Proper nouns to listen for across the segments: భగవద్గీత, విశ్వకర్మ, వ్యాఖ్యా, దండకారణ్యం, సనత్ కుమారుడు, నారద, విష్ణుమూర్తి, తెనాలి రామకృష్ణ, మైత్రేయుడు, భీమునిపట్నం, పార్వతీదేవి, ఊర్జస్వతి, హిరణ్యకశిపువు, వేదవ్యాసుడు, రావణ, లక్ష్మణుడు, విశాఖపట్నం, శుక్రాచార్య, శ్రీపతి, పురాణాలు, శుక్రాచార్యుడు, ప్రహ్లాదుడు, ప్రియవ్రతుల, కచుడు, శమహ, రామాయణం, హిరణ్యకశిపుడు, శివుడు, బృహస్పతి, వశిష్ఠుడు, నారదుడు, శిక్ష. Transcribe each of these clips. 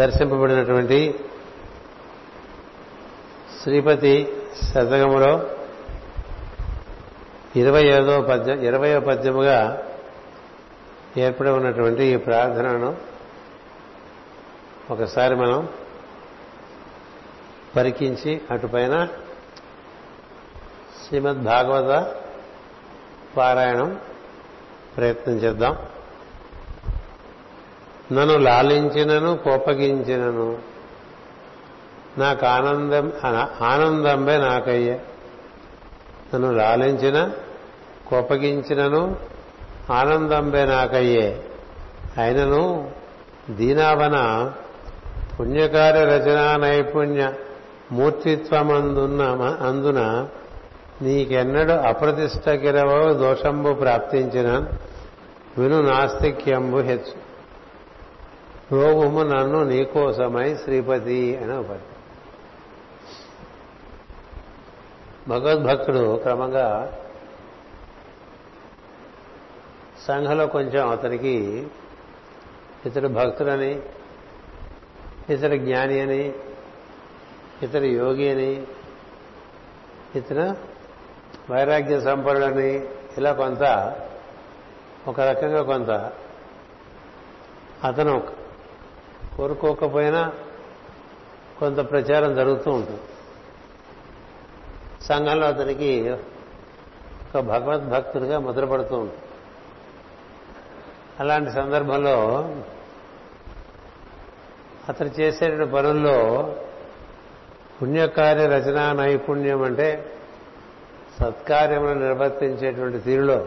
దర్శింపబడినటువంటి శ్రీపతి శతకములో 25వ పద్యముగా ఏర్పడి ఉన్నటువంటి ఈ ప్రార్థనను ఒకసారి మనం పరికించి అటుపైన శ్రీమద్ భాగవత పారాయణం ప్రయత్నం చేద్దాం. నన్ను లాలించినను కోపగించినను నాకు ఆనందంబే నాకయ్య. నన్ను లాలించిన కోపగించినను ఆనందంబే నాకయ్యే. అయినను దీనావన పుణ్యకార్య రచనా నైపుణ్య మూర్తిత్వమందున్న అందున నీకెన్నడూ అప్రతిష్టకిరవో దోషంబు ప్రాప్తించిన విను నాస్తిక్యంబు హెచ్చు రోగుము నన్ను నీకోసమై శ్రీపతి అని ఒక పద్యం. భగవద్భక్తుడు క్రమంగా సంఘంలో కొంచెం అతనికి ఇతడు భక్తుడని, ఇతడు జ్ఞాని అని, ఇతడు యోగి అని, ఇతడు వైరాగ్య సంపన్నుడని, ఇలా కొంత ఒక రకంగా కొంత అతను కోరుకోకపోయినా కొంత ప్రచారం జరుగుతూ ఉంటుంది సంఘంలో. అతనికి ఒక భగవద్భక్తుడిగా ముద్రపడుతూ ఉంటుంది. అలాంటి సందర్భంలో అతను చేసేటువంటి పనుల్లో పుణ్యకార్య రచనా నైపుణ్యం అంటే సత్కార్యములను నిర్వర్తించేటువంటి తీరులో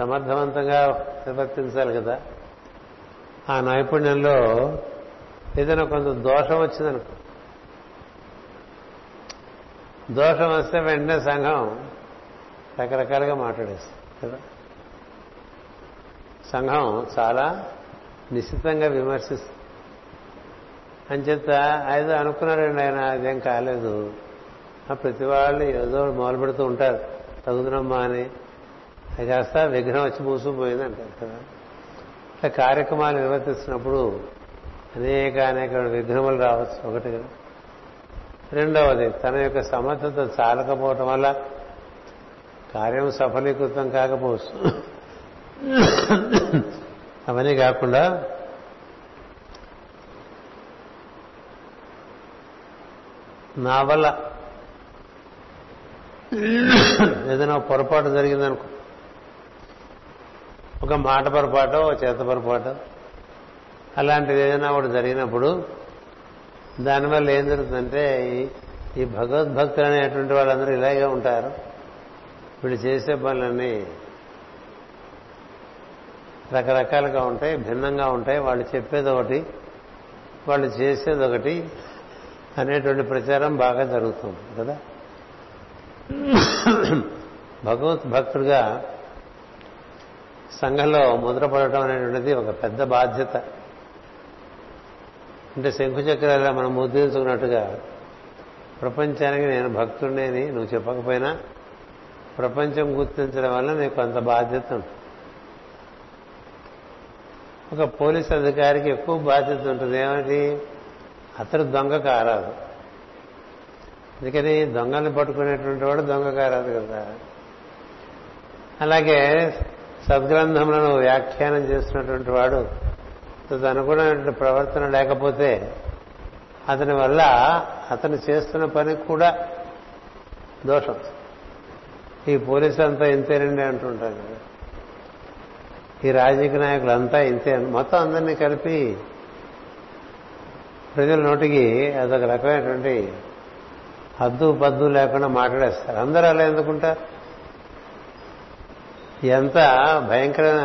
సమర్థవంతంగా నిర్వర్తించాలి కదా. ఆ నైపుణ్యంలో ఏదైనా కొంత దోషం వచ్చిందనుకో, దోషం వస్తే వెంటనే సంఘం రకరకాలుగా మాట్లాడేస్తుంది కదా. సంఘం చాలా నిశ్చితంగా విమర్శిస్తుంది. అంచేత ఏదో అనుకున్నాడండి ఆయన, అదేం కాలేదు. ప్రతి వాళ్ళు ఏదో మొదలు పెడుతూ ఉంటారు, తగుదనమ్మా అని. అది కాస్త విఘ్నం వచ్చి మూసుకుపోయింది అంటారు కదా. ఇట్లా కార్యక్రమాలు నిర్వర్తిస్తున్నప్పుడు అనేక విఘ్నములు రావచ్చు. ఒకటి కదా. రెండవది, తన యొక్క సమర్థత చాలకపోవటం వల్ల కార్యం సఫలీకృతం కాకపోవచ్చు. అవన్నీ కాకుండా నా వల్ల ఏదైనా పొరపాటు జరిగిందనుకో, ఒక మాట పొరపాటో ఒక చేత పొరపాటో అలాంటిది ఏదైనా ఒకటి జరిగినప్పుడు దానివల్ల ఏం జరుగుతుందంటే ఈ భగవద్భక్తులు అనేటువంటి వాళ్ళందరూ ఇలాగే ఉంటారు. వీళ్ళు చేసే పనులన్నీ రకరకాలుగా ఉంటాయి, భిన్నంగా ఉంటాయి. వాళ్ళు చెప్పేది ఒకటి, వాళ్ళు చేసేది ఒకటి అనేటువంటి ప్రచారం బాగా జరుగుతుంది కదా. భగవద్భక్తుడిగా సంఘంలో ముద్రపడటం అనేటువంటిది ఒక పెద్ద బాధ్యత. అంటే శంఖుచక్రాల మనం ముద్రించుకున్నట్టుగా ప్రపంచానికి నేను భక్తుడిని అని నువ్వు చెప్పకపోయినా ప్రపంచం గుర్తించడం వల్ల నీకు కొంత బాధ్యత ఉంటుంది. ఒక పోలీసు అధికారికి ఎక్కువ బాధ్యత ఉంటుంది. ఏమిటి, అతడు దొంగ కారాదు. అందుకని దొంగల్ని పట్టుకునేటువంటి వాడు దొంగ కారాదు కదా. అలాగే సద్గ్రంథములను వ్యాఖ్యానం చేస్తున్నటువంటి వాడు తనకున్నటువంటి ప్రవర్తన లేకపోతే అతని వల్ల అతను చేస్తున్న పని కూడా దోషం. ఈ పోలీసు అంతా ఇంతేనండి అంటుంటారు కదా, ఈ రాజకీయ నాయకులంతా ఇంతే, మొత్తం అందరినీ కలిపి ప్రజల నోటికి అదొక రకమైనటువంటి హద్దు పద్దు లేకుండా మాట్లాడేస్తారు. అందరూ అలా ఎందుకుంటారు? ఎంత భయంకరమైన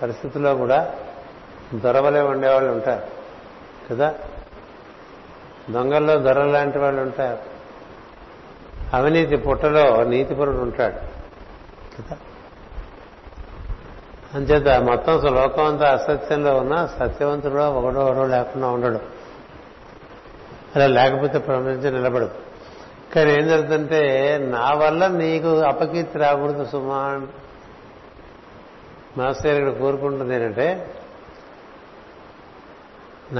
పరిస్థితుల్లో కూడా దొరవలే ఉండేవాళ్ళు ఉంటారు కదా. దొంగల్లో దొరలాంటి వాళ్ళు ఉంటారు. అవినీతి పుట్టలో నీతిపరుడు ఉంటాడు కదా. అంచేత మొత్తం లోకం అంతా అసత్యంలో ఉన్నా సత్యవంతుడు ఒకడో ఒకడో లేకుండా ఉండడు. అలా లేకపోతే ప్రపంచం నిలబడు. కానీ ఏం జరుగుతుందంటే నా వల్ల నీకు అపకీర్తి రాకూడదు సుమా అని మాస్టర్ ఇక్కడ కోరుకుంటుంది. ఏంటంటే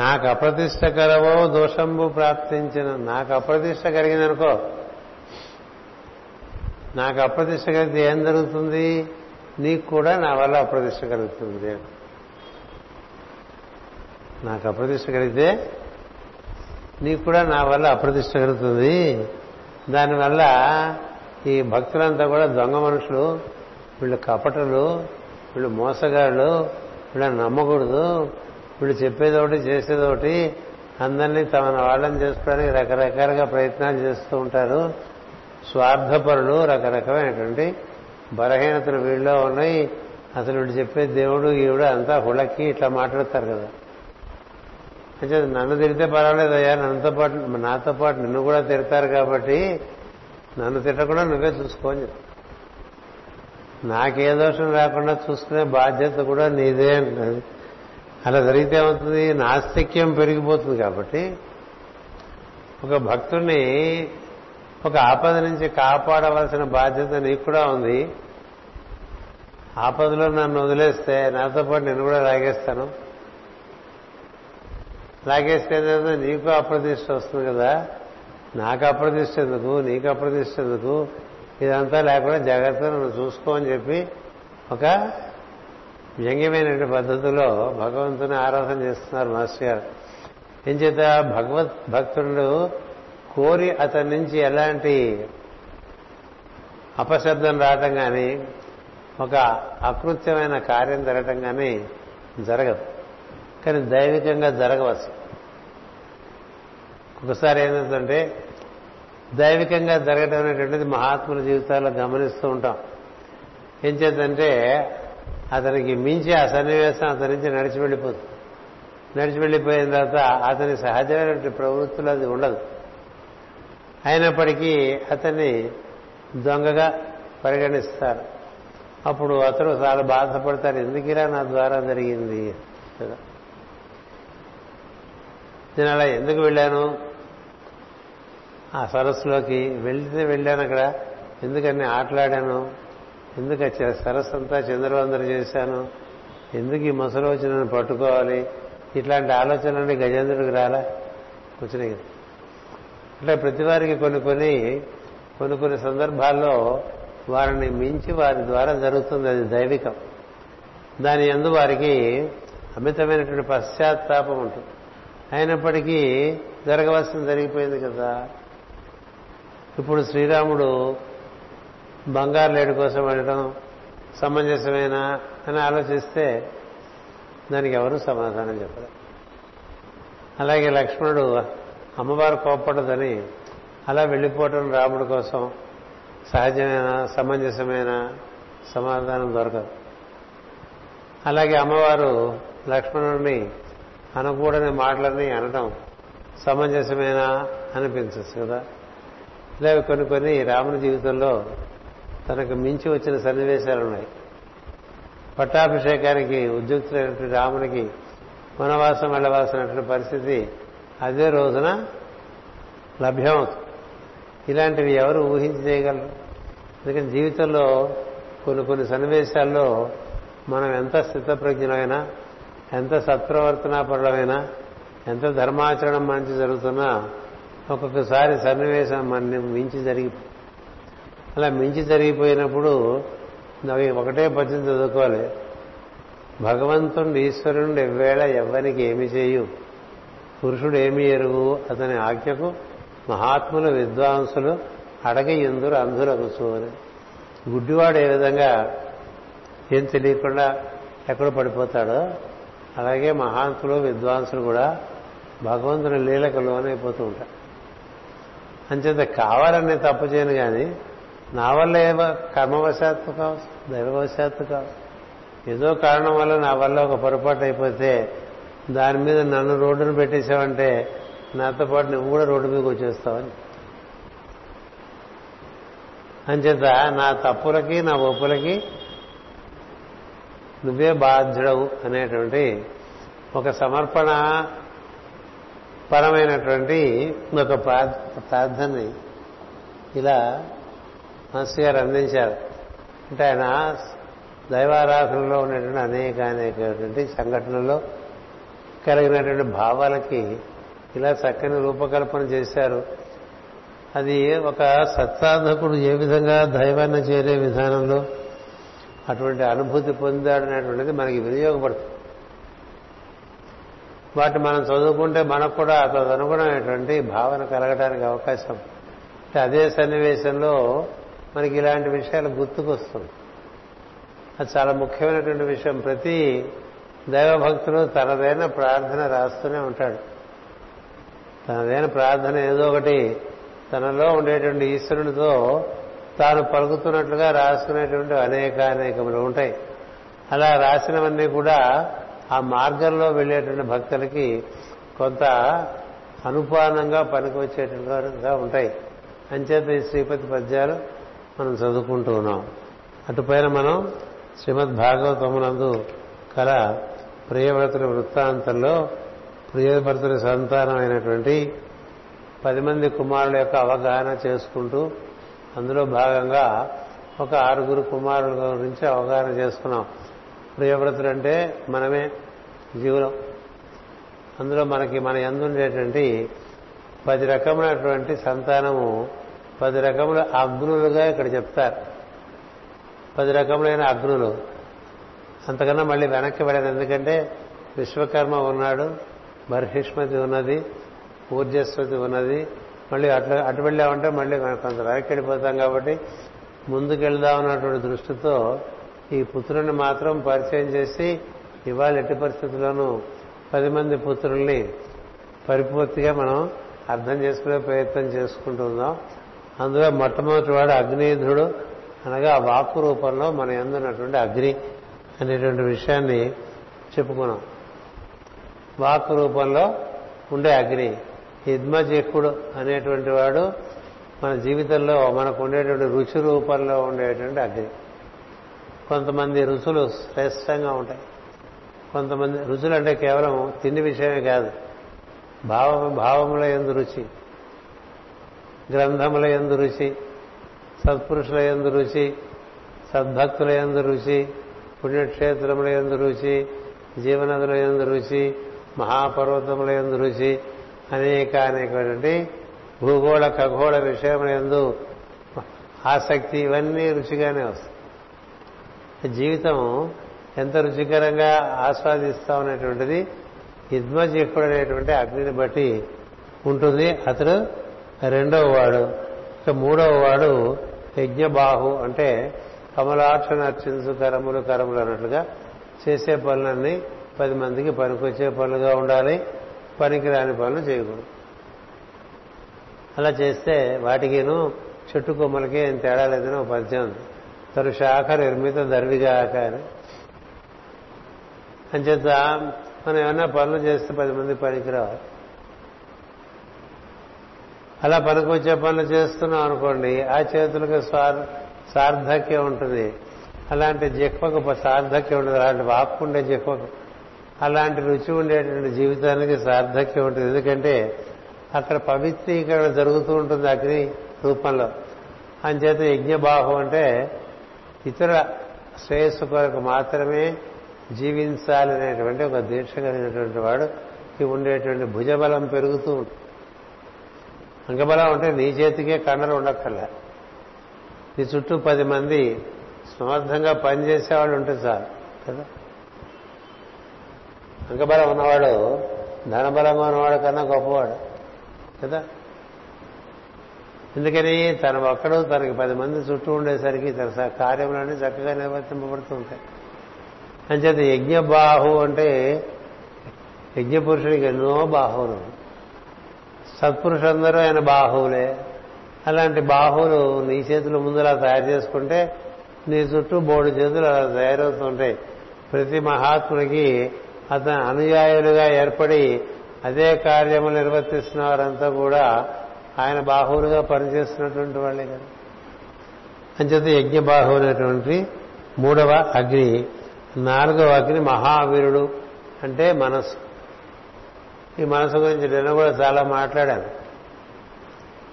నాకు అప్రతిష్టకరవో దోషంబు ప్రాప్తించిన, నాకు అప్రతిష్ట కలిగిందనుకో, నాకు అప్రతిష్ట కలిగితే ఏం జరుగుతుంది, నీకు కూడా నా వల్ల అప్రతిష్ట కలుగుతుంది. నాకు అప్రతిష్ట కలిగితే నీకు కూడా నా వల్ల అప్రతిష్ట కలుగుతుంది. దానివల్ల ఈ భక్తులంతా కూడా దొంగ మనుషులు, వీళ్ళు కపటలు, వీళ్ళు మోసగాళ్ళు, వీళ్ళని నమ్మకూడదు, వీళ్ళు చెప్పేది ఒకటి చేసేది ఒకటి, అందరినీ తమ వాళ్ళని చేసుకోవడానికి రకరకాలుగా ప్రయత్నాలు చేస్తూ ఉంటారు. స్వార్థపరులు, రకరకమైనటువంటి బలహీనతలు వీళ్ళలో ఉన్నాయి. అసలు వీళ్ళు చెప్పే దేవుడు ఈవిడ అంతా హుళక్కి ఇట్లా మాట్లాడతారు కదా. అంటే నన్ను తిడితే పర్వాలేదు అయ్యా, నాతో పాటు నిన్ను కూడా తిడతారు కాబట్టి నన్ను తిట్టకుండా నువ్వే చూసుకోని చెప్తా, నాకే దోషం రాకుండా చూసుకునే బాధ్యత కూడా నీదే అంటున్నది. అలా జరిగితే ఏమవుతుంది, నాస్తిక్యం పెరిగిపోతుంది. కాబట్టి ఒక భక్తుడిని ఒక ఆపద నుంచి కాపాడవలసిన బాధ్యత నీకు కూడా ఉంది. ఆపదలో నన్ను వదిలేస్తే నాతో పాటు నేను కూడా లాగేస్తాను, లాగేస్తే నీకు అప్రతిష్ట వస్తుంది కదా, నాకు అప్రతిష్ట ఎందుకు, నీకు అప్రతిష్ట ఎందుకు, ఇదంతా లేకుండా జాగ్రత్తగా నన్ను చూసుకోమని చెప్పి ఒక వ్యంగ్యమైనటువంటి పద్ధతిలో భగవంతుని ఆరాధన చేస్తున్నారు మాస్టర్ గారు. ఏం చేత భగవత్ భక్తుడు కోరి అతని నుంచి ఎలాంటి అపశబ్దం రావటం కానీ ఒక అకృత్యమైన కార్యం జరగటం కానీ జరగదు. కానీ దైవికంగా జరగవచ్చు. ఒకసారి ఏంటంటే దైవికంగా జరగటం అనేటువంటిది మహాత్ముల జీవితాల్లో గమనిస్తూ ఉంటాం. ఏం చేద్దంటే అతనికి మించి ఆ సన్నివేశం అతని నుంచి నడిచి వెళ్ళిపోతుంది. నడిచి వెళ్ళిపోయిన తర్వాత అతని సహజమైనటువంటి ప్రవృత్తులు అది ఉండదు. అయినప్పటికీ అతన్ని దొంగగా పరిగణిస్తారు. అప్పుడు అతను చాలా బాధపడతారు, ఎందుకు ఇలా నా ద్వారా జరిగింది కదా, నేను అలా ఎందుకు వెళ్ళాను, ఆ సరస్సులోకి వెళ్ళాను, అక్కడ ఎందుకని ఆటలాడాను, ఎందుకు సరస్సు అంతా చంద్రవందరు చేశాను, ఎందుకు ఈ ముసలి వచ్చి నన్ను పట్టుకోవాలి, ఇట్లాంటి ఆలోచనలన్నీ గజేంద్రుడికి రాలా కూర్చున్నాయి కదా. అట్లా ప్రతి వారికి కొన్ని కొన్ని సందర్భాల్లో వారిని మించి వారి ద్వారా జరుగుతుంది. అది దైవికం. దాని యందు వారికి అమితమైనటువంటి పశ్చాత్తాపం ఉంటుంది. అయినప్పటికీ జరగవలసింది జరిగిపోయింది కదా. ఇప్పుడు శ్రీరాముడు బంగారు లేడు కోసం వెళ్ళడం సమంజసమేనా అని ఆలోచిస్తే దానికి ఎవరు సమాధానం చెప్పలేదు. అలాగే లక్ష్మణుడు అమ్మవారు కోప్పడదని అలా వెళ్ళిపోవటం రాముడి కోసం సహజమైన సమంజసమైన సమాధానం దొరకదు. అలాగే అమ్మవారు లక్ష్మణుడిని అనకూడని మాటలని అనడం సమంజసమేనా అనిపించచ్చు కదా. ఇలా కొన్ని రాముని జీవితంలో తనకు మించి వచ్చిన సన్నివేశాలు ఉన్నాయి. పట్టాభిషేకానికి ఉద్యుక్తులైనటువంటి రామునికి వనవాసం వెళ్ళవలసినటువంటి పరిస్థితి అదే రోజున లభ్యమవుతుంది. ఇలాంటివి ఎవరు ఊహించి చేయగలరు? ఎందుకంటే జీవితంలో కొన్ని సన్నివేశాల్లో మనం ఎంత స్థితప్రజ్ఞమైనా, ఎంత సత్ప్రవర్తనాపరులమైనా, ఎంత ధర్మాచరణ మంచి జరుగుతున్నా ఒక్కొక్కసారి సన్నివేశం మన మించి జరిగిపోతుంది. అలా మించి జరిగిపోయినప్పుడు అవి ఒకటే పద్యం చదువుకోవాలి. భగవంతుడు ఈశ్వరుడు ఎవ్వేళ ఎవ్వనికి ఏమి చేయు, పురుషుడు ఏమి ఎరుగు, అతని ఆజ్ఞకు మహాత్ములు విద్వాంసులు అడగ ఎందురు అంధులగుచు అని. గుడ్డివాడు ఏ విధంగా ఏం తెలియకుండా ఎక్కడ పడిపోతాడో అలాగే మహాత్ములు విద్వాంసులు కూడా భగవంతుని లీలకు లోనైపోతూ ఉంటారు. అంచేత కావాలనే తప్పు చేయను కానీ నా వల్ల ఏమో కర్మవశాత్తు కావచ్చు, దైవవశాత్తు కావచ్చు, ఏదో కారణం వల్ల నా వల్ల ఒక పొరపాటు అయిపోతే దాని మీద నన్ను రోడ్డును పెట్టేశావంటే నాతో పాటు నువ్వు కూడా రోడ్డు మీదకి వచ్చేస్తావని. అంచేత నా తప్పులకి నా ఒప్పులకి నువ్వే బాధ్యుడవు అనేటువంటి ఒక సమర్పణ పరమైనటువంటి ఒక ప్రార్థనని ఇలా మాస్టర్ గారు అందించారు. అంటే ఆయన దైవారాధనలో ఉన్నటువంటి అనేక సంఘటనల్లో కలిగినటువంటి భావాలకి ఇలా చక్కని రూపకల్పన చేశారు. అది ఒక సత్సాధకుడు ఏ విధంగా దైవాన్ని చేరే విధానంలో అటువంటి అనుభూతి పొందాడనేటువంటిది మనకి వినియోగపడుతుంది. వాటిని మనం చదువుకుంటే మనకు కూడా అతనుగుణమైనటువంటి భావన కలగడానికి అవకాశం. అదే సన్నివేశంలో మనకి ఇలాంటి విషయాలు గుర్తుకొస్తుంది. అది చాలా ముఖ్యమైనటువంటి విషయం. ప్రతి దైవభక్తుడు తనదైన ప్రార్థన రాస్తూనే ఉంటాడు. తనదైన ప్రార్థన ఏదో ఒకటి తనలో ఉండేటువంటి ఈశ్వరునితో తాను పలుకుతున్నట్లుగా రాసుకునేటువంటి అనేకానేకములు ఉంటాయి. అలా రాసినవన్నీ కూడా ఆ మార్గంలో వెళ్ళేటువంటి భక్తులకి కొంత అనుపానంగా పనికి వచ్చేటట్టుగా ఉంటాయి. అంచేత ఈ శ్రీపతి పద్యాలు మనం చదువుకుంటూ ఉన్నాం. అటుపైన మనం శ్రీమద్ భాగవతమునందు కల ప్రియవ్రతుల వృత్తాంతంలో ప్రియవ్రతుల సంతానమైనటువంటి 10 మంది కుమారుల యొక్క అవగాహన చేసుకుంటూ అందులో భాగంగా ఒక 6 కుమారుల గురించి అవగాహన చేసుకున్నాం. ప్రియవ్రతులు అంటే మనమే జీవులం. అందులో మనకి మన యందుండేటువంటి 10 రకములైనటువంటి సంతానము, 10 రకముల అగ్నులుగా ఇక్కడ చెప్తారు. 10 రకములైన అగ్నులు. అంతకన్నా మళ్ళీ వెనక్కి వెళ్ళాను. ఎందుకంటే విశ్వకర్మ ఉన్నాడు, బర్హిష్మతి ఉన్నది, ఊర్జస్వతి ఉన్నది. మళ్ళీ అటు వెళ్ళామంటే మళ్ళీ మనం కొంత వెనక్కి వెళ్ళిపోతాం. కాబట్టి ముందుకెళ్దామన్నటువంటి దృష్టితో ఈ పుత్రుని మాత్రం పరిచయం చేసి ఇవాళ ఎట్టి పరిస్థితుల్లోనూ 10 మంది పుత్రుల్ని పరిపూర్తిగా మనం అర్థం చేసుకునే ప్రయత్నం చేసుకుంటున్నాం. అందులో మొట్టమొదటి వాడు అగ్నిధుడు, అనగా వాక్కు రూపంలో మన యందున్నటువంటి అగ్ని అనేటువంటి విషయాన్ని చెప్పుకున్నాం. వాక్కు రూపంలో ఉండే అగ్ని హిద్మజిహ్వుడు అనేటువంటి వాడు మన జీవితంలో మనకు ఉండేటువంటి రుచి రూపంలో ఉండేటువంటి అగ్ని. కొంతమంది రుచులు శ్రేష్టంగా ఉంటాయి. కొంతమంది రుచులు అంటే కేవలం తిండి విషయమే కాదు, భావముల యందు రుచి, గ్రంథముల యందు రుచి, సత్పురుషుల యందు రుచి, సద్భక్తుల యందు రుచి, పుణ్యక్షేత్రముల యందు రుచి, జీవనదుల యందు రుచి, మహాపర్వతముల యందు రుచి, అనేక అనేకటువంటి భూగోళ ఖగోళ విషయముల యందు ఆసక్తి, ఇవన్నీ రుచిగానే వస్తాయి. జీవితం ఎంత రుచికరంగా ఆస్వాదిస్తామనేటువంటిది హిద్మజిహ్వుడు అనేటువంటి అగ్నిని బట్టి ఉంటుంది. అతడు రెండవ వాడు. ఇక మూడవ వాడు యజ్ఞబాహు, అంటే కమలాక్షను అర్చించు కరములు కరములు అన్నట్లుగా చేసే పనులన్నీ 10 మందికి పనికొచ్చే పనులుగా ఉండాలి, పనికిరాని పనులు చేయకూడదు. అలా చేస్తే వాటికిను చెట్టు కొమ్మలకి ఏం తేడా లేదని ఒక పద్యం ఉంది. తరు శాఖ నిర్మిత దర్విగాక అని. అంచేత మనం ఏమన్నా పనులు చేస్తే 10 మంది పనికిరావాలి. అలా పనికొచ్చే పనులు చేస్తున్నాం అనుకోండి, ఆ చేతులకు సార్థక్యం ఉంటుంది. అలాంటి జిహ్వకు సార్థక్యం ఉంటుంది. అలాంటి వాక్కు ఉండే జిహ్వకు, అలాంటి రుచి ఉండేటువంటి జీవితానికి సార్థక్యం ఉంటుంది. ఎందుకంటే అక్కడ పవిత్రీకరణ జరుగుతూ ఉంటుంది అగ్ని రూపంలో. అంచేత యజ్ఞబాహు అంటే ఇతరుల శ్రేయస్సు కొరకు మాత్రమే జీవించాలనేటువంటి ఒక దీక్ష కలిగినటువంటి వాడు. ఈ ఉండేటువంటి భుజబలం పెరుగుతూ ఉంటుంది. అంగబలం అంటే నీ చేతికే కండలు ఉండక్కర్లా, నీ చుట్టూ 10 మంది సమర్థంగా పనిచేసేవాళ్ళు ఉంటే చాలు కదా. అంగబలం ఉన్నవాడు ధనబలంగా ఉన్నవాడు కన్నా గొప్పవాడు కదా. ఎందుకని తన ఒక్కడు తనకి 10 మంది చుట్టూ ఉండేసరికి తన కార్యములన్నీ చక్కగా నిర్వర్తింపబడుతూ ఉంటాయి. అంచేత యజ్ఞబాహు అంటే యజ్ఞపురుషుడికి ఎన్నో బాహువులు. సత్పురుషులందరూ ఆయన బాహువులే. అలాంటి బాహువులు నీ చేతులు ముందులా తయారు చేసుకుంటే నీ చుట్టూ 3 చేతులు అలా తయారవుతుంటాయి. ప్రతి మహాత్ముడికి అతని అనుయాయులుగా ఏర్పడి అదే కార్యములు నిర్వర్తిస్తున్న వారంతా కూడా ఆయన బాహువులుగా పనిచేస్తున్నటువంటి వాళ్ళే కదా. అంచేత యజ్ఞబాహు అనేటువంటి మూడవ అగ్ని. 4వ అగ్ని మహావీరుడు, అంటే మనసు. ఈ మనసు గురించి నేను కూడా చాలా మాట్లాడాను.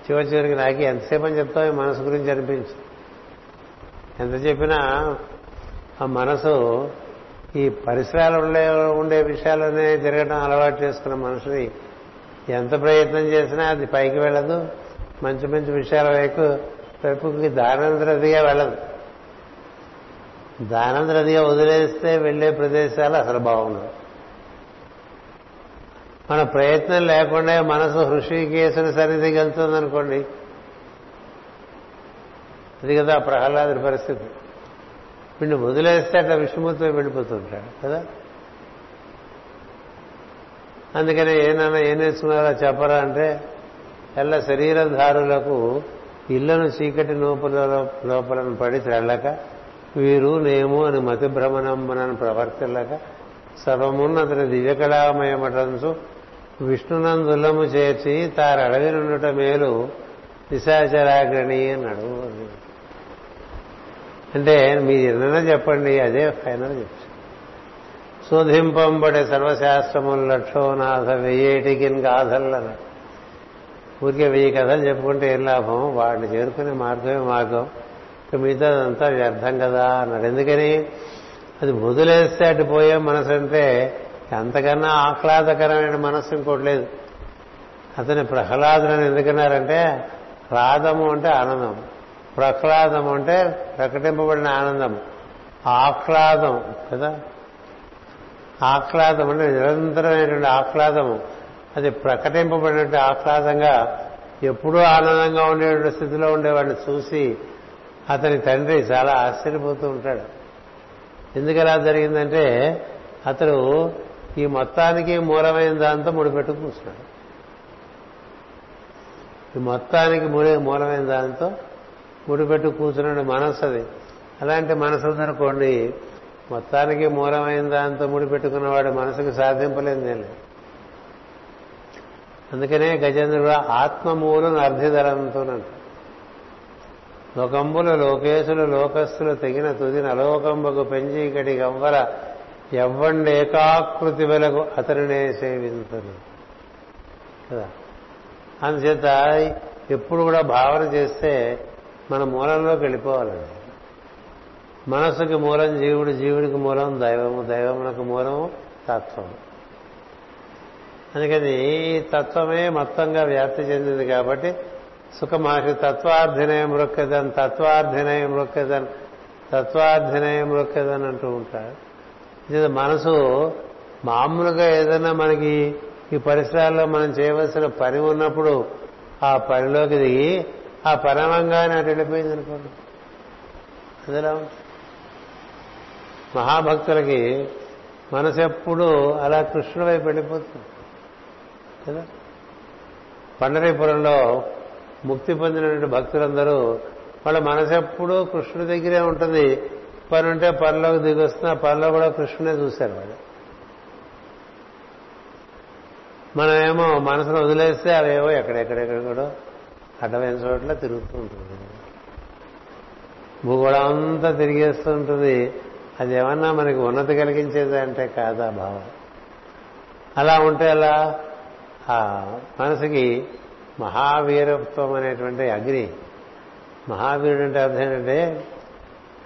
చివరికి నాకు ఎంతసేపు అని చెప్తావు ఈ మనసు గురించి అనిపించింది. ఎంత చెప్పినా ఆ మనసు ఈ పరిసరాలు ఉండే విషయాలనే తిరగడం అలవాటు చేసుకున్న మనుషుని ఎంత ప్రయత్నం చేసినా అది పైకి వెళ్ళదు, మంచి మంచి విషయాల వైపుకి దానంద్రదిగా వెళ్ళదు. దానంద్రదిగా వదిలేస్తే వెళ్లే ప్రదేశాలు అసలు బాగుండదు. మన ప్రయత్నం లేకుండా మనసు హృషికేశుని సన్నిధికి వెళ్తుందనుకోండి, అది కదా ప్రహ్లాదుడి పరిస్థితి. వీడిని వదిలేస్తే అట్లా విష్ణుమూర్తిలో వెళ్ళిపోతుంటాడు కదా. అందుకనే ఏమన్నా ఏం నేర్చుకున్నారో చెప్పరా అంటే, ఎల్ల శరీరధారులకు ఇళ్లను చీకటి లోపలను పడి తెల్లక వీరు నేము అని మతి భ్రమణమ్మనని ప్రవర్తిల్లక సర్వమున్నతని దివ్యకళామయమటంచు విష్ణునందులము చేర్చి తారు అడవి నుండుట మేలు నిశాచరాగ్రణి అన్నాడు. అంటే మీరు ఎన్నైనా చెప్పండి, అదే ఫైనల్ చెప్పండి. శోధింపంబడే సర్వశాస్త్రములు లక్షోనాథ వెయ్యేటికి గాథలు అన్నాడు. ఊరికే 1000 కథలు చెప్పుకుంటే ఏం లాభం, వాడిని చేరుకునే మార్గమే మార్గం, మిగతా అదంతా వ్యర్థం కదా అన్నాడు. ఎందుకని అది వదిలేస్తే అటు పోయే మనసు అంటే అంతకన్నా ఆహ్లాదకరమైన మనస్సు ఇంకోటి లేదు. అతని ప్రహ్లాదుని ఎందుకన్నారంటే, రాదము అంటే ఆనందం, ప్రహ్లాదము అంటే ప్రకటింపబడిన ఆనందం, ఆహ్లాదం కదా. ఆహ్లాదం అంటే నిరంతరమైనటువంటి ఆహ్లాదము, అది ప్రకటింపబడినటువంటి ఆహ్లాదంగా ఎప్పుడూ ఆనందంగా ఉండేటువంటి స్థితిలో ఉండేవాడిని చూసి అతని తండ్రి చాలా ఆశ్చర్యపోతూ ఉంటాడు. ఎందుకలా జరిగిందంటే అతడు ఈ మొత్తానికి మూలమైన దాంతో ముడిపెట్టు కూర్చున్నాడు. ఈ మొత్తానికి మూలమైన దాంతో ముడిపెట్టు కూర్చున్నాడు మనసు. అది అలాంటి మనసు ఉందనుకోండి, మొత్తానికి మూలమైన దాంతో ముడిపెట్టుకున్నవాడు మనసుకు సాధింపలేనిదేలే. అందుకనే గజేంద్రుడు ఆత్మమూలం అర్థిధరంతోనంట, లోకంబులు లోకేశులు లోకస్తులు తెగిన తుదిన అలోకంబకు పెంచి ఇక్కడి ఎవ్వర ఎవ్వండి ఏకాకృతి వెలకు అతనినే సేవింతను కదా. అందుచేత ఎప్పుడు కూడా భావన చేస్తే మన మూలంలోకి వెళ్ళిపోవాలండి. మనసుకి మూలం జీవుడు, జీవుడికి మూలం దైవము, దైవమునకు మూలము తత్వము. అందుకని ఈ తత్వమే మొత్తంగా వ్యాప్తి చెందింది కాబట్టి సుఖమహర్షి తత్వార్థినయం రొక్కేదని తత్వార్థినయం రొక్కేదని తత్వార్థినయం రొక్కేదని అంటూ ఉంటాడు. ఇది మనసు మామూలుగా ఏదైనా మనకి ఈ పరిసరాల్లో మనం చేయవలసిన పని ఉన్నప్పుడు ఆ పనిలోకి దిగి ఆ పరమంగానే అటు వెళ్ళిపోయింది అనుకోండి, అదిలా ఉంటుంది. మహాభక్తులకి మనసు ఎప్పుడూ అలా కృష్ణుడి వైపు వెళ్ళిపోతుంది కదా. పండరీపురంలో ముక్తి పొందినటువంటి భక్తులందరూ వాళ్ళ మనసు ఎప్పుడూ కృష్ణుడి దగ్గరే ఉంటుంది. పని ఉంటే పనిలోకి దిగి వస్తున్న పనిలో కూడా కృష్ణునే చూశారు వాళ్ళు. మనమేమో మనసును వదిలేస్తే అవేవో ఎక్కడెక్కడెక్కడ కూడా అడ్డమైన చోట్ల తిరుగుతూ ఉంటుంది, భూగోళం అంతా తిరిగేస్తూ ఉంటుంది. అదేమన్నా మనకి ఉన్నతి కలిగించేదంటే కాదా భావం. అలా ఉంటే అలా ఆ మనసుకి మహావీరత్వం అనేటువంటి అగ్ని, మహావీరుడు అంటే అర్థం ఏంటంటే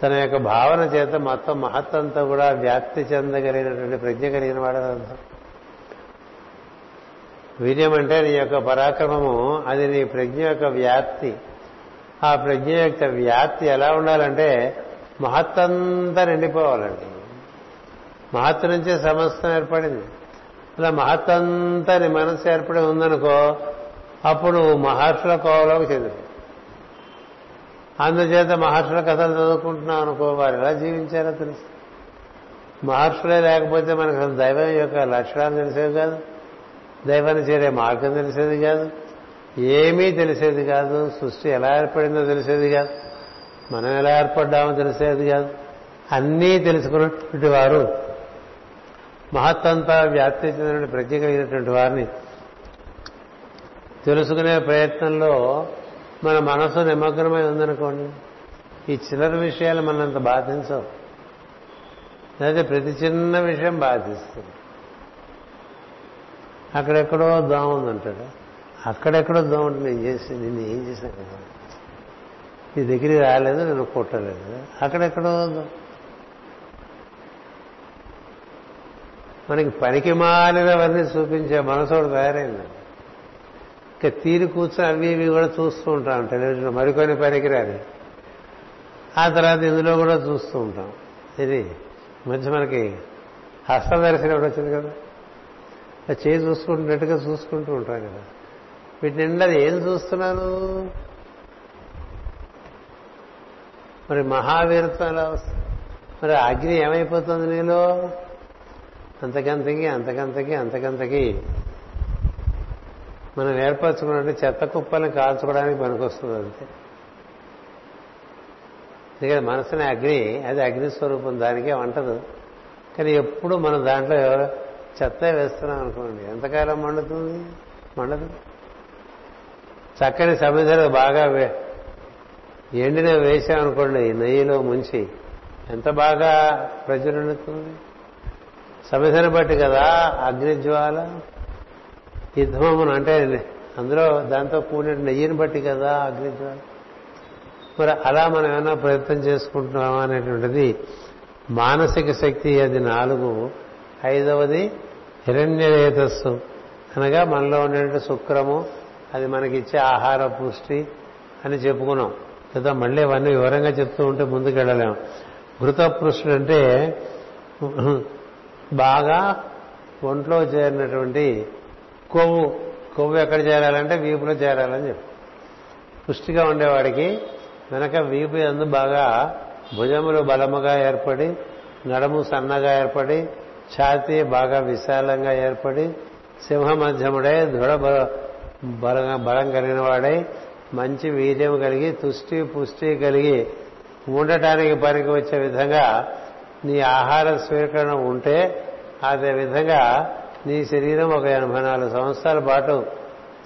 తన యొక్క భావన చేత మొత్తం మహత్వంతో కూడా వ్యాప్తి చెందగలిగినటువంటి ప్రజ్ఞ కలిగిన వాడని అర్థం. వీర్యం అంటే నీ యొక్క పరాక్రమము, అది నీ ప్రజ్ఞ యొక్క వ్యాప్తి. ఆ ప్రజ్ఞ యొక్క వ్యాప్తి ఎలా ఉండాలంటే మహత్వంతా నిండిపోవాలండి. మహత్తు నుంచే సమస్తం ఏర్పడింది, అలా మహత్వంతా నీ మనసు ఏర్పడి ఉందనుకో అప్పుడు మహర్షుల కోవలోకి చెందుతుంది. అందుచేత మహర్షుల కథలు చదువుకుంటున్నాం అనుకో, వారు ఎలా జీవించారో తెలుసు. మహర్షులే లేకపోతే మనకు దైవం యొక్క లక్షణాలు తెలిసేవి కాదు, దైవాన్ని చేరే మార్గం తెలిసేది కాదు, ఏమీ తెలిసేది కాదు. సృష్టి ఎలా ఏర్పడిందో తెలిసేది కాదు, మనం ఎలా ఏర్పడ్డామో తెలిసేది కాదు. అన్నీ తెలుసుకున్నటువంటి వారు మహత్వంతా వ్యాప్తి చెందినటువంటి ప్రజ్ఞ కలిగినటువంటి వారిని తెలుసుకునే ప్రయత్నంలో మన మనసు నిమగ్నమై ఉందనుకోండి, ఈ చిల్లర విషయాలు మనంత బాధించవు. లేదా ప్రతి చిన్న విషయం బాధిస్తుంది. అక్కడెక్కడో దోమ ఉందంటాడు, అక్కడెక్కడో దోమ ఉంటే నేను ఏం చేశాను కదా, నీ దగ్గరికి రాలేదు, నేను కొట్టలేదు, అక్కడెక్కడో మనకి పనికి మాలినవన్నీ చూపించే మనసోడు తయారైందండి. ఇంకా తీరి కూర్చొని అవి ఇవి కూడా చూస్తూ ఉంటాం టెలివిజన్, మరికొన్ని పనికిరాని. ఆ తర్వాత ఇందులో కూడా చూస్తూ ఉంటాం. ఇది మధ్య మనకి హస్తదర్శనం ఒకటి వచ్చింది కదా, చేయి చూసుకుంటున్నట్టుగా చూసుకుంటూ ఉంటాం కదా. వీటి నిండా ఏం చూస్తున్నాను మరి? మహావీరత్వం ఎలా వస్తుంది మరి? అగ్ని ఏమైపోతుంది నీలో? అంతకంతకి అంతకంతకి అంతకంతకి మనం ఏర్పరచుకున్నట్టు చెత్త కుప్పలను కాల్చుకోవడానికి పనికొస్తుంది అంతే. అందుకని మనసునే అగ్ని, అది అగ్ని స్వరూపం, దానికే వంటదు. కానీ ఎప్పుడు మనం దాంట్లో చెత్త వేస్తున్నాం అనుకోండి, ఎంతకాలం మండుతుంది? మండదు. చక్కని సముద్రం బాగా ఎండిన వేసామనుకోండి, నెయ్యిలో ముంచి ఎంత బాగా ప్రజ్వలుతుంది. సముద్రం బట్టి కదా అగ్నిజ్వాల, యుద్ధమును అంటే అందులో దాంతో కూడిన నెయ్యిని బట్టి కదా అగ్నిజ్వాల. మరి అలా మనం ఏమైనా ప్రయత్నం చేసుకుంటున్నామా అనేటువంటిది. మానసిక శక్తి అది 4, 5వది హిరణ్యరేతస్సు అనగా మనలో ఉండే శుక్రము, అది మనకిచ్చే ఆహార పుష్టి అని చెప్పుకున్నాం కదా. మళ్ళీ అవన్నీ వివరంగా చెప్తూ ఉంటే ముందుకు వెళ్ళలేము. ఘృతపృష్ఠుడు అంటే బాగా ఒంట్లో చేరినటువంటి కొవ్వు. కొవ్వు ఎక్కడ చేరాలంటే వీపులో చేరాలని చెప్పి, పుష్టిగా ఉండేవాడికి వెనక వీపు యందు బాగా భుజములు బలముగా ఏర్పడి, నడుము సన్నగా ఏర్పడి, ఛాతీ బాగా విశాలంగా ఏర్పడి, సింహ మధ్యముడై దృఢ బలం కలిగిన వాడై, మంచి వీర్యం కలిగి, తుష్టి పుష్టి కలిగి ఉండటానికి పనికి వచ్చే విధంగా నీ ఆహార స్వీకరణ ఉంటే, అదే విధంగా నీ శరీరం ఒక 84 సంవత్సరాల పాటు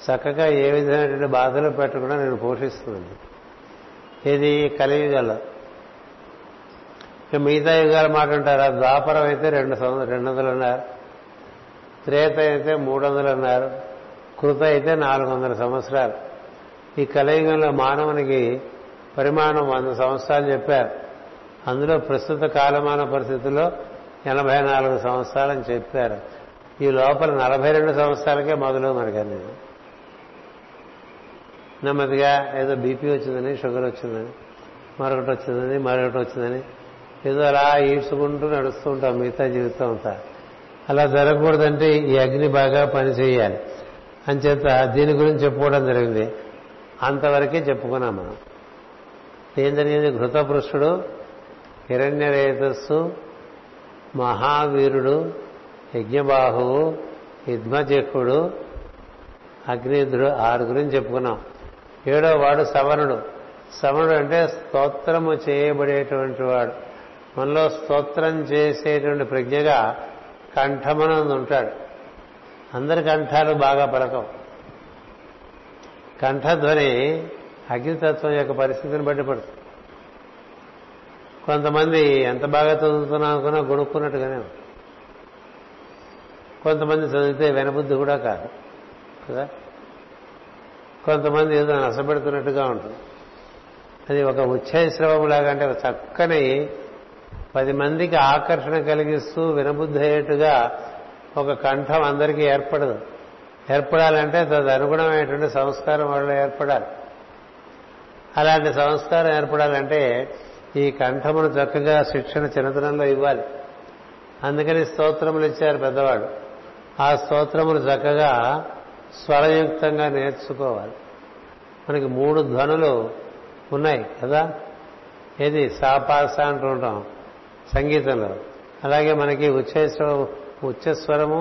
చక్కగా ఏ విధమైనటువంటి బాధలు పెట్టకుండా నేను పోషిస్తున్నాను. ఇది కలియుగంలో. మిగతా యుగాల మాట ఉంటారు. ద్వాపరం అయితే 200 అన్నారు, త్రేత అయితే 300 అన్నారు, కృత అయితే 400 సంవత్సరాలు. ఈ కలియుగంలో మానవునికి పరిమాణం 100 సంవత్సరాలు చెప్పారు. అందులో ప్రస్తుత కాలమాన పరిస్థితుల్లో 84 సంవత్సరాలని చెప్పారు. ఈ లోపల 42 సంవత్సరాలకే మొదలు మనకని నెమ్మదిగా ఏదో బీపీ వచ్చిందని, షుగర్ వచ్చిందని, మరొకటి వచ్చిందని, మరొకటి వచ్చిందని ఏదో అలా ఈడ్చుకుంటూ నడుస్తూ ఉంటాం మిగతా జీవితం అంతా. అలా జరగకూడదంటే ఈ అగ్ని బాగా పనిచేయాలి. అంచేత దీని గురించి చెప్పుకోవడం జరిగింది. అంతవరకే చెప్పుకున్నాం మనం. ఏం జరిగింది? ఘృతపృష్ఠుడు, హిరణ్యరేతస్సు, మహావీరుడు, యజ్ఞబాహువు, యుధ్మజకుడు, అగ్నిధ్రుడు, 6 గురించి చెప్పుకున్నాం. 7వ వాడు సవణుడు. సవణుడు అంటే స్తోత్రము చేయబడేటువంటి వాడు. మనలో స్తోత్రం చేసేటువంటి ప్రజ్ఞగా కంఠమనందు ఉంటాడు. అందరి కంఠాలు బాగా పలకం. కంఠధ్వని అగ్నితత్వం యొక్క పరిస్థితిని బట్టి పడుతుంది. కొంతమంది ఎంత బాగా చదువుతున్నా అనుకున్నా గొడుక్కున్నట్టుగానే, కొంతమంది చదివితే వినబుద్ధి కూడా కాదు కదా, కొంతమంది ఏదో నసపెడుతున్నట్టుగా ఉంటుంది. అది ఒక ఉచ్ఛైశ్రవంలాగా, అంటే ఒక చక్కని 10 మందికి ఆకర్షణ కలిగిస్తూ వినబుద్ధి అయ్యేట్టుగా ఒక కంఠం అందరికీ ఏర్పడదు. ఏర్పడాలంటే తదనుగుణమైనటువంటి సంస్కారం వాళ్ళు ఏర్పడాలి. అలాంటి సంస్కారం ఏర్పడాలంటే ఈ కంఠమును చక్కగా శిక్షణ చిన్నతనంలో ఇవ్వాలి. అందుకని స్తోత్రములు ఇచ్చారు పెద్దవాడు. ఆ స్తోత్రములు చక్కగా స్వరయుక్తంగా నేర్చుకోవాలి. మనకి 3 ధ్వనులు ఉన్నాయి కదా, ఏది సాపాస అంటూ ఉంటాం సంగీతంలో. అలాగే మనకి ఉచ్చస్వరము,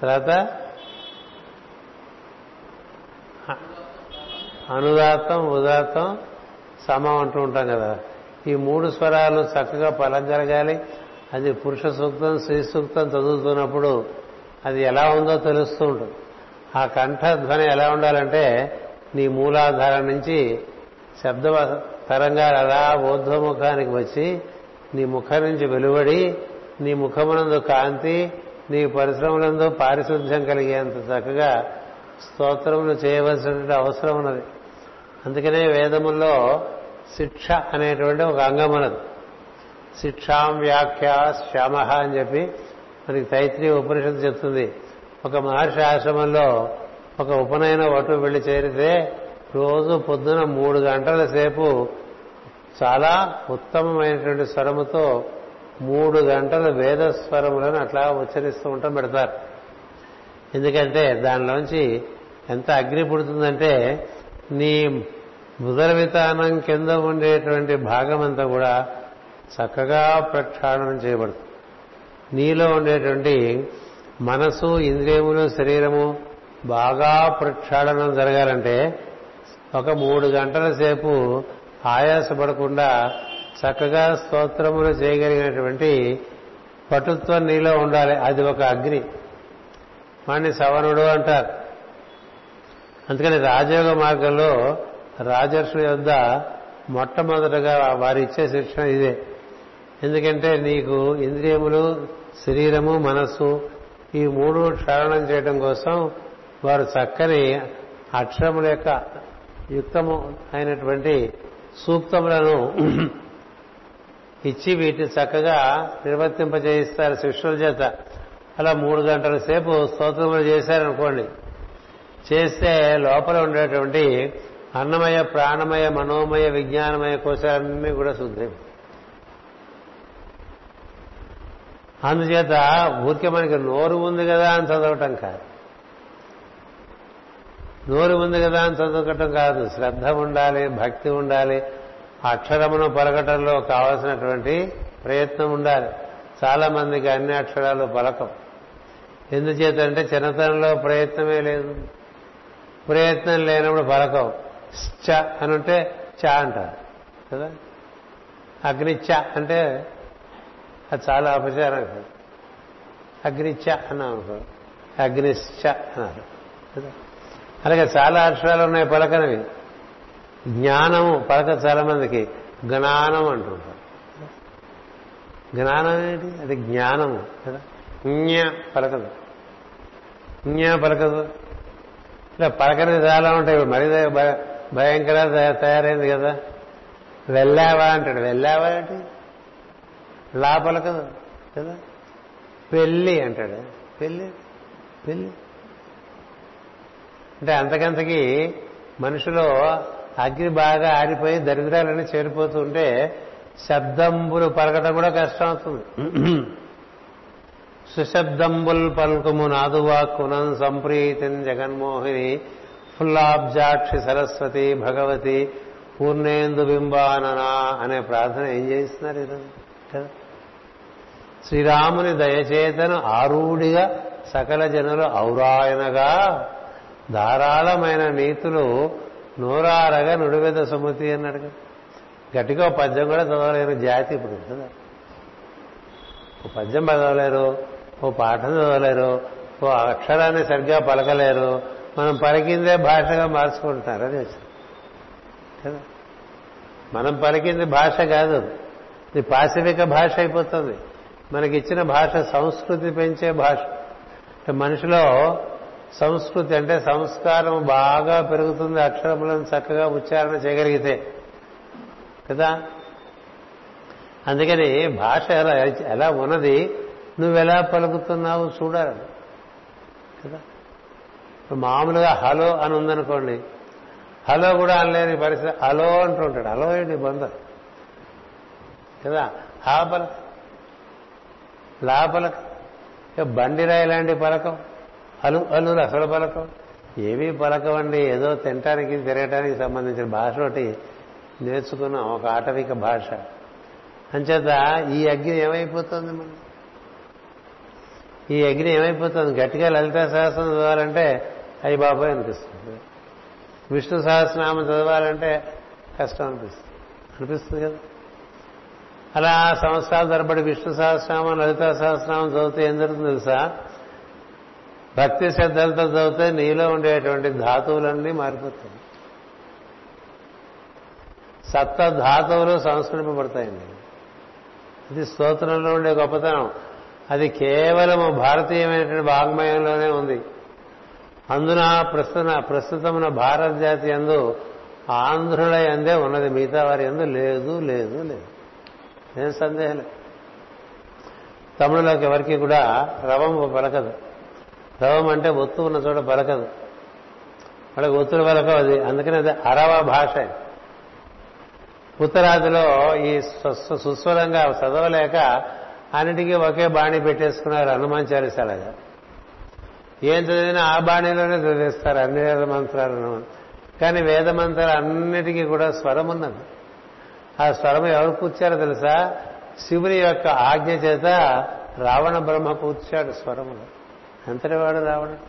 తర్వాత అనుదాత్తం, ఉదాత్తం, సమం అంటూ ఉంటాం కదా. ఈ 3 స్వరాలు చక్కగా పలకగలగాలి. అది పురుష సూక్తం, శ్రీ సూక్తం చదువుతున్నప్పుడు అది ఎలా ఉందో తెలుస్తూ ఉంటుంది. ఆ కంఠధ్వని ఎలా ఉండాలంటే నీ మూలాధారం నుంచి శబ్ద తరంగాలు అలా ఊర్ధ్వముఖానికి వచ్చి నీ ముఖం నుంచి వెలువడి నీ ముఖమునందు కాంతి, నీ పరిశ్రమలందు పారిశుద్ధ్యం కలిగేంత చక్కగా స్తోత్రములు చేయవలసినటువంటి అవసరం ఉన్నది. అందుకనే వేదముల్లో శిక్ష అనేటువంటి ఒక అంగం ఉన్నది. శిక్షాం వ్యాఖ్యా శమహ అని చెప్పి మనకి తైత్తిరీయ ఉపనిషత్తు చెప్తుంది, ఒక మహర్షి ఆశ్రమంలో ఒక ఉపనయన వటువు వెళ్లి చేరితే రోజు పొద్దున 3 గంటల సేపు చాలా ఉత్తమమైనటువంటి స్వరముతో 3 గంటల వేద స్వరములను అట్లా ఉచ్చరిస్తూ ఉంటాం పెడతారు. ఎందుకంటే దానిలోంచి ఎంత అగ్ని పుడుతుందంటే నీ ముదర వితానం కింద ఉండేటువంటి భాగం అంతా కూడా చక్కగా ప్రక్షాళనం చేయబడుతుంది. నీలో ఉండేటువంటి మనసు, ఇంద్రియములు, శరీరము బాగా ప్రక్షాళనం జరగాలంటే ఒక 3 గంటల సేపు ఆయాసపడకుండా చక్కగా స్తోత్రములు చేయగలిగినటువంటి పటుత్వం నీలో ఉండాలి. అది ఒక అగ్ని, వాణ్ణి సవనుడు అంటారు. అందుకని రాజయోగ మార్గంలో రాజర్షుల యొద్ద మొట్టమొదటగా వారిచ్చే శిక్షణ ఇదే. ఎందుకంటే నీకు ఇంద్రియములు, శరీరము, మనస్సు ఈ 3 క్షాళనం చేయడం కోసం వారు చక్కని అక్షరముల యొక్క యుక్తము అయినటువంటి సూక్తములను ఇచ్చి వీటిని చక్కగా నిర్వర్తింపజేయిస్తారు శిష్యుల చేత. అలా 3 గంటల సేపు స్తోత్రములు చేశారనుకోండి, చేస్తే లోపల ఉండేటువంటి అన్నమయ, ప్రాణమయ, మనోమయ, విజ్ఞానమయ కోశాలన్నీ కూడా శుద్ధి. అందుచేత ఊరికే మనకి నోరు ఉంది కదా అని చదవటం కాదు, నోరు ఉంది కదా అని చదువుకోవటం కాదు, శ్రద్ధ ఉండాలి, భక్తి ఉండాలి, అక్షరమును పలకటంలో కావాల్సినటువంటి ప్రయత్నం ఉండాలి. చాలా మందికి అన్ని అక్షరాలు పలకం. ఎందుచేతంటే చిన్నతనంలో ప్రయత్నమే లేదు. ప్రయత్నం లేనప్పుడు పలకం. చ అనుంటే చ అంటారు కదా, అగ్నిచ్చ అంటే అది చాలా అపచారం కాదు. అగ్నిచ్చ అన్నాం అనుకో, అగ్నిశ్చ అన్నారు కదా. అలాగే చాలా అక్షరాలు ఉన్నాయి పలకనవి. జ్ఞానము పలక చాలా మందికి జ్ఞానం అంటుంటారు. జ్ఞానం ఏంటి? అది జ్ఞానము కదా. జ్ఞ పలకదు, జ్ఞ పలకదు. ఇలా పలకనవి చాలా ఉంటాయి. మరీ భయంకర తయారైంది కదా. వెళ్ళావా అంటాడు, వెళ్ళావా ఏంటి? లా పలకదు కదా. పెళ్ళి అంటాడు, పెళ్ళి పెళ్ళి అంటే అంతకంతకి మనిషిలో అగ్ని బాగా ఆరిపోయి దరిద్రాలన్నీ చేరిపోతూ ఉంటే శబ్దంబులు పలకడం కూడా కష్టం అవుతుంది. సుశబ్దంబుల్ పలుకుము నాదువాక్కునం సంప్రీతిని జగన్మోహిని ఫుల్లాబ్జాక్షి సరస్వతి భగవతి పూర్ణేందు బింబాననా అనే ప్రార్థన ఏం చేస్తున్నారు ఈరోజు కదా. శ్రీరాముని దయచేతను ఆరుడిగా సకల జనులు ఔరాయనగా ధారాళమైన నీతులు నూరారగా నుడివేద సుమతి అన్నాడు కదా. గట్టిగా పద్యం కూడా చదవలేరు జాతి ఇప్పుడు కదా. ఓ పద్యం చదవలేరు, ఓ పాఠం చదవలేరు, ఓ అక్షరాన్ని సరిగ్గా పలకలేరు. మనం పలికిందే భాషగా మార్చుకుంటున్నారు అని కదా. మనం పలికింది భాష కాదు, ఇది పాశవిక భాష అయిపోతుంది. మనకిచ్చిన భాష సంస్కృతి పెంచే భాష. మనిషిలో సంస్కృతి అంటే సంస్కారం బాగా పెరుగుతుంది అక్షరములను చక్కగా ఉచ్చారణ చేయగలిగితే కదా. అందుకని భాష ఎలా ఉన్నది, నువ్వెలా పలుకుతున్నావు చూడాలి కదా. మామూలుగా హలో అని ఉందనుకోండి, హలో కూడా అనలేని పరిస్థితి. హలో అంటూ ఉంటాడు, హలో ఏంటి బంధం కదా. హా పలక, లా పలక, బండిరా ఇలాంటి పలకం, అలు అలు అసలు పలకం, ఏమీ పలకవండి. ఏదో తినటానికి తిరగటానికి సంబంధించిన భాష ఒకటి నేర్చుకున్నాం, ఒక ఆటవిక భాష. అంచేత ఈ అగ్ని ఏమైపోతుంది మనం, ఈ అగ్ని ఏమైపోతుంది. గట్టిగా లలితాశాస్త్రం చదవాలంటే అయ్యి బాబాయ్ అనిపిస్తుంది. విష్ణు సహస్రనామం చదవాలంటే కష్టం అనిపిస్తుంది అనిపిస్తుంది కదా. అలా సంవత్సరాల తరబడి విష్ణు సహస్రనామం, లలితా సహస్రనామం చదివితే ఏం జరుగుతుంది తెలుసా? భక్తి శ్రద్ధలతో చదివితే నీలో ఉండేటువంటి ధాతువులన్నీ మారిపోతాయి. సప్త ధాతువులు సంస్కరింపబడతాయండి. ఇది స్తోత్రంలో ఉండే గొప్పతనం. అది కేవలం భారతీయమైనటువంటి వాగ్మయంలోనే ఉంది. అందున ప్రస్తుతమున భారత జాతి యందు ఆంధ్రుల యందే ఉన్నది, మిగతా వారి యందు లేదు లేదు లేదు. నేను సందేహం లేదు. తమిళంలోకి ఎవరికి కూడా రవం పలకదు. రవం అంటే ఒత్తు ఉన్న చోట పలకదు, వాళ్ళకి ఒత్తులు పలకవు అది. అందుకని అది అరవ భాష. ఉత్తరాదిలో ఈ సుస్వరంగా చదవలేక అన్నిటికీ ఒకే బాణి పెట్టేసుకున్నారు హనుమాన్ చాలీసాగా. ఏం చదివినా ఆ బాణిలోనే చదివిస్తారు అన్ని వేద మంత్రాలను. కానీ వేద మంత్రాలు అన్నిటికీ కూడా స్వరం ఉన్నది. ఆ స్వరం ఎవరు కూర్చారో తెలుసా? శివుని యొక్క ఆజ్ఞ చేత రావణ బ్రహ్మ కూర్చాడు స్వరములు. అంతటివాడు రావణుడు.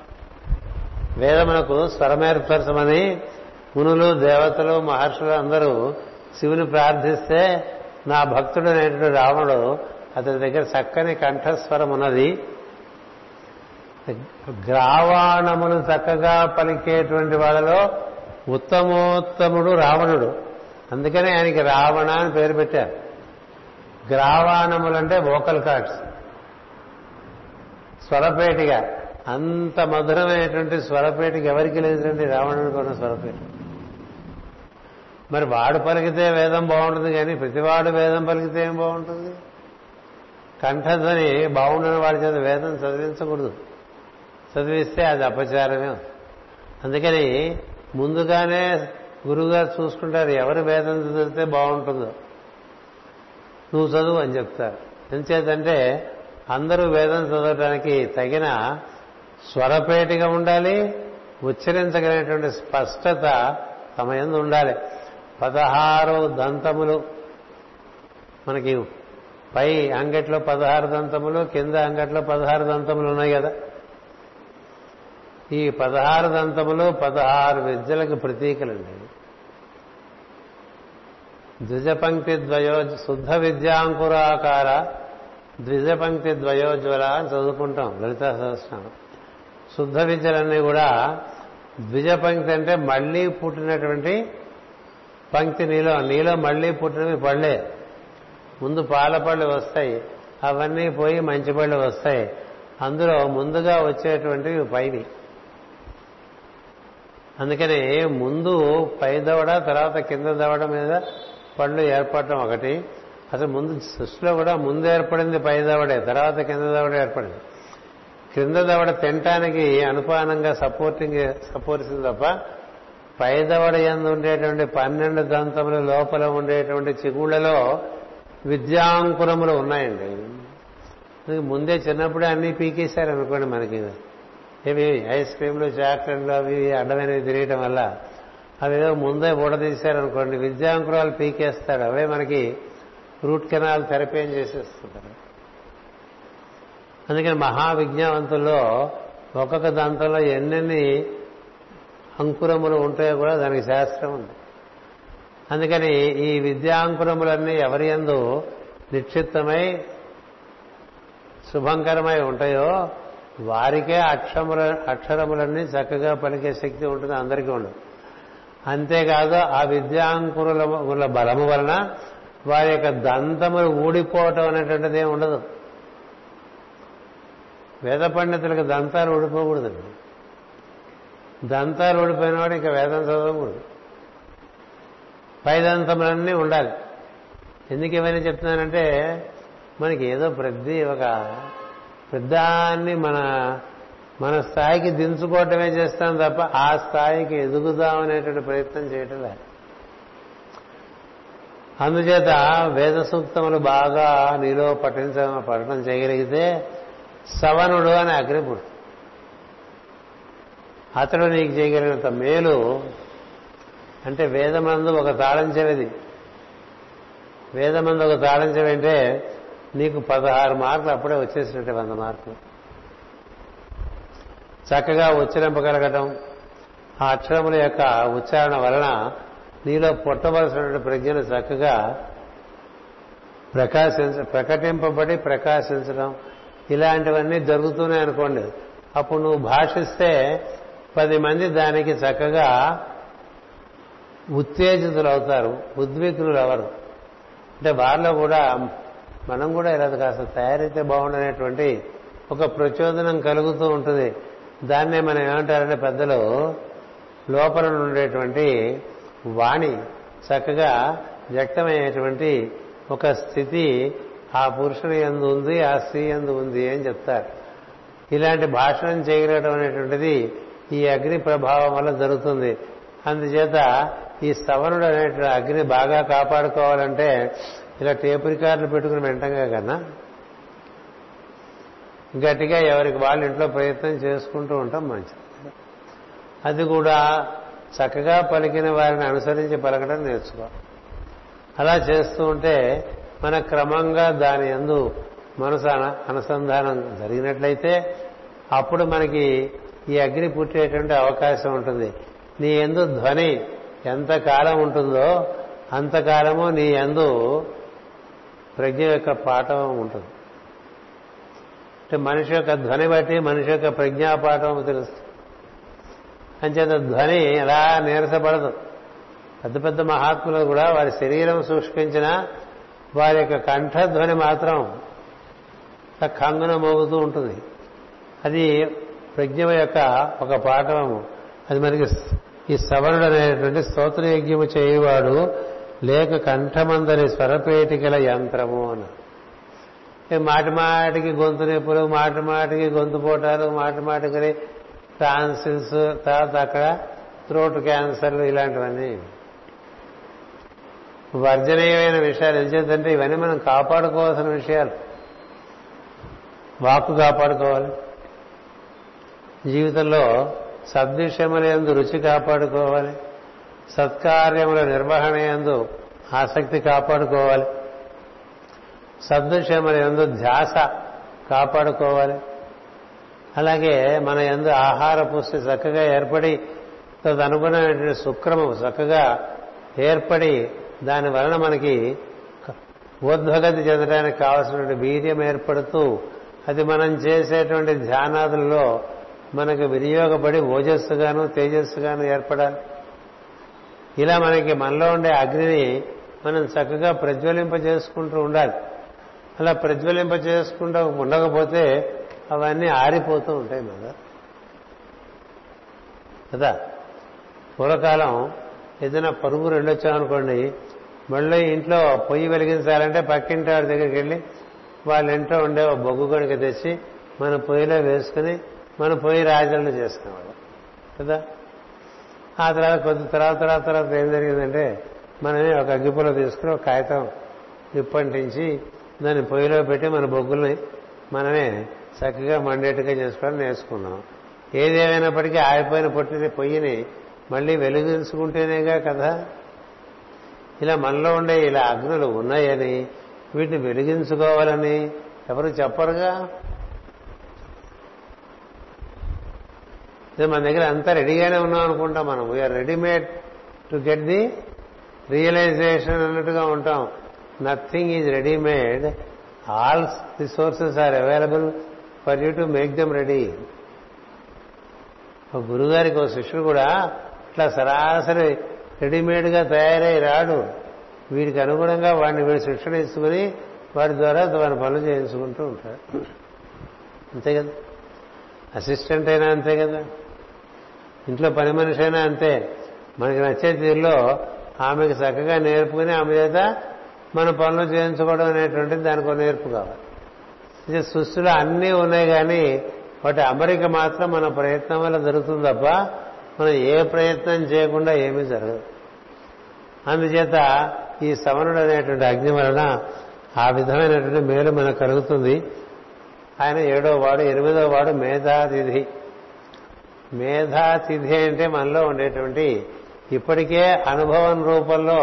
వేదమునకు స్వరమేర్పరచమని మునులు, దేవతలు, మహర్షులు అందరూ శివుని ప్రార్థిస్తే నా భక్తుడు అనేటువంటి రావణుడు, అతని దగ్గర చక్కని కంఠస్వరం ఉన్నది. గ్రావాణమును చక్కగా పలికేటువంటి వాళ్ళలో ఉత్తమోత్తముడు రావణుడు. అందుకనే ఆయనకి రావణ అని పేరు పెట్టారు. గ్రావాణములంటే వోకల్ కార్డ్స్, స్వరపేటిగా. అంత మధురమైనటువంటి స్వరపేటికి ఎవరికి లేదండి రావణుడికి ఉన్న స్వరపేట. మరి వాడు పలికితే వేదం బాగుంటుంది, కానీ ప్రతివాడు వేదం పలికితే ఏం బాగుంటుంది? కంఠధ్వని బాగుండని వాడి చేత వేదం చదివించకూడదు, చదివిస్తే అది అపచారమే. అందుకని ముందుగానే గురువుగారు చూసుకుంటారు ఎవరు వేదం చదివితే బాగుంటుందో. నువ్వు చదువు అని చెప్తారు. ఎంచేతంటే అందరూ వేదం చదవటానికి తగిన స్వరపేటిగా ఉండాలి, ఉచ్చరించగలిగినటువంటి స్పష్టత తమ యందు ఉండాలి. 16 దంతములు మనకి, పై అంగట్లో 16 దంతములు, కింద అంగట్లో 16 దంతములు ఉన్నాయి కదా. ఈ 16 దంతములు 16 విద్యలకు ప్రతీకలండి. ద్విజపంక్తి ద్వయో శుద్ధ విద్యాంకురాకార ద్విజపంక్తి ద్వయోజ్వల అని చదువుకుంటాం లలితా సహస్రనామం. శుద్ధ విద్యలన్నీ కూడా ద్విజపంక్తి అంటే మళ్లీ పుట్టినటువంటి పంక్తి. నీలో మళ్లీ పుట్టినవి పళ్ళే. ముందు పాలపళ్ళు వస్తాయి, అవన్నీ పోయి మంచి పళ్ళు వస్తాయి. అందులో ముందుగా వచ్చేటువంటివి పైవి. అందుకని ముందు పై దవడ, తర్వాత కింద దవడ మీద పళ్ళు ఏర్పడటం ఒకటి. అసలు ముందు సృష్టిలో కూడా ముందు ఏర్పడింది పై దవడే, తర్వాత కింద దవడ ఏర్పడింది. క్రింద దవడ తినటానికి అనుపానంగా సపోర్టింగ్ తప్ప పై దవడ యందు ఉండేటువంటి 12 దంతముల లోపల ఉండేటువంటి చిగుళ్లలో విద్యాంకురములు ఉన్నాయండి. ముందే చిన్నప్పుడే అన్నీ పీకేశారనుకోండి మనకి. ఏవి ఐస్ క్రీమ్లు, చాక్లెట్లు అవి అడ్డమైనవి తినేయటం వల్ల అవేదో ముందే ఊడదీశారనుకోండి విద్యాంకురాలు పీకేస్తాడు. అవే మనకి రూట్ కెనాల్ థెరపీ అని చేసేస్తుంటారు. అందుకని మహావిజ్ఞావంతుల్లో ఒక్కొక్క దంతంలో ఎన్నెన్ని అంకురములు ఉంటాయో కూడా దానికి శాస్త్రం ఉంది. అందుకని ఈ విద్యాంకురములన్నీ ఎవరి యందు నిక్షిప్తమై శుభంకరమై ఉంటాయో వారికే అక్షరములన్నీ చక్కగా పలికే శక్తి ఉంటుంది, అందరికీ ఉండదు. అంతేకాదు ఆ విద్యాంకురుల బలము వలన వారి యొక్క దంతములు ఊడిపోవటం అనేటువంటిది ఏమి ఉండదు. వేద పండితులకు దంతాలు ఊడిపోకూడదండి. దంతాలు ఊడిపోయిన వాడు ఇంకా వేదం చదవకూడదు. పై దంతములన్నీ ఉండాలి. ఎందుకు ఏమైనా చెప్తున్నానంటే మనకి ఏదో పెద్దాన్ని మన స్థాయికి దించుకోవటమే చేస్తాం తప్ప ఆ స్థాయికి ఎదుగుదామనేటువంటి ప్రయత్నం చేయటం లేదు. అందుచేత వేద సూక్తములు బాగా నీలో పఠనం చేయగలిగితే సవనుడు అని అగ్రిపుడు అతడు నీకు చేయగలిగినంత మేలు అంటే వేదమందు ఒక తాళం చెవిది. వేదమందు ఒక తాళం చెవి అంటే నీకు 16 మార్కులు అప్పుడే వచ్చేసినట్టే. 100 మార్కులు చక్కగా ఉచ్చరింపగలగటం ఆ అక్షరముల యొక్క ఉచ్చారణ వలన నీలో పుట్టవలసినటువంటి ప్రజ్ఞను చక్కగా ప్రకటింపబడి ప్రకాశించడం ఇలాంటివన్నీ జరుగుతూనే అనుకోండి. అప్పుడు నువ్వు భాషిస్తే 10 మంది దానికి చక్కగా ఉత్తేజితులు అవుతారు, ఉద్విగ్నులు అవరు. అంటే వారిలో కూడా మనం కూడా ఇలా కాస్త తయారైతే బాగుండనేటువంటి ఒక ప్రచోదనం కలుగుతూ ఉంటుంది. దాన్నే మనం ఏమంటారంటే పెద్దలు లోపల ఉండేటువంటి వాణి చక్కగా వ్యక్తమయ్యేటువంటి ఒక స్థితి ఆ పురుషుని యందు ఉంది, ఆ స్త్రీ యందు ఉంది అని చెప్తారు. ఇలాంటి భాషణం చేయడం అనేటువంటిది ఈ అగ్ని ప్రభావం వల్ల జరుగుతుంది. అందుచేత ఈ స్తవనుడు అనేటువంటి అగ్ని బాగా కాపాడుకోవాలంటే ఇలా టేపు రికార్డులు పెట్టుకుని వెంటగా కన్నా గట్టిగా ఎవరికి వాళ్ళు ఇంట్లో ప్రయత్నం చేసుకుంటూ ఉంటాం మంచిది. అది కూడా చక్కగా పలికిన వారిని అనుసరించి పలకడం నేర్చుకోవాలి. అలా చేస్తూ ఉంటే మన క్రమంగా దాని యందు మనసు అనుసంధానం జరిగినట్లయితే అప్పుడు మనకి ఈ అగ్ని పుట్టేటువంటి అవకాశం ఉంటుంది. నీ యందు ధ్వని ఎంతకాలం ఉంటుందో అంతకాలము నీ యందు ప్రజ్ఞ యొక్క పాఠం ఉంటుంది. అంటే మనిషి యొక్క ధ్వని బట్టి మనిషి యొక్క ప్రజ్ఞాపాఠం తెలుస్తుంది. అంచేత ధ్వని ఎలా నీరసపడదు. పెద్ద పెద్ద మహాత్ములు కూడా వారి శరీరం సూక్ష్మించిన వారి యొక్క కంఠధ్వని మాత్రం కంగున మోగుతూ ఉంటుంది. అది ప్రజ్ఞ యొక్క ఒక పాఠము. అది మనకి ఈ శ్రవణుడు అనేటువంటి స్తోత్రయజ్ఞము చేయవాడు లేక కంఠమందరి స్వరపేటికల యంత్రము అని మాటిమాటికి గొంతు నొప్పులు, మాటిమాటికి గొంతు పోటాలు, మాటిమాటికి టాన్సిల్స్, తర్వాత అక్కడ థ్రోట్ క్యాన్సర్లు, ఇలాంటివన్నీ వర్జనీయమైన విషయాలు. ఎందుచేతంటే ఇవన్నీ మనం కాపాడుకోవాల్సిన విషయాలు. వాక్కు కాపాడుకోవాలి, జీవితంలో సద్విషయములందు రుచి కాపాడుకోవాలి, సత్కార్యముల నిర్వహణ యందు ఆసక్తి కాపాడుకోవాలి, సద్విషయములందు ధ్యాస కాపాడుకోవాలి. అలాగే మన యందు ఆహార పుష్టి చక్కగా ఏర్పడి తదనుగుణమైనటువంటి శుక్రము చక్కగా ఏర్పడి దాని వలన మనకి ఉద్భగతి చెందడానికి కావలసినటువంటి వీర్యం ఏర్పడుతూ అది మనం చేసేటువంటి ధ్యానాదులలో మనకు వినియోగపడి ఓజస్సుగాను తేజస్సుగాను ఏర్పడాలి. ఇలా మనకి మనలో ఉండే అగ్నిని మనం చక్కగా ప్రజ్వలింపజేసుకుంటూ ఉండాలి. అలా ప్రజ్వలింపజేసుకుంటూ ఉండకపోతే అవన్నీ ఆరిపోతూ ఉంటాయి మన కదా. పూర్వకాలం ఏదైనా పరుగు రెండు వచ్చామనుకోండి, మళ్ళీ ఇంట్లో పొయ్యి వెలిగించాలంటే పక్కింటి వారి దగ్గరికి వెళ్ళి వాళ్ళ ఇంట్లో ఉండే ఒక బొగ్గు గొడుక తెచ్చి మన పొయ్యిలో వేసుకుని మన పొయ్యి రాజులను చేసుకునేవాళ్ళం కదా. ఆ తర్వాత కొద్ది తర్వాత ఏం జరిగిందంటే మనమే ఒక అగ్గిపుల్ల తీసుకుని ఒక కాగితం నిప్పంటించి దాన్ని పొయ్యిలో పెట్టి మన బొగ్గుల్ని మనమే చక్కగా మండేట్టుగా చేసుకోవడం నేర్చుకున్నాం. ఏదేమైనప్పటికీ ఆరిపోయిన పుట్టిన పొయ్యిని మళ్ళీ వెలిగించుకుంటేనేగా కదా. ఇలా మనలో ఉండే ఇలా అగ్నులు ఉన్నాయని వీటిని వెలిగించుకోవాలని ఎవరు చెప్పరుగా. మన దగ్గర అంతా రెడీగానే ఉన్నాం అనుకుంటాం. మనం we are readymade to get the realisation అన్నట్టుగా ఉంటాం. Nothing is readymade. All the sources are available for you to make them ready. ఒక గురుగారికి ఒక శిష్యుడు కూడా ఇట్లా సరాసరి రెడీమేడ్గా తయారై రాడు. వీడికి అనుగుణంగా వాడిని వీడి శిక్షణ ఇచ్చుకుని వాడి ద్వారా వారి పనులు చేయించుకుంటూ ఉంటాడు. అంతే కదా. అసిస్టెంట్ అయినా అంతే కదా, ఇంట్లో పని మనిషి అయినా అంతే. మనకి నచ్చే తీరులో ఆమెకు చక్కగా నేర్పుకుని ఆమె చేత మన పనులు చేయించుకోవడం అనేటువంటిది దానికి నేర్పు కావాలి. ఇది సృష్టిలో అన్నీ ఉన్నాయి కానీ వాటి అమరిక మాత్రం మన ప్రయత్నం వల్ల జరుగుతుంది తప్ప మనం ఏ ప్రయత్నం చేయకుండా ఏమీ జరగదు. అందుచేత ఈ శ్రవణుడు అనేటువంటి అగ్ని వలన ఆ విధమైనటువంటి మేలు మనకు కలుగుతుంది. ఆయన 7వ వాడు, 8వ వాడు మేధాతిథి. మేధాతిథి అంటే మనలో ఉండేటువంటి ఇప్పటికే అనుభవం రూపంలో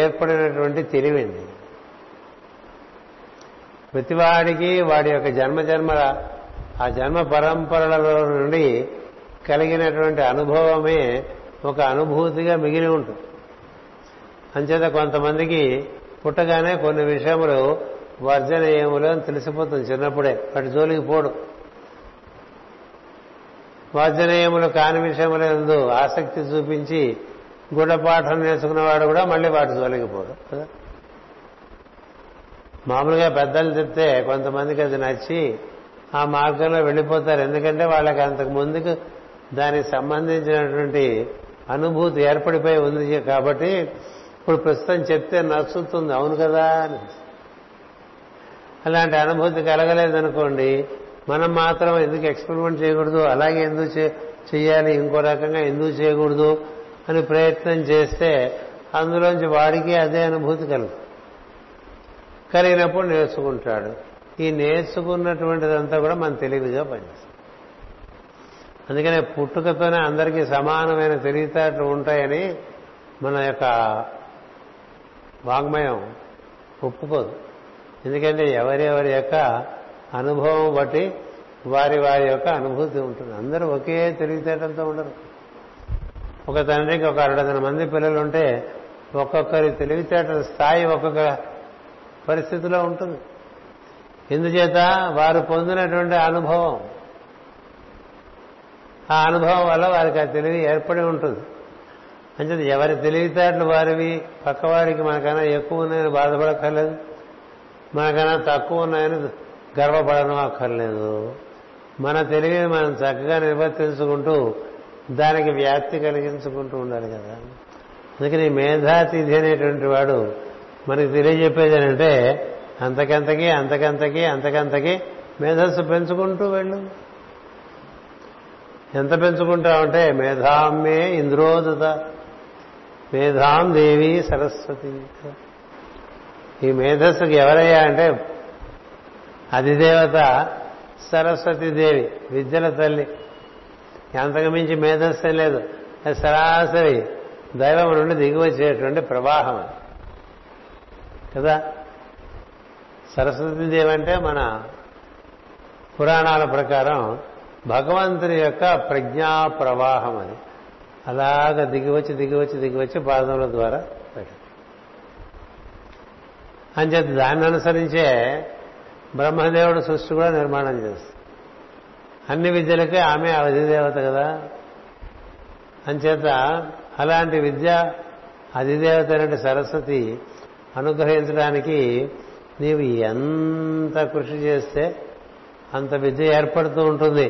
ఏర్పడినటువంటి తెలివింది. ప్రతివాడికి వాడి యొక్క జన్మ పరంపరలలో నుండి కలిగినటువంటి అనుభవమే ఒక అనుభూతిగా మిగిలి ఉంటుంది. అంచేత కొంతమందికి పుట్టగానే కొన్ని విషయములు వర్జనీయములు అని తెలిసిపోతుంది. చిన్నప్పుడే వాటి జోలికి పోడు. వర్జనీయములు కాని విషయములందు ఆసక్తి చూపించి గుణపాఠం నేర్చుకున్నవాడు కూడా మళ్ళీ వాటి జోలికి పోడు కదా. మామూలుగా పెద్దలు చెప్తే కొంతమందికి అది నచ్చి ఆ మార్గంలో వెళ్ళిపోతారు. ఎందుకంటే వాళ్ళకి అంతకు ముందుకు దానికి సంబంధించినటువంటి అనుభూతి ఏర్పడిపోయి ఉంది కాబట్టి ఇప్పుడు ప్రస్తుతం చెప్తే నచ్చుతుంది. అవును కదా అని అలాంటి అనుభూతి కలగలేదనుకోండి, మనం మాత్రం ఎందుకు ఎక్స్పెరిమెంట్ చేయకూడదు, అలాగే ఎందుకు చేయాలి, ఇంకో రకంగా ఎందుకు చేయకూడదు అని ప్రయత్నం చేస్తే అందులోంచి వాడికి అదే అనుభూతి కలిగినప్పుడు నేర్చుకుంటాడు. ఈ నేర్చుకున్నటువంటిదంతా కూడా మన తెలివిగా పనిచేస్తాం. అందుకనే పుట్టుకతోనే అందరికీ సమానమైన తెలివితేటలు ఉంటాయని మన యొక్క వాంగ్మయం ఒప్పుకోదు. ఎందుకంటే ఎవరెవరి యొక్క అనుభవం బట్టి వారి వారి యొక్క అనుభూతి ఉంటుంది. అందరూ ఒకే తెలివితేటలతో ఉండరు. ఒక తండ్రికి ఒక 6,000 మంది పిల్లలు ఉంటే ఒక్కొక్కరి తెలివితేటల స్థాయి ఒక్కొక్క పరిస్థితిలో ఉంటుంది. ఎందుచేత వారు పొందినటువంటి అనుభవం, ఆ అనుభవం వల్ల వారికి ఆ తెలివి ఏర్పడి ఉంటుంది. అంటే ఎవరి తెలివితేటలు వారివి, పక్కవారికి మనకైనా ఎక్కువ ఉన్నాయని బాధపడక్కర్లేదు, మనకైనా తక్కువ ఉన్నాయని గర్వపడను అక్కర్లేదు. మన తెలివిని మనం చక్కగా నిర్వర్తించుకుంటూ దానికి వ్యాప్తి కలిగించుకుంటూ ఉండాలి కదా. అందుకని మేధాతిథి అనేటువంటి వాడు మనకి తెలియజెప్పేది ఏంటంటే అంతకంతకి అంతకంతకి అంతకంతకి మేధస్సు పెంచుకుంటూ వెళ్ళు. ఎంత పెంచుకుంటామంటే మేధామ్మే ఇంద్రోదుత మేధాం దేవి సరస్వతి. ఈ మేధస్సుకి ఎవరయ్యా అంటే అధిదేవత సరస్వతీదేవి, విద్యల తల్లి. అంతకుమించి మేధస్సు లేదు. అది సరాసరి దైవం నుండి దిగివచ్చేటువంటి ప్రవాహం కదా. సరస్వతీదేవి అంటే మన పురాణాల ప్రకారం భగవంతుని యొక్క ప్రజ్ఞా ప్రవాహం అని అలాగ దిగివచ్చి దిగివచ్చి దిగివచ్చి పాదముల ద్వారా పెట్టారు. అంచేత దాన్ని అనుసరించే బ్రహ్మదేవుడు సృష్టి కూడా నిర్మాణం చేస్తుంది. అన్ని విద్యలకే ఆమె అధిదేవత కదా. అంచేత అలాంటి విద్య అధిదేవత అంటే సరస్వతి అనుగ్రహించడానికి నీవు ఎంత కృషి చేస్తే అంత విద్య ఏర్పడుతూ ఉంటుంది.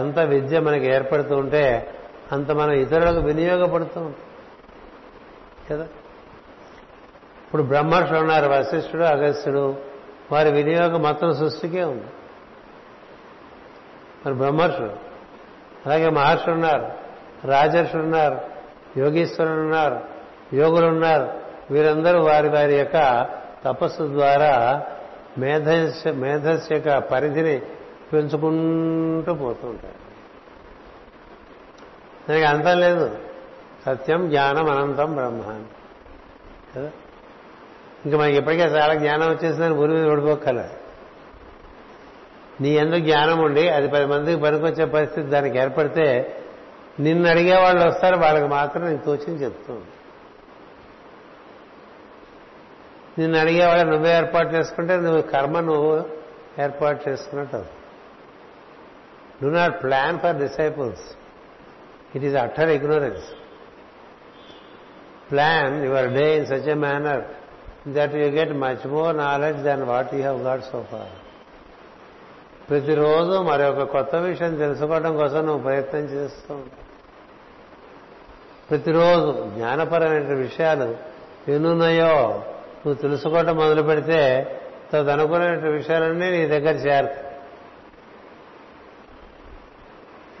ఎంత విద్య మనకి ఏర్పడుతూ ఉంటే అంత మనం ఇతరులకు వినియోగపడుతూ ఉంటాం కదా. ఇప్పుడు బ్రహ్మర్షులు ఉన్నారు, వశిష్ఠుడు, అగస్త్యుడు. వారి వినియోగం మొత్తం సృష్టికే ఉంది. మరి బ్రహ్మర్షులు, అలాగే మహర్షులు ఉన్నారు, రాజర్షులు ఉన్నారు, యోగీశ్వరులు ఉన్నారు, యోగులు ఉన్నారు. వీరందరూ వారి వారి యొక్క తపస్సు ద్వారా మేధస్సు యొక్క పరిధిని పెంచుకుంటూ పోతూ ఉంటారు. దానికి అంతం లేదు. సత్యం జ్ఞానం అనంతం బ్రహ్మ అని కదా. ఇంకా మనకి ఇప్పటికే చాలా జ్ఞానం వచ్చేసిందని గురువు ఓడిపోకల. నీ ఎందుకు జ్ఞానం ఉండి అది 10 మందికి పనికొచ్చే పరిస్థితి దానికి ఏర్పడితే నిన్ను అడిగే వాళ్ళు వస్తారు, వాళ్ళకి మాత్రం నీకు తోచింది చెప్తుంది. నిన్ను అడిగేవాళ్ళ నువ్వే ఏర్పాటు చేసుకుంటే నువ్వు కర్మ నువ్వు ఏర్పాటు చేసుకున్నట్టు. Do not plan for disciples, it is utter ignorance. Plan your day in such a manner that you get much more knowledge than what you have got so far. ప్రతిరోజు మరొక కొత్త విషయం తెలుసుకోవడం కోసం నువ్వు ప్రయత్నం చేస్తూ ఉంటావు. ప్రతిరోజు జ్ఞానపరమైన విషయాలు ఎన్నున్నాయో నువ్వు తెలుసుకోవటం మొదలు పెడితే తదనుకునే విషయాలన్నీ నీ దగ్గర చేరతాయి.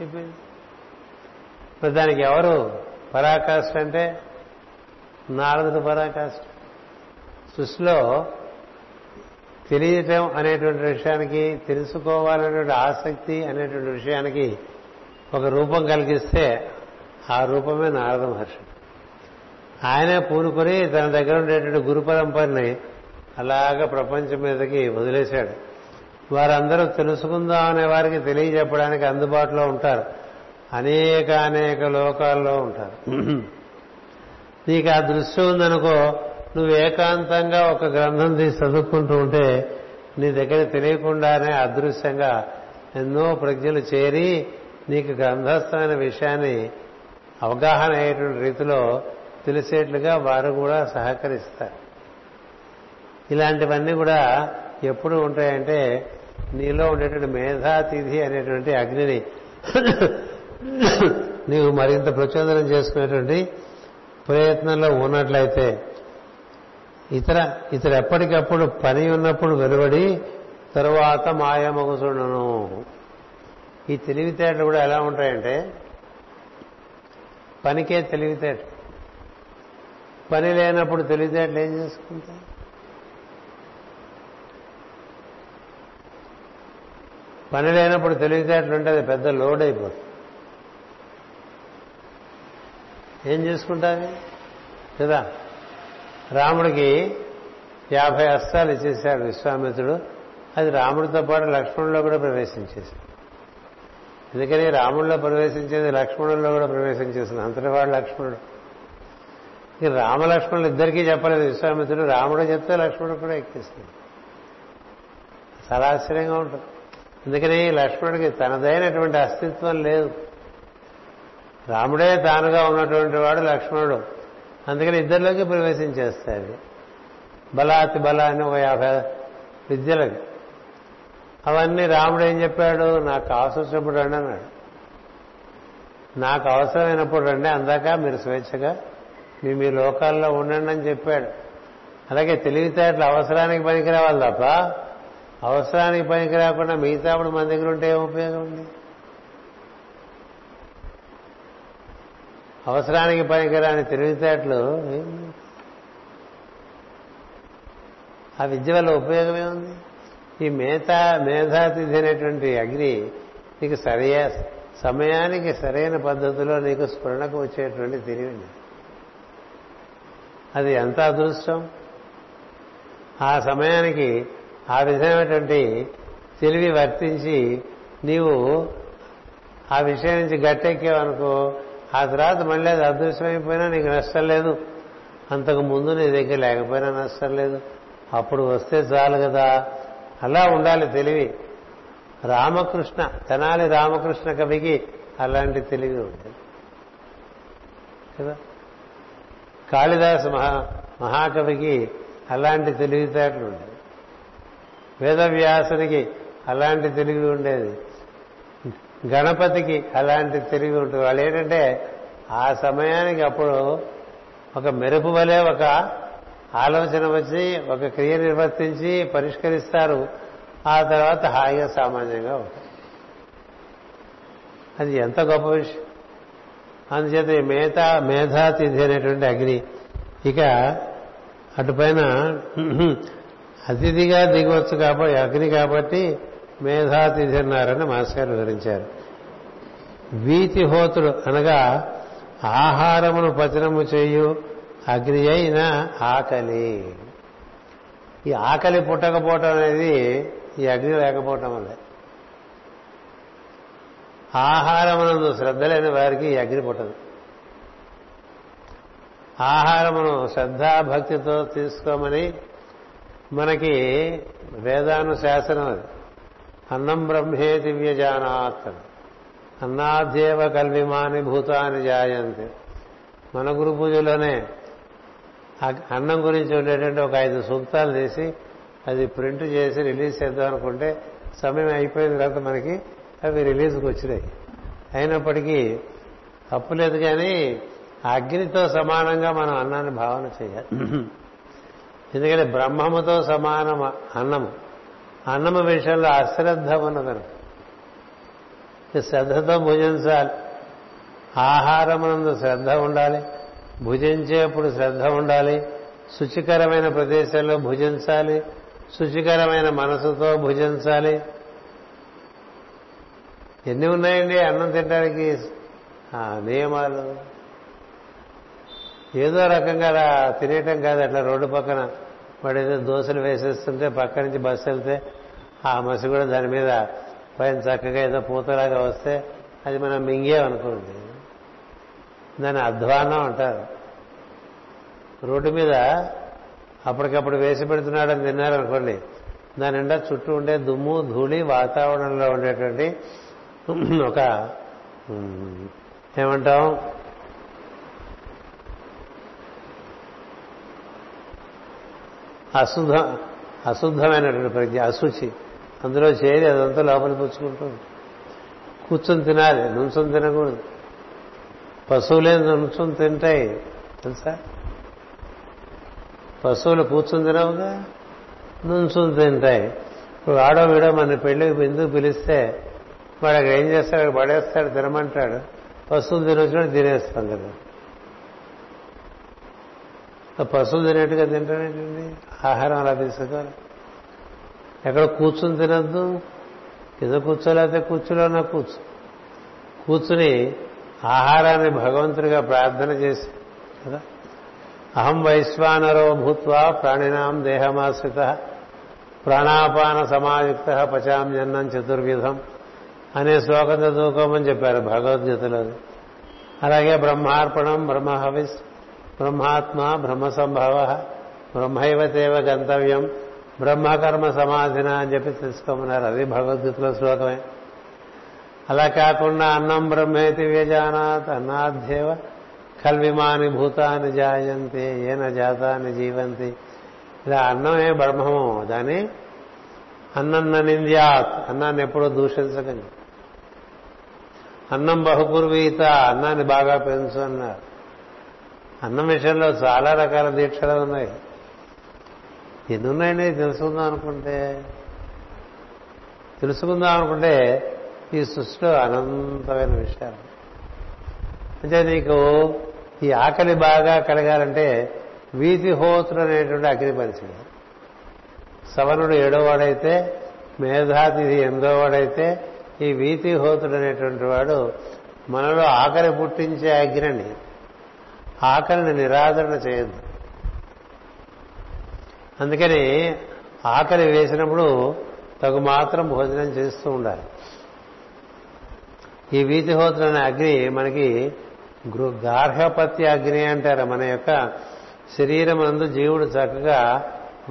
ఇప్పుడు దానికి ఎవరు పరాకాష్ఠ అంటే నారదుడు పరాకాష్ఠ. సృష్టిలో తెలియటం అనేటువంటి విషయానికి, తెలుసుకోవాలనేటువంటి ఆసక్తి అనేటువంటి విషయానికి ఒక రూపం కలిగిస్తే ఆ రూపమే నారద మహర్షి. ఆయనే పూనుకొని తన దగ్గర ఉండేటువంటి గురు పరంపరని అలాగ ప్రపంచం మీదకి వదిలేశాడు. వారందరూ తెలుసుకుందాం అనే వారికి తెలియజెప్పడానికి అందుబాటులో ఉంటారు. అనేక లోకాల్లో ఉంటారు. నీకు ఆ దృష్టి ఉందనుకో, నువ్వు ఏకాంతంగా ఒక గ్రంథం తీసి చదువుకుంటూ ఉంటే నీ దగ్గర తెలియకుండానే అదృశ్యంగా ఎన్నో ప్రజ్ఞలు చేరి నీకు గ్రంథస్థమైన విషయాన్ని అవగాహన అయ్యేటువంటి రీతిలో తెలిసేట్లుగా వారు కూడా సహకరిస్తారు. ఇలాంటివన్నీ కూడా ఎప్పుడు ఉంటాయంటే నీలో ఉండేటువంటి మేధాతిథి అనేటువంటి అగ్నిని నీవు మరింత ప్రచోదనం చేసుకునేటువంటి ప్రయత్నంలో ఉన్నట్లయితే ఇతర ఇతర ఎప్పటికప్పుడు పని ఉన్నప్పుడు వెలువడి తరువాత మాయమగుసుండును. ఈ తెలివితేటలు కూడా ఎలా ఉంటాయంటే, పనికే తెలివితేట, పని లేనప్పుడు తెలివితేటలు ఏం చేసుకుంటాయి? పని లేనప్పుడు తెలివితేటలు ఉంటే అది పెద్ద లోడ్ అయిపోతుంది. ఏం చేసుకుంటారు కదా. రాముడికి 50 అస్త్రాలు ఇచ్చేశాడు విశ్వామిత్రుడు. అది రాముడితో పాటు లక్ష్మణుల్లో కూడా ప్రవేశించేశాడు. ఎందుకని రాముడిలో ప్రవేశించేది లక్ష్మణుల్లో కూడా ప్రవేశించేసింది. అంతటి వాడు లక్ష్మణుడు. ఇక రామలక్ష్మణులు ఇద్దరికీ చెప్పలేదు విశ్వామిత్రుడు. రాముడు చెప్తే లక్ష్మణుడు కూడా ఎక్కిస్తుంది. చాలా ఆశ్చర్యంగా ఉంటుంది. అందుకని లక్ష్మణుడికి తనదైనటువంటి అస్తిత్వం లేదు. రాముడే తానుగా ఉన్నటువంటి వాడు లక్ష్మణుడు. అందుకని ఇద్దరిలోకి ప్రవేశించేస్తాడు. బలాతి బల అని ఒక 50 విద్యలకి. అవన్నీ రాముడు ఏం చెప్పాడు? నాకు అవసరమైనప్పుడు రండి అన్నాడు. నాకు అవసరమైనప్పుడు రండి అందాక మీరు స్వేచ్ఛగా మీ లోకాల్లో ఉండండి అని చెప్పాడు. అలాగే తెలివితేటలు అవసరానికి పనికిరావాలి తప్ప అవసరానికి పనికి రాకుండా మిగతాప్పుడు మన దగ్గర ఉంటే ఏం ఉపయోగం ఉంది? అవసరానికి పనికిరాని తెలివితేటలు ఆ విద్య వల్ల ఉపయోగమే ఉంది. ఈ మేధాతిథి అనేటువంటి అగ్ని నీకు సమయానికి సరైన పద్ధతిలో నీకు స్ఫురణకు వచ్చేటువంటి తెలివి. అది ఎంత అదృష్టం! ఆ సమయానికి ఆ విధమైనటువంటి తెలివి వర్తించి నీవు ఆ విషయం నుంచి గట్టెక్కావనుకో, ఆ తర్వాత మళ్ళీ అది అదృశ్యమైపోయినా నీకు నష్టం లేదు. అంతకు ముందు నీ దగ్గర లేకపోయినా నష్టం లేదు. అప్పుడు వస్తే చాలు కదా. అలా ఉండాలి తెలివి. రామకృష్ణ, తెనాలి రామకృష్ణ కవికి అలాంటి తెలివి ఉంటుంది కదా. కాళిదాస మహాకవికి అలాంటి తెలివితేటలు ఉండేవి. వేదవ్యాసునికి అలాంటి తెలివి ఉండేది. గణపతికి అలాంటి తెలివి ఉంటుంది. వాళ్ళు ఏంటంటే ఆ సమయానికి అప్పుడు ఒక మెరుపు వలె ఒక ఆలోచన వచ్చి ఒక క్రియ నిర్వర్తించి పరిష్కరిస్తారు. ఆ తర్వాత హాయిగా సామాన్యంగా ఉంటుంది. అది ఎంత గొప్ప విషయం! అందుచేత ఈ మేధాతిథి అనేటువంటి అగ్ని. ఇక అటుపైన అతిథిగా దిగవచ్చు కాబట్టి అగ్ని కాబట్టి మేధాతిథి అన్నారని మాస్టర్ వివరించారు. వీతిహోతుడు అనగా ఆహారమును పచనము చేయు అగ్ని అయిన ఆకలి. ఈ ఆకలి పుట్టకపోవటం అనేది ఈ అగ్ని లేకపోవటం వల్ల. ఆహారమునందు శ్రద్ధ లేని వారికి ఈ అగ్ని పుట్టదు. ఆహారమును శ్రద్ధాభక్తితో తీసుకోమని మనకి వేదానుశాసనం. అది అన్నం బ్రహ్మే దివ్యజానాత్ అన్నాధ్యేవ కల్విమాని భూతాన్ని జాయంతి. మన గురు పూజలోనే అన్నం గురించి ఉండేటువంటి ఒక 5 సూక్తాలు తీసి అది ప్రింట్ చేసి రిలీజ్ చేద్దాం అనుకుంటే సమయం అయిపోయిన తర్వాత మనకి అవి రిలీజ్కి వచ్చినాయి. అయినప్పటికీ తప్పులేదు, కానీ అగ్నితో సమానంగా మనం అన్నాన్ని భావన చేయాలి. ఎందుకంటే బ్రహ్మముతో సమానం అన్నము. అన్నము విషయంలో అశ్రద్ధ ఉన్నదను. శ్రద్ధతో భుజించాలి. ఆహారమునందు శ్రద్ధ ఉండాలి. భుజించేప్పుడు శ్రద్ధ ఉండాలి. శుచికరమైన ప్రదేశాల్లో భుజించాలి. శుచికరమైన మనసుతో భుజించాలి. ఎన్ని ఉన్నాయండి అన్నం తినడానికి నియమాలు? ఏదో రకంగా తినేయటం కాదు. అట్లా రోడ్డు పక్కన వాడు ఏదో దోశలు వేసేస్తుంటే పక్క నుంచి బస్సు వెళ్తే ఆ మసి కూడా దాని మీద పైన చక్కగా ఏదో పూతలాగా వస్తే అది మనం మింగేమనుకోండి, దాన్ని అధ్వానం అంటారు. రోడ్డు మీద అప్పటికప్పుడు వేసి పెడుతున్నాడని తిన్నారనుకోండి, దాని నిండా చుట్టూ ఉండే దుమ్ము ధూళి వాతావరణంలో ఉండేటువంటి ఒక ఏమంటాం అశుద్ధమైనటువంటి ప్రజ్ఞ, అశుచి అందులో చేరి అదంతా లోపలి పుచ్చుకుంటూ కూర్చొని తినాలి. నుంచొని తినకూడదు. పశువులే నుంచొని తింటాయి తెలుసా. పశువులు కూర్చొని తినవుగా, నుంచొని తింటాయి. వాడో వీడో మన పెళ్లికి బిందు పిలిస్తే వాడు అక్కడ ఏం చేస్తాడు, పడేస్తాడు, తినమంటాడు, పశువులు తినొచ్చినట్టు తినేస్తాం కదా. పశువులు తినేట్టుగా తింటానేటండి, ఆహారం అలా తీసుకోవాలి. ఎక్కడ కూర్చుని తినద్దు, కింద కూర్చోలేకపోతే కూర్చులోనా కూర్చుని ఆహారాన్ని భగవంతుడిగా ప్రార్థన చేసి కదా. అహం వైశ్వానరో భూత్వా ప్రాణినాం దేహమాశ్రిత ప్రాణాపాన సమాయుక్త పచామ్యన్నం చతుర్విధం అనే శ్లోకం చదువుకోమని చెప్పారు భగవద్గీతలో. అలాగే బ్రహ్మార్పణం, బ్రహ్మహవిస్, బ్రహ్మాత్మ, బ్రహ్మ సంభవ, బ్రహ్మైవతేవ గంతవ్యం, బ్రహ్మకర్మ సమాధిన అని చెప్పి తెలుసుకోమన్నారు. అది భగవద్గీతలో శ్లోకమే. అలా కాకుండా అన్నం బ్రహ్మేతి వ్యజానాత్ అన్నాధ్యేవ కల్విమాని భూతాన్ని జాయంతి ఏన జాతాన్ని జీవంతి, ఇలా అన్నమే బ్రహ్మము, దాని అన్నన్నింద్యాత్, అన్నాన్ని ఎప్పుడూ దూషించకండి. అన్నం బహుకుర్వీత, అన్నాన్ని బాగా పెంచు అన్నారు. అన్నం విషయంలో చాలా రకాల దీక్షలు ఉన్నాయి. ఎన్నున్నాయని తెలుసుకుందాం అనుకుంటే ఈ సృష్టిలో అనంతమైన విషయాలు. అంటే నీకు ఈ ఆకలి బాగా కలగాలంటే వీతిహోత్రుడు అనేటువంటి అగ్ని పరీక్ష. సవనుడు ఏడోవాడైతే, మేధాతిథి ఎనిమిదోవాడైతే, ఈ వీతిహోత్రుడు అనేటువంటి వాడు మనలో ఆకలి పుట్టించే అగ్ని. ఆకలిని నిరాదరణ చేయదు. అందుకని ఆకలి వేసినప్పుడు తగు మాత్రం భోజనం చేస్తూ ఉండాలి. ఈ వీతిహోత్రుడు అనే అగ్ని మనకి గార్హపత్య అగ్ని అంటారు. మన యొక్క శరీరం అందు జీవుడు చక్కగా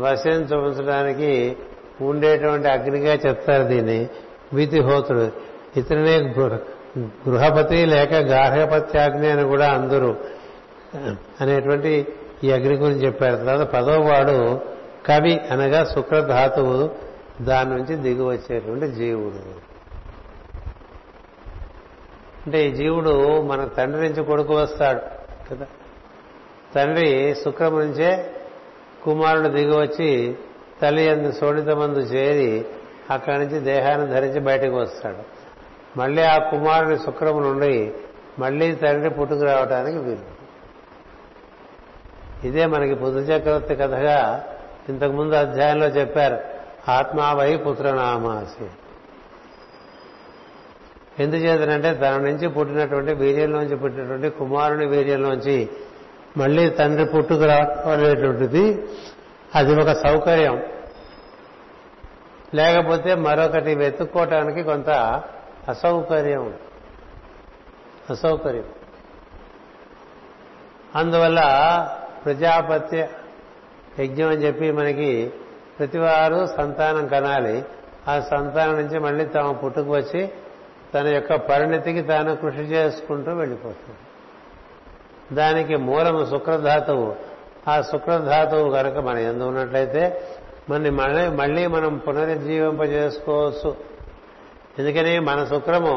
వసించడానికి ఉండేటువంటి అగ్నిగా చెప్తారు దీన్ని వీతిహోత్రుడు. ఇతనే గృహపతి లేక గార్హపత్యాగ్ని అని కూడా అందరూ అనేటువంటి ఈ అగ్ని గురించి చెప్పారు. తర్వాత పదోవాడు కవి, అనగా శుక్రధాతువు, దాని నుంచి దిగి వచ్చేటువంటి జీవుడు. అంటే ఈ జీవుడు మన తండ్రి నుంచి కొడుకు వస్తాడు కదా. తండ్రి శుక్రము నుంచే కుమారుడు దిగి వచ్చి తల్లి అందు శోణితమందు చేరి అక్కడి నుంచి దేహాన్ని ధరించి బయటకు వస్తాడు. మళ్ళీ ఆ కుమారుని శుక్రము నుండి మళ్ళీ తండ్రి పుట్టుకు రావడానికి వీలు. ఇదే మనకి పుత్ర చక్రవర్తి కథగా ఇంతకుముందు అధ్యాయంలో చెప్పారు. ఆత్మావై పుత్రనామాసి, ఎందుచేతనంటే తన నుంచి పుట్టినటువంటి వీర్యంలోంచి పుట్టినటువంటి కుమారుని వీర్యంలోంచి మళ్ళీ తండ్రి పుట్టుకు రావనేటువంటిది అది ఒక సౌకర్యం. లేకపోతే మరొకటి వెతుక్కోవటానికి కొంత అసౌకర్యం. అందువల్ల ప్రజాపత్య యజ్ఞం అని చెప్పి మనకి ప్రతివారు సంతానం కనాలి. ఆ సంతానం నుంచి మళ్ళీ తాము పుట్టుకు వచ్చి తన యొక్క పరిణతికి తాను కృషి చేసుకుంటూ వెళ్ళిపోతుంది. దానికి మూలము శుక్రధాతువు. ఆ శుక్రధాతువు కనుక మనం ఎందు ఉన్నట్లయితే మనని మళ్ళీ మనం పునరుజ్జీవింపజేసుకోవచ్చు. ఎందుకని మన శుక్రము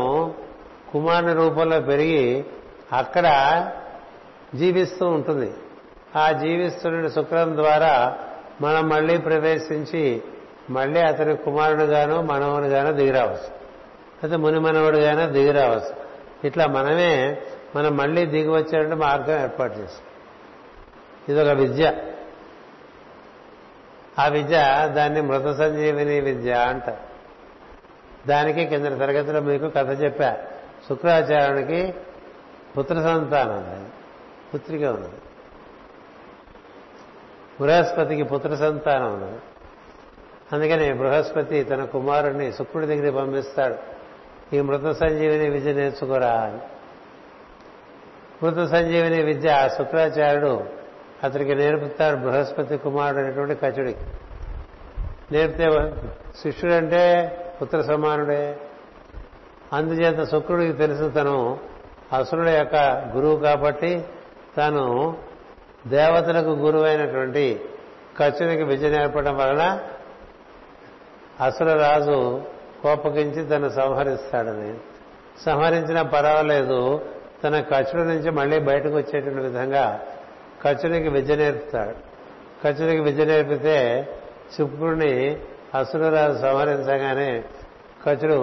కుమారుని రూపంలో పెరిగి అక్కడ జీవిస్తూ ఉంటుంది. ఆ జీవిస్తున్న శుక్రం ద్వారా మనం మళ్లీ ప్రవేశించి మళ్లీ అతని కుమారుడుగాను మనవునిగాను దిగిరావచ్చు, అయితే ముని మనవుడుగానే దిగిరావచ్చు. ఇట్లా మనం మళ్లీ దిగి వచ్చేటువంటి మార్గం ఏర్పాటు చేస్తాం. ఇదొక విద్య. ఆ విద్య, దాన్ని మృత సంజీవిని విద్య అంటారు. దానికి కింద తరగతిలో మీకు కథ చెప్పా. శుక్రాచార్యునికి పుత్ర సంతానం లేదు, పుత్రిక ఉన్నది. బృహస్పతికి పుత్ర సంతానం ఉన్నది. అందుకని బృహస్పతి తన కుమారుణ్ణి శుక్రుడి దగ్గరికి పంపిస్తాడు. ఈ మృత సంజీవిని విద్య నేర్చుకోరా అని. మృత సంజీవిని విద్య శుక్రాచార్యుడు అతనికి నేర్పుతాడు. బృహస్పతి కుమారుడు అనేటువంటి కచుడికి నేర్పితే శిష్యుడంటే పుత్ర సమానుడే. అందుచేత శుక్రుడికి తెలుసు తను అసురుడు యొక్క గురువు కాబట్టి తాను దేవతలకు గురువైనటువంటి కచునికి విద్య నేర్పడం వలన అసుర రాజు కోపగించి తను సంహరిస్తాడని. సంహరించినా పర్వాలేదు, తన కచుడి నుంచి మళ్లీ బయటకు వచ్చేటువంటి విధంగా కచునికి విద్య నేర్పుతాడు. కచునికి విద్య నేర్పితే శుక్రుడిని అసురులను సంహరించగానే కచుడు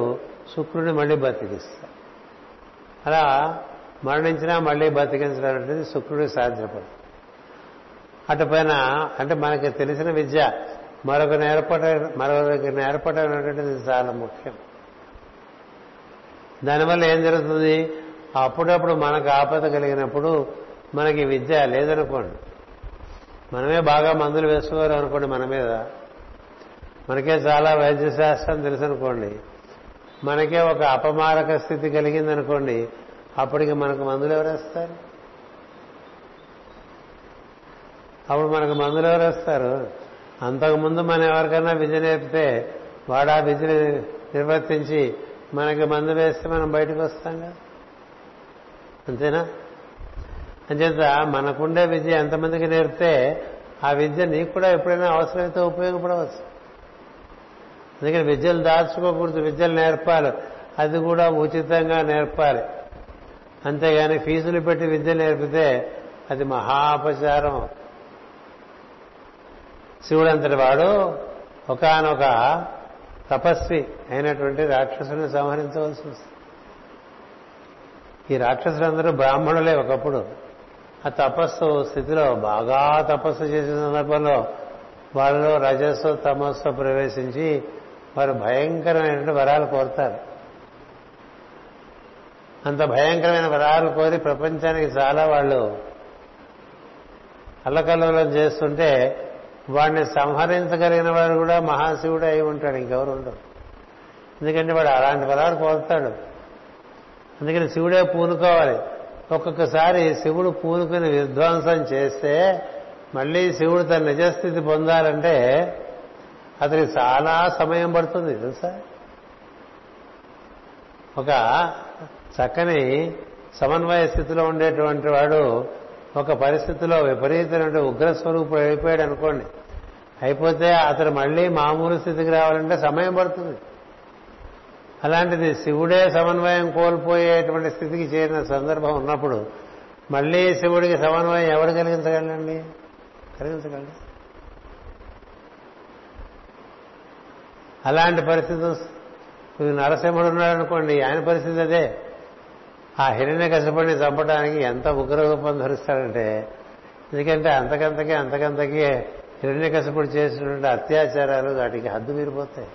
శుక్రుడిని మళ్ళీ బతికిస్తాడు. అలా మరణించినా మళ్ళీ బతికించడం అనేది శుక్రుడికి సాధ్యపడుతుంది. అటుపైన అంటే మనకి తెలిసిన విద్య మరొకరికి నేర్పడం అనేటువంటిది చాలా ముఖ్యం. దానివల్ల ఏం జరుగుతుంది, అప్పుడప్పుడు మనకు ఆపద కలిగినప్పుడు మనకి విద్య లేదనుకోండి, మనమే బాగా మందులు వేసుకోవాలి అనుకోండి, మన మీద మనకే చాలా వైద్యశాస్త్రం తెలుసనుకోండి, మనకే ఒక అపమారక స్థితి కలిగిందనుకోండి, అప్పటికి మనకు మందులు ఎవరేస్తారు? అంతకుముందు మనం ఎవరికైనా విద్య నేర్పితే వాడు ఆ విద్యని నిర్వర్తించి మనకి మందు వేస్తే మనం బయటకు వస్తాం కదా, అంతేనా? అంచేత మనకుండే విద్య ఎంతమందికి నేర్పితే ఆ విద్య నీకు కూడా ఎప్పుడైనా అవసరమైతే ఉపయోగపడవచ్చు. అందుకని విద్యలు దాచుకోకూడదు, విద్యలు నేర్పాలి, అది కూడా ఉచితంగా నేర్పాలి. అంతేగాని ఫీజులు పెట్టి విద్య నేర్పితే అది మహాపచారం. శివుడు అంతటి వాడు ఒకానొక తపస్వి అయినటువంటి రాక్షసుని సంహరించవలసి వస్తుంది. ఈ రాక్షసులందరూ బ్రాహ్మణులే ఒకప్పుడు. ఆ తపస్సు స్థితిలో బాగా తపస్సు చేసిన సందర్భంలో వాళ్ళలో రజస్సు తమస్సు ప్రవేశించి వారు భయంకరమైనటువంటి వరాలు కోరుతారు. అంత భయంకరమైన వరాలు కోరి ప్రపంచానికి చాలా వాళ్ళు అల్లకల్లోలం చేస్తుంటే వాడిని సంహరించగలిగిన వాడు కూడా మహాశివుడు అయి ఉంటాడు, ఇంకెవరు ఉండరు. ఎందుకంటే వాడు అలాంటి వరాలు కోరుతాడు. అందుకని శివుడే పూనుకోవాలి. ఒక్కొక్కసారి శివుడు పూనుకుని విధ్వంసం చేస్తే మళ్ళీ శివుడు తన నిజస్థితి పొందాలంటే అతనికి చాలా సమయం పడుతుంది తెలుసా. ఒక చక్కని సమన్వయ స్థితిలో ఉండేటువంటి వాడు ఒక పరిస్థితిలో విపరీతమైన ఉగ్రస్వరూపుడు అయిపోయాడు అనుకోండి, అయిపోతే అతను మళ్ళీ మామూలు స్థితికి రావాలంటే సమయం పడుతుంది. అలాంటిది శివుడే సమన్వయం కోల్పోయేటువంటి స్థితికి చేరిన సందర్భం ఉన్నప్పుడు మళ్ళీ శివుడికి సమన్వయం ఎవరు కలిగించగలండి? కలిగించగలరు. అలాంటి పరిస్థితి వస్తుంది. నరసింహుడు ఉన్నాడు అనుకోండి, ఆయన పరిస్థితి అదే. ఆ హిరణ్యకశిపుడిని చంపడానికి ఎంత ఉగ్రరూపం ధరిస్తాడంటే, ఎందుకంటే అంతకంతకే హిరణ్యకశిపుడు చేసినటువంటి అత్యాచారాలు వాటికి హద్దు మీరిపోతాయి.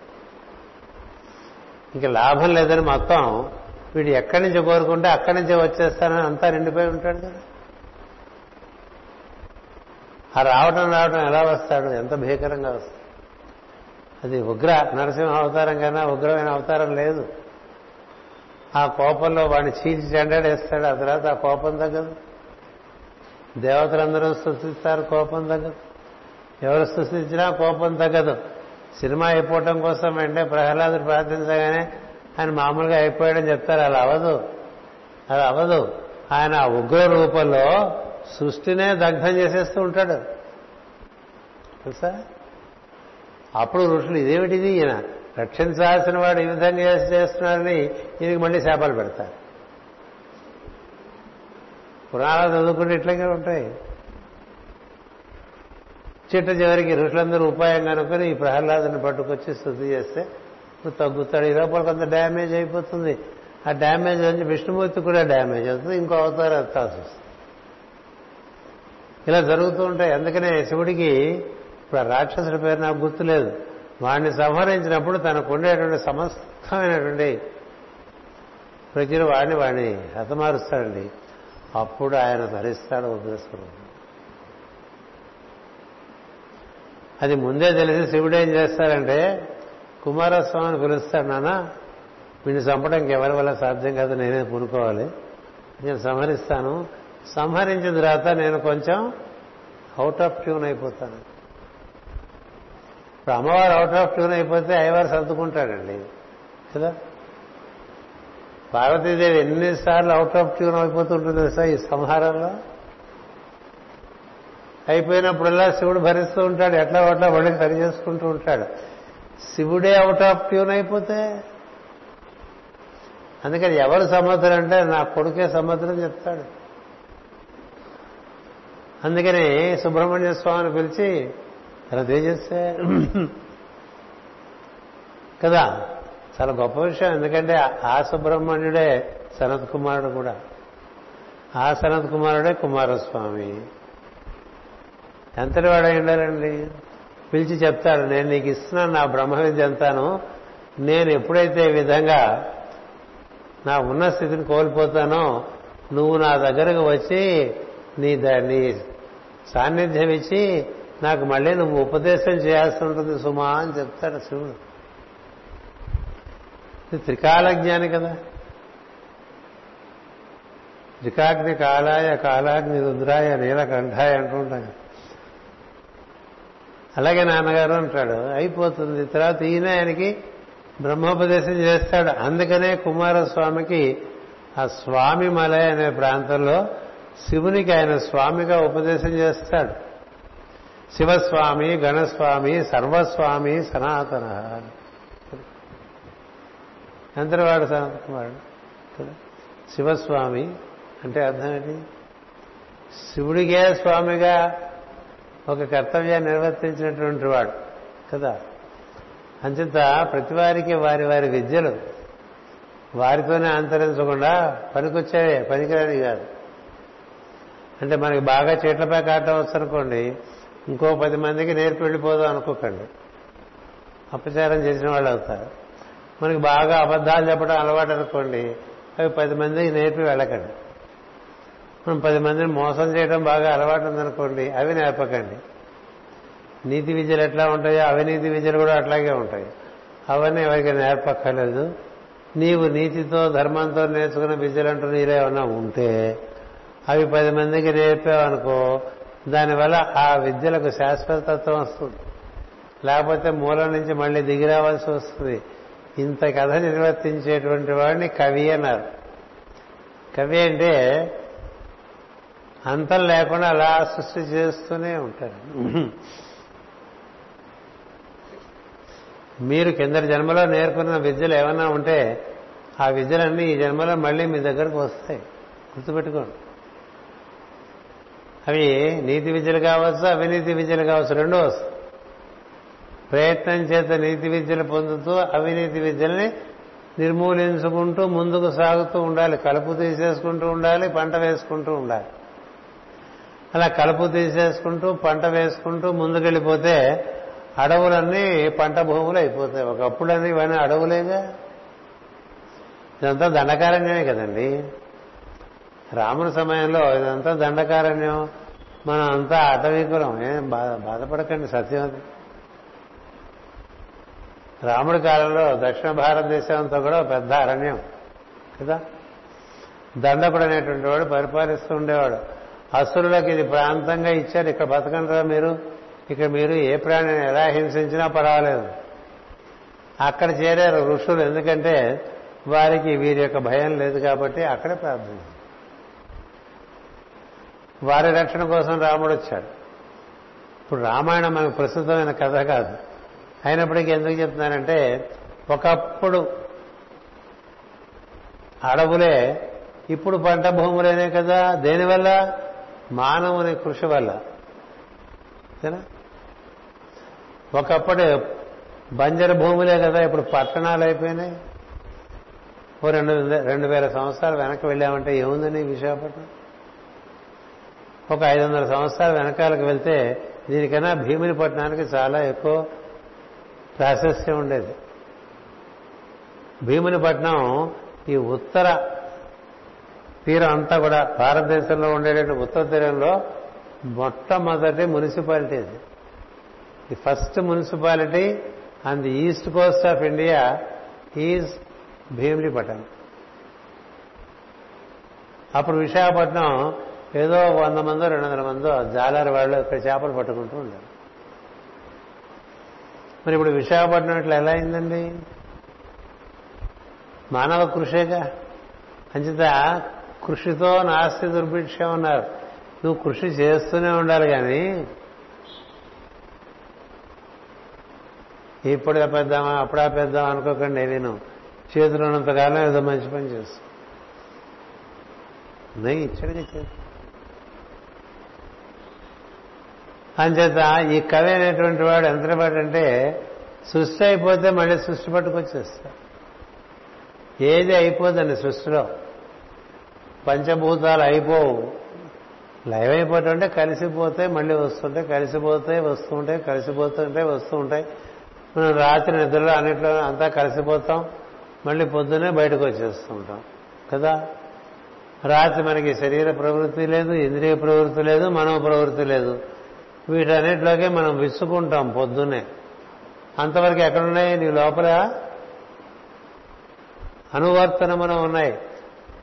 ఇంకా లాభం లేదని మొత్తం వీడు ఎక్కడి నుంచి కోరుకుంటే అక్కడి నుంచే వచ్చేస్తానని అంతా నిండిపోయి ఉంటాడు కదా. ఆ రావడం ఎలా వస్తాడు, ఎంత భీకరంగా వస్తాడు. అది ఉగ్ర నరసింహ అవతారం కన్నా ఉగ్రమైన అవతారం లేదు. ఆ కోపంలో వాడిని చీల్చి చెండాడేస్తాడు. ఆ తర్వాత ఆ కోపం తగ్గదు. దేవతలందరూ స్తుతిస్తారు, కోపం తగ్గదు. ఎవరు స్తుతించినా కోపం తగ్గదు. సినిమా అయిపోవటం కోసం వెంటనే ప్రహ్లాదుడు ప్రార్థించగానే ఆయన మామూలుగా అయిపోయాడని చెప్తారు. అలా అవదు. ఆయన ఆ ఉగ్ర రూపంలో సృష్టినే దగ్ధం చేసేస్తూ ఉంటాడు తెలుసా. అప్పుడు ఋషులు ఇదేమిటిది, ఈయన రక్షించాల్సిన వాడు ఈ విధంగా చేస్తున్నారని ఈయనకి మళ్ళీ శాపాలు పెడతారు. పురాణాలు చదువుకుంటే ఇట్లాగే ఉంటాయి. చిట్ట చివరికి ఋషులందరూ ఉపాయం కనుకొని ఈ ప్రహ్లాదుని పట్టుకొచ్చి శుద్ధి చేస్తే తగ్గుతాడు. ఈ లోపల కొంత డ్యామేజ్ అయిపోతుంది. ఆ డ్యామేజ్ నుంచి విష్ణుమూర్తి కూడా డ్యామేజ్ అవుతుంది, ఇంకో అవతారం ఎత్తాల్సి వస్తుంది. ఇలా జరుగుతూ ఉంటాయి. అందుకనే శివుడికి ఇప్పుడు రాక్షసుడి పేరు నాకు గుర్తులేదు, వాడిని సంహరించినప్పుడు తనకు ఉండేటువంటి సమస్తమైనటువంటి ప్రజలు వాడిని హతమారుస్తాడండి. అప్పుడు ఆయన ధరిస్తాడు ఉగ్రస్వరూపం. అది ముందే తెలిసి శివుడు ఏం చేస్తారంటే కుమారస్వామిని పిలుస్తాడు. నాన్న వీడిని చంపడం ఎవరి వల్ల సాధ్యం కాదు, నేనే పూనుకోవాలి, నేను సంహరిస్తాను. సంహరించిన తర్వాత నేను కొంచెం అవుట్ ఆఫ్ ట్యూన్ అయిపోతాను. ఇప్పుడు అమ్మవారు అవుట్ ఆఫ్ ట్యూన్ అయిపోతే అయ్యవారు సర్దుకుంటాడండి కదా. పార్వతీదేవి ఎన్నిసార్లు అవుట్ ఆఫ్ ట్యూన్ అయిపోతుంటుంది సార్ ఈ సంహారంలో. అయిపోయినప్పుడల్లా శివుడు భరిస్తూ ఉంటాడు, ఎట్లా ఒకట్లా మళ్ళీ సరి చేసుకుంటూ ఉంటాడు. శివుడే అవుట్ ఆఫ్ ట్యూన్ అయిపోతే అందుకని ఎవరు సమర్థులంటే నా కొడుకే సమర్థులని చెప్తాడు. అందుకని సుబ్రహ్మణ్య స్వామిని పిలిచి అలా తేజేస్తే కదా. చాలా గొప్ప విషయం. ఎందుకంటే ఆ సుబ్రహ్మణ్యుడే సనత్ కుమారుడు కూడా. ఆ సనత్ కుమారుడే కుమారస్వామి. ఎంతటి వాడు అయి ఉండాలండి, పిలిచి చెప్తాడు, నేను నీకు ఇస్తున్నాను నా బ్రహ్మ విద్య అంతాను, నేను ఎప్పుడైతే ఈ విధంగా నా ఉన్న స్థితిని కోల్పోతానో నువ్వు నా దగ్గరకు వచ్చి నీ సాన్నిధ్యం ఇచ్చి నాకు మళ్ళీ నువ్వు ఉపదేశం చేయాల్సి ఉంటుంది సుమా అని చెప్తాడు శివుడు. ఇది త్రికాలజ్ఞాని కదా. త్రికాగ్ని కాలాయ కాలాగ్ని రుద్రాయ నీలకంఠాయ అంటూ ఉంటాను. అలాగే నాన్నగారు అంటాడు, అయిపోతుంది. తర్వాత ఈయన ఆయనకి బ్రహ్మోపదేశం చేస్తాడు. అందుకనే కుమారస్వామికి ఆ స్వామి మలయ అనే ప్రాంతంలో శివునికి ఆయన స్వామిగా ఉపదేశం చేస్తాడు. శివస్వామి, గణస్వామి, సర్వస్వామి, సనాతన. ఎంతవాడు సనాతన కుమారుడు. శివస్వామి అంటే అర్థం ఏంటి? శివుడికే స్వామిగా ఒక కర్తవ్యాన్ని నిర్వర్తించినటువంటి వాడు కదా. అంచేత ప్రతి వారికి వారి వారి విద్యలు వారితోనే అంతరించకుండా పనికొచ్చేవే, పనికిరాని కాదు. అంటే మనకి బాగా చెట్లపై కాటం వచ్చనుకోండి, ఇంకో 10 మందికి నేర్పి వెళ్ళిపోదాం అనుకోకండి, అపచారం చేసిన వాళ్ళు అవుతారు. మనకి బాగా అబద్ధాలు చెప్పడం అలవాటు అనుకోండి, అవి 10 మందికి నేర్పి వెళ్ళకండి. మనం 10 మందిని మోసం చేయడం బాగా అలవాటు ఉందనుకోండి, అవి నేర్పకండి. నీతి విద్యలు ఎట్లా ఉంటాయో అవినీతి విద్యలు కూడా అట్లాగే ఉంటాయి. అవన్నీ ఎవరికి నేర్పక్కర్లేదు. నీవు నీతితో ధర్మంతో నేర్చుకున్న విద్యలు అంటూ నీలో ఏమన్నా ఉంటే అవి 10 మందికి నేర్పావనుకో, దానివల్ల ఆ విద్యలకు శాశ్వతత్వం వస్తుంది. లేకపోతే మూలం నుంచి మళ్ళీ దిగిరావాల్సి వస్తుంది. ఇంత కథ నిర్వర్తించేటువంటి వాడిని కవి అన్నారు. కవి అంటే అంతం లేకుండా అలా సృష్టి చేస్తూనే ఉంటారు. మీరు కిందటి జన్మలో నేర్కొన్న విద్యలు ఏమన్నా ఉంటే ఆ విద్యలన్నీ ఈ జన్మలో మళ్ళీ మీ దగ్గరకు వస్తాయి, గుర్తుపెట్టుకోండి. అవి నీతి విద్యలు కావచ్చు, అవినీతి విద్యలు కావచ్చు, రెండూ వస్తాయి. ప్రయత్నం చేత నీతి విద్యలు పొందుతూ అవినీతి విద్యల్ని నిర్మూలించుకుంటూ ముందుకు సాగుతూ ఉండాలి. కలుపు తీసేసుకుంటూ ఉండాలి, పంట వేసుకుంటూ ఉండాలి. అలా కలుపు తీసేసుకుంటూ పంట వేసుకుంటూ ముందుకెళ్ళిపోతే అడవులన్నీ పంట భూములు అయిపోతాయి. ఒకప్పుడు అని ఇవన్నీ అడవులేగా, ఇదంతా దండకారణ్యమే కదండి. రాముని సమయంలో ఇదంతా దండకారణ్యం, మనం అంతా అటవీకులం. ఏం బాధపడకండి, సత్యం అది. రాముడి కాలంలో దక్షిణ భారతదేశం అంతా కూడా పెద్ద అరణ్యం కదా. దండకుడు అనేటువంటి వాడు పరిపాలిస్తూ ఉండేవాడు. అసురులకు ఇది ప్రాంతంగా ఇచ్చారు, ఇక్కడ బతకంటారా మీరు, ఇక్కడ మీరు ఏ ప్రాణిని ఎలా హింసించినా పర్వాలేదు. అక్కడ చేరారు ఋషులు, ఎందుకంటే వారికి వీరి యొక్క భయం లేదు కాబట్టి అక్కడే ప్రార్థన. వారి రక్షణ కోసం రాముడు వచ్చాడు. ఇప్పుడు రామాయణం మనకు ప్రస్తుతమైన కథ కాదు, అయినప్పటికీ ఎందుకు చెప్తున్నానంటే ఒకప్పుడు అడవులే, ఇప్పుడు పంట భూములనే కదా. దేనివల్ల? మానవుని కృషి వల్ల. ఒకప్పుడు బంజరు భూములే కదా, ఇప్పుడు పట్టణాలు అయిపోయినాయి. ఓ 2000 సంవత్సరాలు వెనక్కి వెళ్ళామంటే ఏముందని విశాఖపట్నం. ఒక 500 సంవత్సరాలు వెనకాలకు వెళ్తే దీనికైనా భీమునిపట్నానికి చాలా ఎక్కువ ప్రాశస్యం ఉండేది. భీమునిపట్నం ఈ ఉత్తర తీరం అంతా కూడా భారతదేశంలో ఉండేటువంటి ఉత్తర తీరంలో మొట్టమొదటి మున్సిపాలిటీ. ఇది the first municipality on the east coast of India is భీమునిపట్నం. అప్పుడు విశాఖపట్నం ఏదో 100 మందో 200 మందో జాలారు వాళ్ళు ఇక్కడ చేపలు పట్టుకుంటూ ఉంటారు. మరి ఇప్పుడు విశాఖపట్నం ఇట్లా ఎలా అయిందండి? మానవ కృషేగా. అంచేత కృషితో నాస్తి దుర్భిక్షం అన్నారు. నువ్వు కృషి చేస్తూనే ఉండాలి కానీ ఇప్పుడు ఆపేద్దామా అప్పుడు ఆపేద్దాం అనుకోకండి. నేను చేతులు ఉన్నంతకాలం ఏదో మంచి పని చేస్తాను. నేను ఇచ్చాడు అంచేత ఈ కవి అనేటువంటి వాడు ఎంతటి వాడంటే సృష్టి అయిపోతే మళ్ళీ సృష్టి పట్టుకొచ్చేస్తారు. ఏది అయిపోదండి సృష్టిలో, పంచభూతాలు అయిపోవు. లైవ్ అయిపోవటం అంటే కలిసిపోతాయి, మళ్ళీ వస్తుంటాయి, కలిసిపోతాయి వస్తూ ఉంటాయి, కలిసిపోతుంటాయి వస్తూ ఉంటాయి. మనం రాత్రి నిద్రలో అన్నిట్లో అంతా కలిసిపోతాం, మళ్ళీ పొద్దునే బయటకు వచ్చేస్తూ ఉంటాం కదా. రాత్రి మనకి శరీర ప్రవృత్తి లేదు, ఇంద్రియ ప్రవృత్తి లేదు, మనో ప్రవృత్తి లేదు. వీటన్నిటిలోకే మనం విసుకుంటాం పొద్దున్నే. అంతవరకు ఎక్కడున్నాయి? నీ లోపల అనువర్తనమున ఉన్నాయి.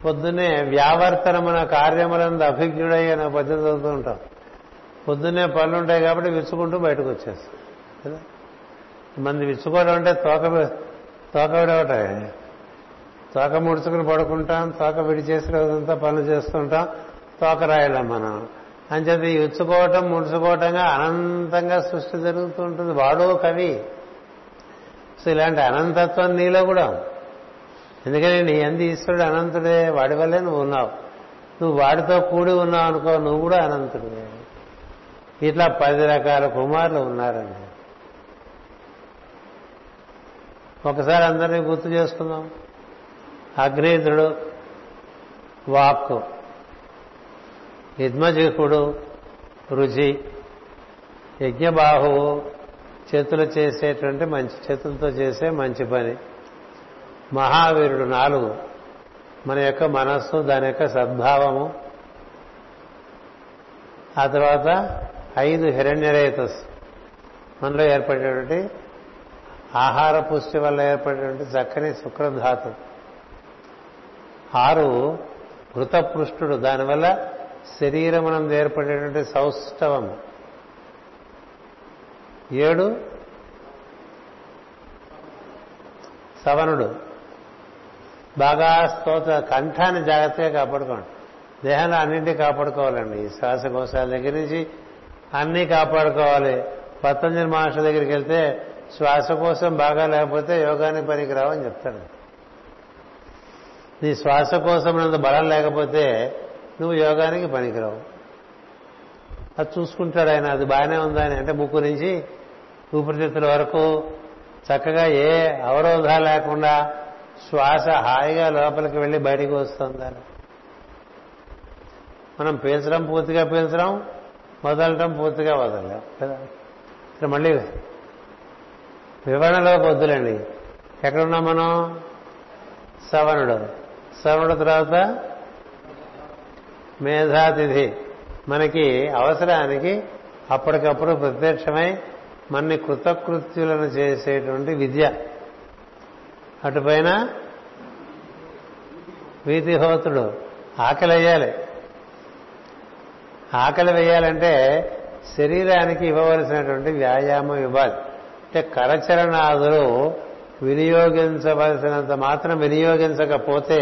పొద్దున్నే వ్యావర్తనమున కార్యములందు అభిజ్ఞుడయ్యే నా పద్యం చదువుతూ ఉంటాం. పొద్దున్నే పనులు ఉంటాయి కాబట్టి విచ్చుకుంటూ బయటకు వచ్చేస్తాం కదా. మంది విచ్చుకోవడం అంటే తోక విడవటే, తోక ముడుచుకుని పడుకుంటాం, తోక విడిచేసి రోజంతా పనులు చేస్తుంటాం, తోక రాయలేం మనం. అంచేత ఈ విచ్చుకోవటం ముడుచుకోవటంగా అనంతంగా సృష్టి జరుగుతూ ఉంటుంది. వాడో కవి. సో ఇలాంటి అనంతత్వం నీలో కూడా, ఎందుకని నీ అంది ఈశ్వరుడు అనంతుడే, వాడి వల్లే నువ్వు ఉన్నావు. నువ్వు వాడితో కూడి ఉన్నావు అనుకో, నువ్వు కూడా అనంతుడే. ఇట్లా 10 రకాల కుమారులు ఉన్నారండి. ఒకసారి అందరినీ గుర్తు చేసుకుందాం. అగ్నేంద్రుడు వాక్కు, యుద్మజిహ్వుడు రుచి, యజ్ఞబాహువు చేతులు చేసేటువంటి మంచి, చేతులతో చేసే మంచి పని. మహావీరుడు 4, మన యొక్క మనస్సు, దాని యొక్క సద్భావము. ఆ తర్వాత 5 హిరణ్యరేతస్, మనలో ఏర్పడేటువంటి ఆహార పుష్టి వల్ల ఏర్పడేటువంటి చక్కని శుక్రధాతు. 6 ఘృతపృష్ఠుడు, దానివల్ల శరీరమునందు ఏర్పడేటువంటి సౌష్ఠవం. 7 సవనుడు, బాగా స్తోత్ర కంఠాన్ని జాగ్రత్తగా కాపాడుకోండి. దేహాన్ని అన్నింటినీ కాపాడుకోవాలండి. శ్వాసకోశాల దగ్గర నుంచి అన్నీ కాపాడుకోవాలి. పతంజలి మహర్షి దగ్గరికి వెళ్తే శ్వాసకోశం బాగా లేకపోతే యోగానికి పనికిరావని చెప్తాడు. నీ శ్వాసకోశం అంత బలం లేకపోతే నువ్వు యోగానికి పనికిరావు. అది చూసుకుంటాడు ఆయన, అది బాగానే ఉందని అంటే ముక్కు నుంచి ఊపిరితిత్తుల వరకు చక్కగా ఏ అవరోధాలు లేకుండా శ్వాస హాయిగా లోపలికి వెళ్ళి బయటికి వస్తుందని. మనం పీల్చడం పూర్తిగా పీల్చడం, వదలటం పూర్తిగా వదలలేం కదా. ఇక్కడ మళ్ళీ వివరణలోకి వద్దులేండి. ఎక్కడున్నాం మనం? సవనుడు. సవనుడు తర్వాత మేధాతిథి, మనకి అవసరానికి అప్పటికప్పుడు ప్రత్యక్షమై మనని కృతకృత్యులను చేసేటువంటి విద్య. అటుపైన వీతిహోతుడు, ఆకలి వేయాలి. ఆకలి వేయాలంటే శరీరానికి ఇవ్వవలసినటువంటి వ్యాయామం ఇవ్వాలి. అంటే కరచరణాదులు వినియోగించవలసినంత మాత్రం వినియోగించకపోతే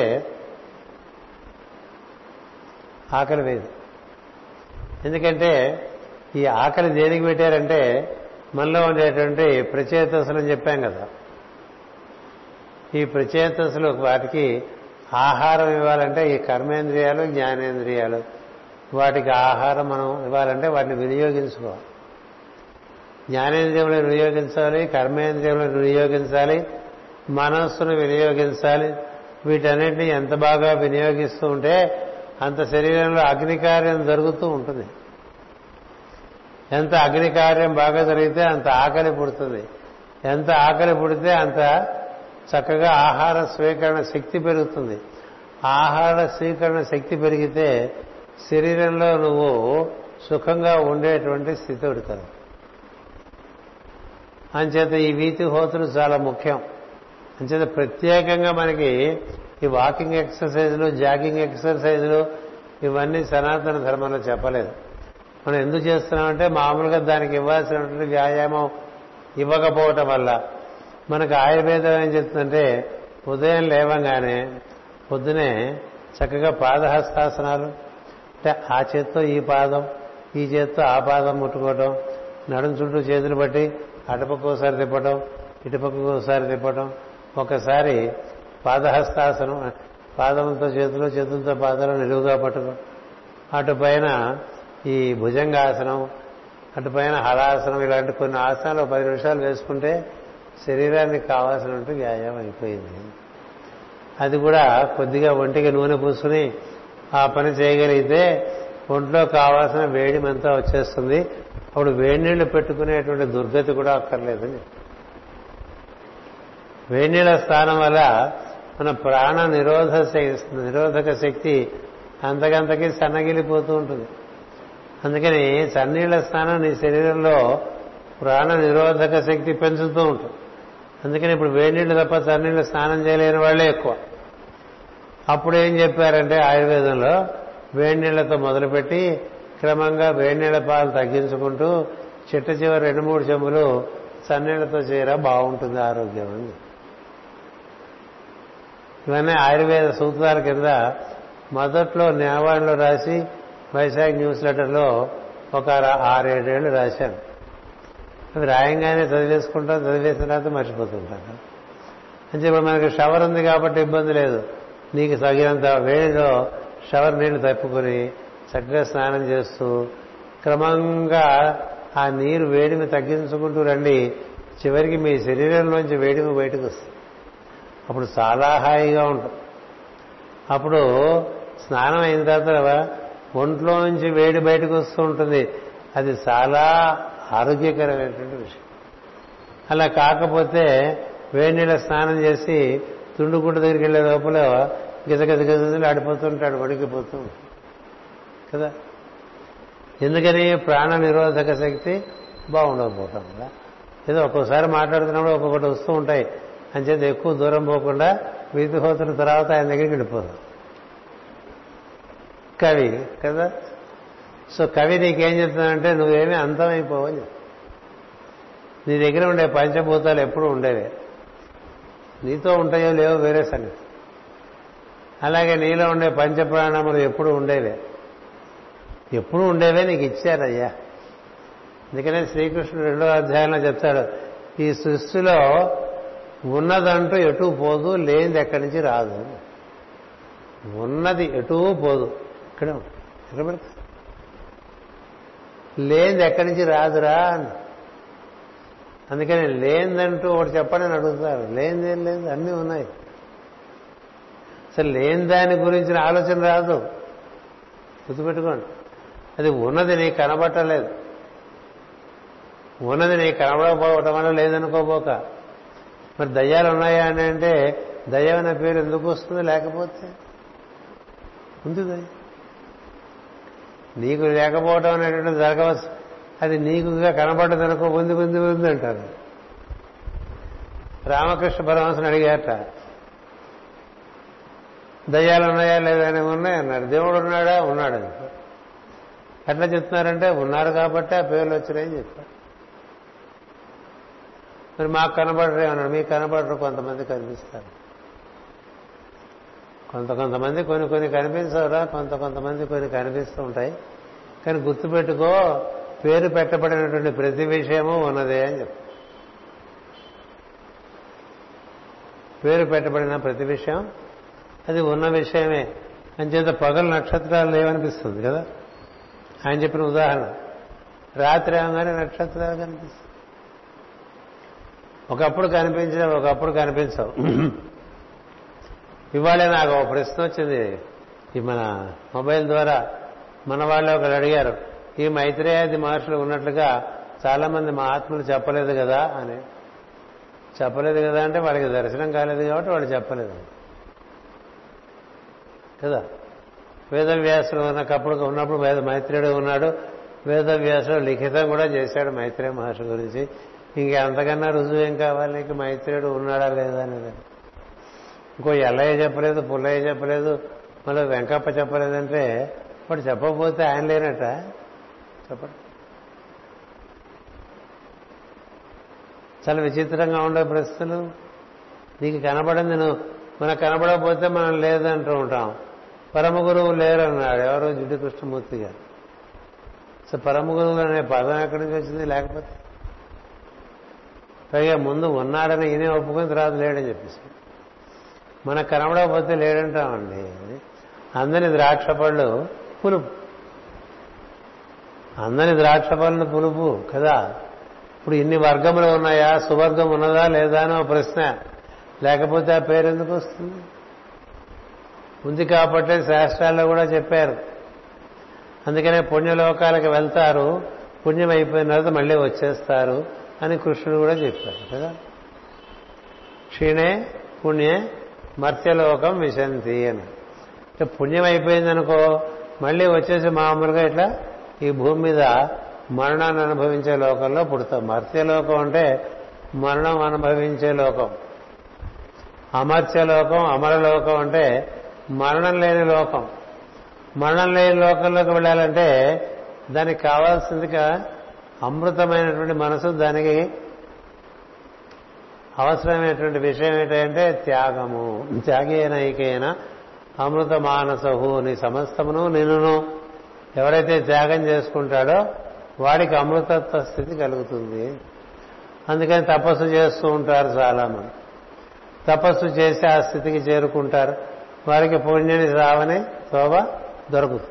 ఆకలి వేయదు. ఎందుకంటే ఈ ఆకలి దేనికి పెట్టారంటే మనలో ఉండేటువంటి ప్రచేతసులు అని చెప్పాం కదా. ఈ ప్రచేతసులు వాటికి ఆహారం ఇవ్వాలంటే ఈ కర్మేంద్రియాలు, జ్ఞానేంద్రియాలు, వాటికి ఆహారం మనం ఇవ్వాలంటే వాటిని వినియోగించుకోవాలి. జ్ఞానేంద్రియములను వినియోగించాలి, కర్మేంద్రియములను వినియోగించాలి, మనస్సును వినియోగించాలి. వీటన్నిటిని ఎంత బాగా వినియోగిస్తూ ఉంటే అంత శరీరంలో అగ్నికార్యం జరుగుతూ ఉంటుంది. ఎంత అగ్నికార్యం బాగా జరిగితే అంత ఆకలి పుడుతుంది. ఎంత ఆకలి పుడితే అంత చక్కగా ఆహార స్వీకరణ శక్తి పెరుగుతుంది. ఆహార స్వీకరణ శక్తి పెరిగితే శరీరంలో నువ్వు సుఖంగా ఉండేటువంటి స్థితి పెడతావు. అంచేత ఈ వీతి హోతులు చాలా ముఖ్యం. అంచేత ప్రత్యేకంగా మనకి ఈ వాకింగ్ ఎక్సర్సైజులు, జాగింగ్ ఎక్సర్సైజులు ఇవన్నీ సనాతన ధర్మంలో చెప్పలేదు. మనం ఎందుకు చేస్తున్నామంటే మామూలుగా దానికి ఇవ్వాల్సినటువంటి వ్యాయామం ఇవ్వకపోవటం వల్ల. మనకు ఆయుర్వేదం ఏం చెప్తుందంటే ఉదయం లేవంగానే పొద్దునే చక్కగా పాదహస్తాసనాలు, అంటే ఆ చేత్తో ఈ పాదం, ఈ చేత్తో ఆ పాదం ముట్టుకోవటం, నడుము చుట్టూ చేతులు పట్టి అటుపక్క ఒకసారి తిప్పటం, ఇటుపక్కకు ఒకసారి తిప్పటం, ఒకసారి పాదహస్తాసనం, పాదంతో చేతులు, చేతులతో పాదాలు నిలువుగా పట్టుకోవడం, అటుపైన ఈ భుజంగాసనం, అటుపైన హలాసనం, ఇలాంటి కొన్ని ఆసనాలు 10 నిమిషాలు వేసుకుంటే శరీరానికి కావాల్సినట్టు వ్యాయామం అయిపోయింది. అది కూడా కొద్దిగా ఒంటికి నూనె పూసుకుని ఆ పని చేయగలిగితే ఒంట్లో కావాల్సిన వేడి మంతా వచ్చేస్తుంది. అప్పుడు వేడి నీళ్లు పెట్టుకునేటువంటి దుర్గతి కూడా అక్కర్లేదని వేడి నీళ్ళ స్థానం వల్ల మన ప్రాణ నిరోధక శక్తి అంతకంతకీ సన్నగిలిపోతూ ఉంటుంది. అందుకని చన్నీళ్ల స్నానం నీ శరీరంలో ప్రాణ నిరోధక శక్తి పెంచుతూ ఉంటుంది. అందుకని ఇప్పుడు వేడి నీళ్లు తప్ప చన్నీళ్ళ స్నానం చేయలేని వాళ్లే ఎక్కువ. అప్పుడు ఏం చెప్పారంటే ఆయుర్వేదంలో వేడి నీళ్లతో మొదలుపెట్టి క్రమంగా వేడి నీళ్ల పాలు తగ్గించుకుంటూ చిట్ట చివరి 2-3 చెంబులు చన్నీళ్లతో చేయరా బాగుంటుంది ఆరోగ్యం అని. ఇవన్నీ ఆయుర్వేద సూత్రాల కింద మొదట్లో నేవాళ్ళలో రాసి వైశాఖ్ న్యూస్ లెటర్లో ఒక 6-7 ఏళ్లు రాశాను. అవి రాయంగానే చదివేసుకుంటాం, చదివేసిన తర్వాత మర్చిపోతుంటాం. అంటే ఇప్పుడు మనకి షవర్ ఉంది కాబట్టి ఇబ్బంది లేదు. నీకు తగినంత వేడిలో షవర్ నీళ్లు తప్పుకుని చక్కగా స్నానం చేస్తూ క్రమంగా ఆ నీరు వేడిని తగ్గించుకుంటూ రండి. చివరికి మీ శరీరంలోంచి వేడిమి బయటకు వస్తుంది. అప్పుడు చాలా హాయిగా ఉంటుంది. అప్పుడు స్నానం అయిన తర్వాత ఒంట్లో నుంచి వేడి బయటకు వస్తూ ఉంటుంది. అది చాలా ఆరోగ్యకరమైనటువంటి విషయం. అలా కాకపోతే వేడి నీళ్ళ స్నానం చేసి తుండుగుడ్డ దగ్గరికి వెళ్ళే లోపల గిజగిజగిజలు ఆడిపోతుంటాడు, వణికిపోతూ కదా. ఎందుకని ప్రాణ నిరోధక శక్తి బాగుండకపోవటం కదా. ఏదో ఒక్కోసారి మాట్లాడుతున్నప్పుడు ఒక్కొక్కటి వస్తూ ఉంటాయి. అంచేత ఎక్కువ దూరం పోకుండా వీధి హోతుల తర్వాత ఆయన దగ్గరికి వెళ్ళిపోతాం. కవి కదా. సో కవి నీకేం చెప్తానంటే నువ్వేమీ అంతమైపోవు అని చెప్తావు. నీ దగ్గర ఉండే పంచభూతాలు ఎప్పుడూ ఉండేవే, నీతో ఉంటాయో లేవో వేరే సంగతి. అలాగే నీలో ఉండే పంచప్రాణములు ఎప్పుడూ ఉండేవే, ఎప్పుడూ ఉండేవే నీకు ఇచ్చారయ్యా. అందుకనే శ్రీకృష్ణుడు 2వ అధ్యాయంలో చెప్తాడు, ఈ సృష్టిలో ఉన్నదంటూ ఎటూ పోదు, లేనిది ఎక్కడి నుంచి రాదు. ఉన్నది ఎటూ పోదు, ఇక్కడ లేనిది ఎక్కడి నుంచి రాదురా. అందుకని లేనిదంటూ ఒకటి చెప్పడని అడుగుతారు. లేనిదేం లేదు, అన్నీ ఉన్నాయి. అసలు లేని దాని గురించిన ఆలోచన రాదు, గుర్తుపెట్టుకోండి. అది ఉన్నది నీకు కనబట్టలేదు. ఉన్నది నీకు కనబడకపోవటం వల్ల లేదనుకోబోక. మరి దయ్యాలు ఉన్నాయా అని అంటే దయ్యం అనే పేరు ఎందుకు వస్తుంది? లేకపోతే ఉంది దయ్యం. నీకు లేకపోవడం అనేటువంటిది జరగవచ్చు. అది నీకుగా కనబడదనుకో, ఉంది ఉంది ఉంది అంటారు. రామకృష్ణ పరమహంసను అడిగారట, దయ్యాలు ఉన్నాయా లేదని. ఉన్నాయి అన్నారు. దేవుడు ఉన్నాడా? ఉన్నాడు. ఎట్లా చెప్తున్నారంటే ఉన్నారు కాబట్టి ఆ పేర్లు వచ్చినాయని చెప్పారు. మరి మాకు కనబడరే అన్నాడు. మీకు కనబడరు, కొంతమంది కనిపిస్తారు. కొంతమంది కొన్ని కనిపించవురా, కొంతమంది కొన్ని కనిపిస్తూ ఉంటాయి. కానీ గుర్తుపెట్టుకో, పేరు పెట్టబడినటువంటి ప్రతి విషయము ఉన్నదే అని చెప్తారు. పేరు పెట్టబడిన ప్రతి విషయం అది ఉన్న విషయమే. అంచేత పగలు నక్షత్రాలు లేవనిపిస్తుంది కదా. ఆయన చెప్పిన ఉదాహరణ, రాత్రి అవగానే నక్షత్రాలు కనిపిస్తుంది. ఒకప్పుడు కనిపించినవి, ఒకప్పుడు కనిపించవు. ఇవాళే నాకు ఒక ప్రశ్న వచ్చింది ఈ మన మొబైల్ ద్వారా. మన వాళ్ళే ఒకరు అడిగారు, ఈ మైత్రేయాది మహర్షులు ఉన్నట్లుగా చాలా మంది మహాత్ములు చెప్పలేదు కదా అని. చెప్పలేదు కదా అంటే వాళ్ళకి దర్శనం కాలేదు కాబట్టి వాళ్ళు చెప్పలేదు కదా. వేదవ్యాసులు ఉన్నప్పుడు మైత్రేయుడు ఉన్నాడు. వేదవ్యాసులు లిఖితం కూడా చేశాడు మైత్రేయ మహర్షి గురించి. ఇంకంతకన్నా రుజువు ఏం కావాలి నీకు? మైత్రేయుడు ఉన్నాడా లేదా అనేది. ఇంకో ఎల్లయ్య చెప్పలేదు, పుల్లయ్య చెప్పలేదు, మళ్ళీ వెంకప్ప చెప్పలేదంటే వాడు చెప్పకపోతే ఆయన లేనట. చెప్పండి, చాలా విచిత్రంగా ఉండే ప్రశ్నలు. నీకు కనబడింది నువ్వు, మనకు కనబడకపోతే మనం లేదంటూ ఉంటాం. పరమ గురువు లేరన్నాడు ఎవరో, జిడ్డు కృష్ణమూర్తి గారు. సో పరమ గురువులు అనే పదం ఎక్కడి నుంచి వచ్చింది? లేకపోతే పైగా ముందు ఉన్నాడని ఈయనే ఒప్పుకుని తర్వాత లేడని చెప్పేసి మనకు కనబడకపోతే లేడంటామండి. అందరి ద్రాక్ష పళ్ళు పులుపు, అందరి ద్రాక్ష పళ్ళను పులుపు కదా. ఇప్పుడు ఇన్ని వర్గములు ఉన్నాయా, సువర్గం ఉన్నదా లేదా అని ఒక ప్రశ్న. లేకపోతే ఆ పేరు ఎందుకు వస్తుంది? ఉంది కాబట్టి శాస్త్రాల్లో కూడా చెప్పారు. అందుకనే పుణ్యలోకాలకు వెళ్తారు, పుణ్యం అయిపోయిన తర్వాత మళ్ళీ వచ్చేస్తారు అని కృష్ణుడు కూడా చెప్పారు కదా. క్షీణే పుణ్యే మర్త్యలోకం విశంతి అని. అంటే పుణ్యం అయిపోయిందనుకో మళ్ళీ వచ్చేసి మామూలుగా ఇట్లా ఈ భూమి మీద మరణాన్ని అనుభవించే లోకంలో పుడతాం. మర్త్యలోకం అంటే మరణం అనుభవించే లోకం. అమర్త్యలోకం, అమరలోకం అంటే మరణం లేని లోకం. మరణం లేని లోకంలోకి వెళ్ళాలంటే దానికి కావాల్సిందిగా అమృతమైనటువంటి మనసు. దానికి అవసరమైనటువంటి విషయం ఏంటంటే త్యాగము. త్యాగేన ఏకైన అమృత మానసహు, నీ సమస్తమును నిన్నును. ఎవరైతే త్యాగం చేసుకుంటాడో వాడికి అమృతత్వ స్థితి కలుగుతుంది. అందుకని తపస్సు చేస్తూ ఉంటారు చాలామంది. తపస్సు చేసి ఆ స్థితికి చేరుకుంటారు, వారికి పుణ్యని రావని శోభ దొరుకుతుంది.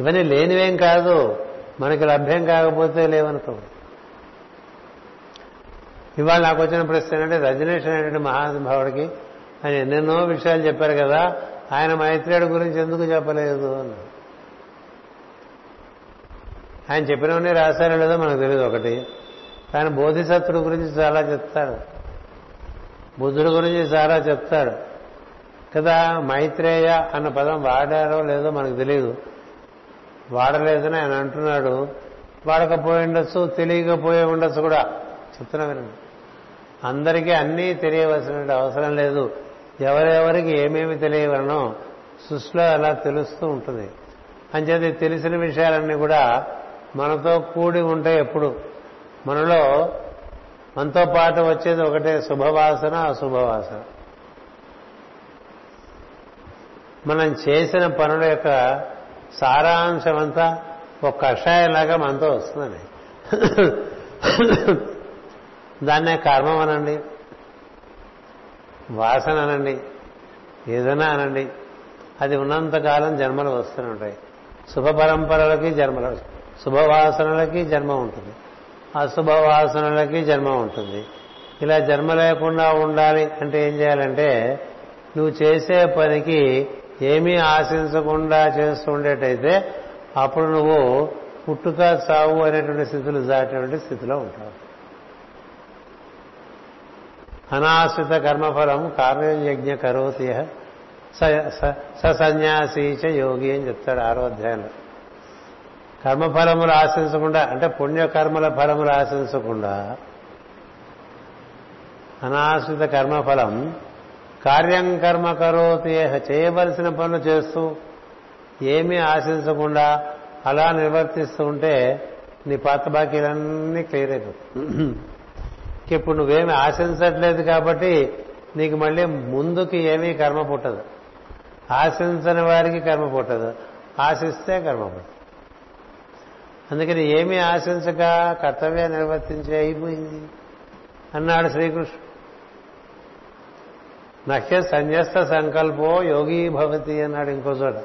ఇవన్నీ లేనివేం కాదు, మనకి లభ్యం కాకపోతే లేవనుకో. ఇవాళ నాకు వచ్చిన ప్రశ్న ఏంటంటే, రజనీష్ అనేటువంటి మహానుభావుడికి ఆయన ఎన్నెన్నో విషయాలు చెప్పారు కదా, ఆయన మైత్రేయుడు గురించి ఎందుకు చెప్పలేదు అని. ఆయన చెప్పినవన్నీ రాశారో లేదో మనకు తెలియదు ఒకటి. ఆయన బోధిసత్వుడు గురించి చాలా చెప్తాడు, బుద్ధుడి గురించి చాలా చెప్తాడు కదా. మైత్రేయ అన్న పదం వాడారో లేదో మనకు తెలియదు, వాడలేదని ఆయన అంటున్నాడు. వాడకపోయి ఉండొచ్చు, తెలియకపోయి ఉండొచ్చు కూడా. చెప్తున్నా వినండి, అందరికీ అన్నీ తెలియవలసిన అవసరం లేదు. ఎవరెవరికి ఏమేమి తెలియవలనో సృష్టిలో అలా తెలుస్తూ ఉంటుంది. అంచేది తెలిసిన విషయాలన్నీ కూడా మనతో కూడి ఉంటాయి. ఎప్పుడు మనలో మనతో పాటు వచ్చేది ఒకటే శుభవాసన, అశుభవాసన. మనం చేసిన పనుల యొక్క సారాంశం అంతా ఒక కషాయంలాగా మనతో వస్తుందండి. దాన్నే కర్మం అనండి, వాసన అనండి, ఏదైనా అనండి. అది ఉన్నంతకాలం జన్మలు వస్తూనే ఉంటాయి. శుభ పరంపరలకి జన్మలు, శుభవాసనలకి జన్మ ఉంటుంది, అశుభవాసనలకి జన్మ ఉంటుంది. ఇలా జన్మ లేకుండా ఉండాలి అంటే ఏం చేయాలంటే, నువ్వు చేసే పనికి ఏమీ ఆశించకుండా చేస్తూ ఉండేటైతే అప్పుడు నువ్వు పుట్టుక సావు అనేటువంటి స్థితులు దాటేటువంటి స్థితిలో ఉంటావు. అనాశ్రిత కర్మఫలం కార్యం యజ్ఞ కరోతి సన్యాసీచ యోగి అని చెప్తాడు 6వ అధ్యాయంలో. కర్మఫలములు ఆశించకుండా, అంటే పుణ్యకర్మల ఫలములు ఆశించకుండా, అనాశ్రిత కర్మఫలం కార్యం కర్మ కరోతి, చేయవలసిన పనులు చేస్తూ ఏమీ ఆశించకుండా అలా నిర్వర్తిస్తూ ఉంటే నీ పాత బాకీలన్నీ క్లియర్ అయిపోతుంది. ఇప్పుడు నువ్వేమి ఆశించట్లేదు కాబట్టి నీకు మళ్ళీ ముందుకి ఏమీ కర్మ పుట్టదు. ఆశించని వారికి కర్మ పుట్టదు, ఆశిస్తే కర్మ పుట్టదు. అందుకని ఏమీ ఆశించక కర్తవ్యం నిర్వర్తించి అయిపోయింది అన్నాడు శ్రీకృష్ణుడు. నహ్య సంన్యస్త సంకల్పో యోగి భవతి అన్నాడు ఇంకో చోట.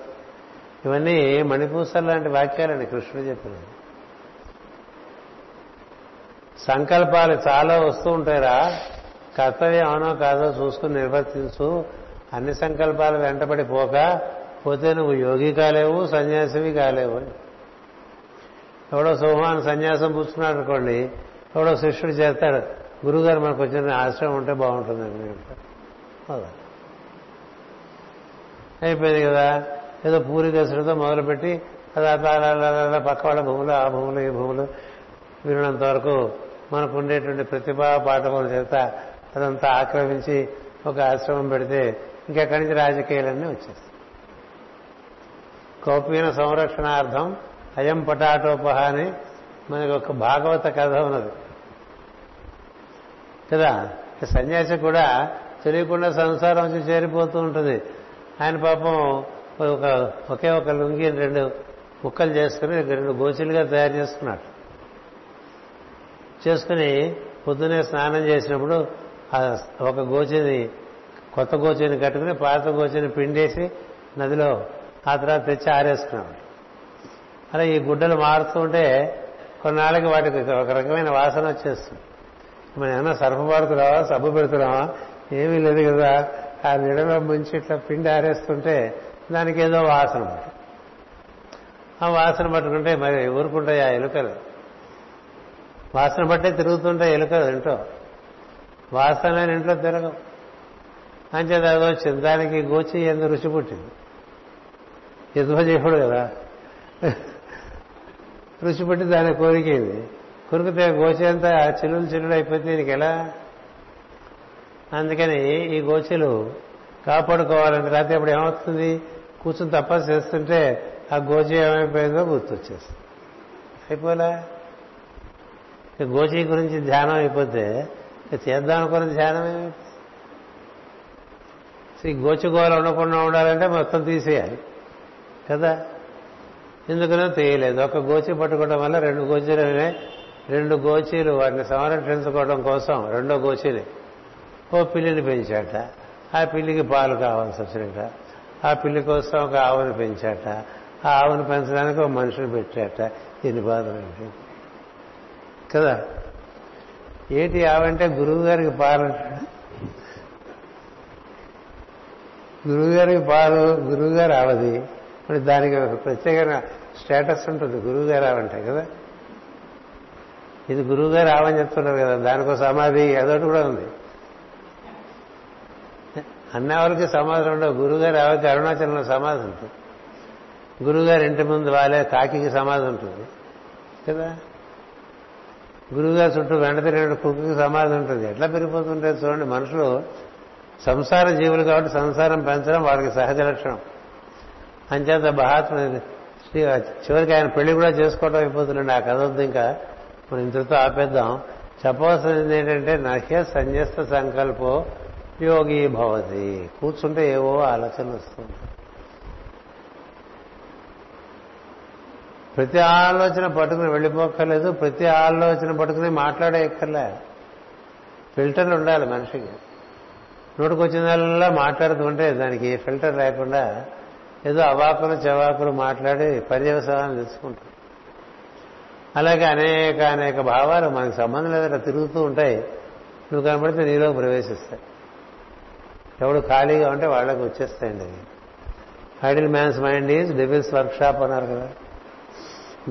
ఇవన్నీ మణిపూసర్ లాంటి వాక్యాలని కృష్ణుడు చెప్పినాడు. సంకల్పాలు చాలా వస్తూ ఉంటాయిరా, కర్తవ్యం అవునో కాదో చూసుకుని నిర్వర్తించు. అన్ని సంకల్పాలు వెంటబడి పోతే నువ్వు యోగి కాలేవు, సన్యాసివి కాలేవు. ఎవడో సోమాన్ సన్యాసం పుచ్చుకున్నాడు అనుకోండి, ఎవడో శిష్యుడు చేస్తాడు, గురుగారు మనకు వచ్చిన ఆశ్రమం ఉంటే బాగుంటుందండి అయిపోయింది కదా. ఏదో పూరి గసులతో మొదలుపెట్టి అది అలా పక్క వాళ్ళ భూములు, ఆ భూములు, ఈ భూములు వినంత వరకు మనకు ఉండేటువంటి ప్రతిభా పాఠముల చేత అదంతా ఆక్రమించి ఒక ఆశ్రమం పెడితే ఇంకెక్కడి నుంచి రాజకీయాలన్నీ వచ్చేస్తాయి. కౌపీన సంరక్షణార్థం అయం పటాటోపహ అని మనకి ఒక భాగవత కథ ఉన్నది కదా. సన్యాసి కూడా తెలియకుండా సంసారం వచ్చి చేరిపోతూ ఉంటుంది. ఆయన పాపం ఒకే ఒక లుంగి 2 ముక్కలు చేసుకుని 2 గోచిలుగా తయారు చేసుకున్నాడు. చేసుకుని పొద్దునే స్నానం చేసినప్పుడు ఒక గోచిని, కొత్త గోచిని కట్టుకుని పాత గోచిని పిండేసి నదిలో ఆ తర్వాత తెచ్చి ఆరేసుకున్నాడు. అలా ఈ గుడ్డలు మారుతూ ఉంటే కొన్నాళ్ళకి వాటికి ఒక రకమైన వాసన వచ్చేస్తుంది. మనం ఏమన్నా సర్ఫ్ పడుతున్నావా, సబ్బు పెడుతున్నావా, ఏమీ లేదు కదా. ఆ నీడలో ముంచి ఇట్లా పిండి ఆరేస్తుంటే దానికి ఏదో వాసన పట్టు, ఆ వాసన పట్టుకుంటే మరి ఊరుకుంటాయి ఆ ఎలుకలు. వాసన పట్టే తిరుగుతుంటాయి ఎలుకలు ఇంట్లో, వాసన ఇంట్లో తిరగవు. అంచేది అదో చింతానికి గోచి ఎంత రుచి పుట్టింది. యజ్ఞజీవుడు కదా, రుచి పుట్టి దాన్ని కోరికేది. కొరికితే గోచేంత చిల్లులు చిల్లులు అయిపోతే దీనికి ఎలా? అందుకని ఈ గోచెలు కాపాడుకోవాలంటే, లేకపోతే ఇప్పుడు ఏమవుతుంది, కూర్చుని తపస్సు చేస్తుంటే ఆ గోచి ఏమైపోయిందో గుర్తొచ్చేస్తుంది. అయిపోలే గోచి గురించి ధ్యానం అయిపోతే చేద్దాం అనుకున్న ధ్యానం ఏమైపోతుంది. ఈ గోచుగోలు ఉండకుండా ఉండాలంటే మొత్తం తీసేయాలి కదా, ఎందుకనో తీయలేదు. ఒక గోచి పట్టుకోవడం వల్ల రెండు గోచీలు వాటిని సంరక్షించుకోవడం కోసం రెండో గోచీని ఓ పిల్లిని పెంచాట. ఆ పిల్లికి పాలు కావాల్సి వచ్చినట, ఆ పిల్లి కోసం ఒక ఆవును పెంచాట, ఆ ఆవును పెంచడానికి ఒక మనిషిని పెట్టాట. దీని బాధలు కదా. ఏంటి ఆవంటే గురువు గారికి పాలు అంటాడు, గురువుగారికి పాలు, గురువుగారు ఆవది. మరి దానికి ఒక ప్రత్యేకమైన స్టేటస్ ఉంటుంది, గురువుగారు ఆవంటాయి కదా. ఇది గురువుగారు ఆవని చెప్తున్నారు కదా, దానికో సమాధి అదొకటి కూడా ఉంది. అన్నవాళ్ళకి సమాధి ఉండవు, గురువుగారు ఆవకి అరుణాచలంలో సమాధి ఉంటుంది. గురువుగారు ఇంటి ముందు వాళ్ళే కాకికి సమాధి ఉంటుంది కదా, గురువుగారు చుట్టూ వెంట తిరిగిన కుక్కి సమాధి ఉంటుంది. ఎట్లా పెరిగిపోతుంటే చూడండి, మనుషులు సంసార జీవులు కాబట్టి సంసారం పెంచడం వాళ్ళకి సహజ లక్షణం. అంచేత చివరికి ఆయన పెళ్లి కూడా చేసుకోవడం అయిపోతుందండి. ఆ కథ వద్దు, ఇంకా మనం ఇంతతో ఆపేద్దాం. చెప్పవలసింది ఏంటంటే, నహ్య సన్యస్త సంకల్పో యోగి భవతి. కూర్చుంటే ఏవో ఆలోచనలు వస్తుంది. ప్రతి ఆలోచన పట్టుకుని వెళ్ళిపోక్కర్లేదు, ప్రతి ఆలోచన పట్టుకుని మాట్లాడేయక్కర్లే. ఫిల్టర్లు ఉండాలి మనిషికి. నోటుకొచ్చినల్లా మాట్లాడుతుంటే దానికి ఫిల్టర్ లేకుండా ఏదో అవాకులు చవాకులు మాట్లాడి పర్యవసాన్ని తెలుసుకుంటాం. అలాగే అనేక భావాలు మనకు సంబంధం లేదంటే తిరుగుతూ ఉంటాయి. నువ్వు కనబడితే నీలో ప్రవేశిస్తాయి. ఎవడు ఖాళీగా ఉంటే వాళ్ళకి వచ్చేస్తాయండి. Idle man's mind is devil's workshop అన్నారు కదా.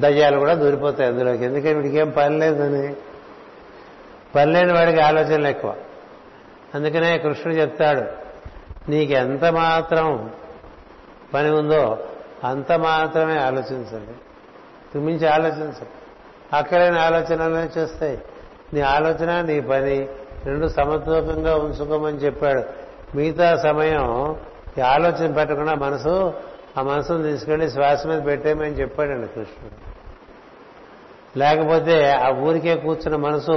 దయ్యాలు కూడా దూరిపోతాయి అందులోకి, ఎందుకంటే వీడికేం పని లేదని. పని లేని వాడికి ఆలోచనలు ఎక్కువ. అందుకనే కృష్ణుడు చెప్తాడు, నీకు ఎంత మాత్రం పని ఉందో అంత మాత్రమే ఆలోచించండి, మించి ఆలోచించండి. అక్కడైన ఆలోచనలే చేస్తాయి. నీ ఆలోచన నీ పని రెండు సమతూకంగా ఉంచుకోమని చెప్పాడు. మిగతా సమయం ఈ ఆలోచన పెట్టకుండా మనసు, ఆ మనసును తీసుకెళ్లి శ్వాస మీద పెట్టేమని చెప్పాడండి కృష్ణుడు. లేకపోతే ఆ ఊరికే కూర్చున్న మనసు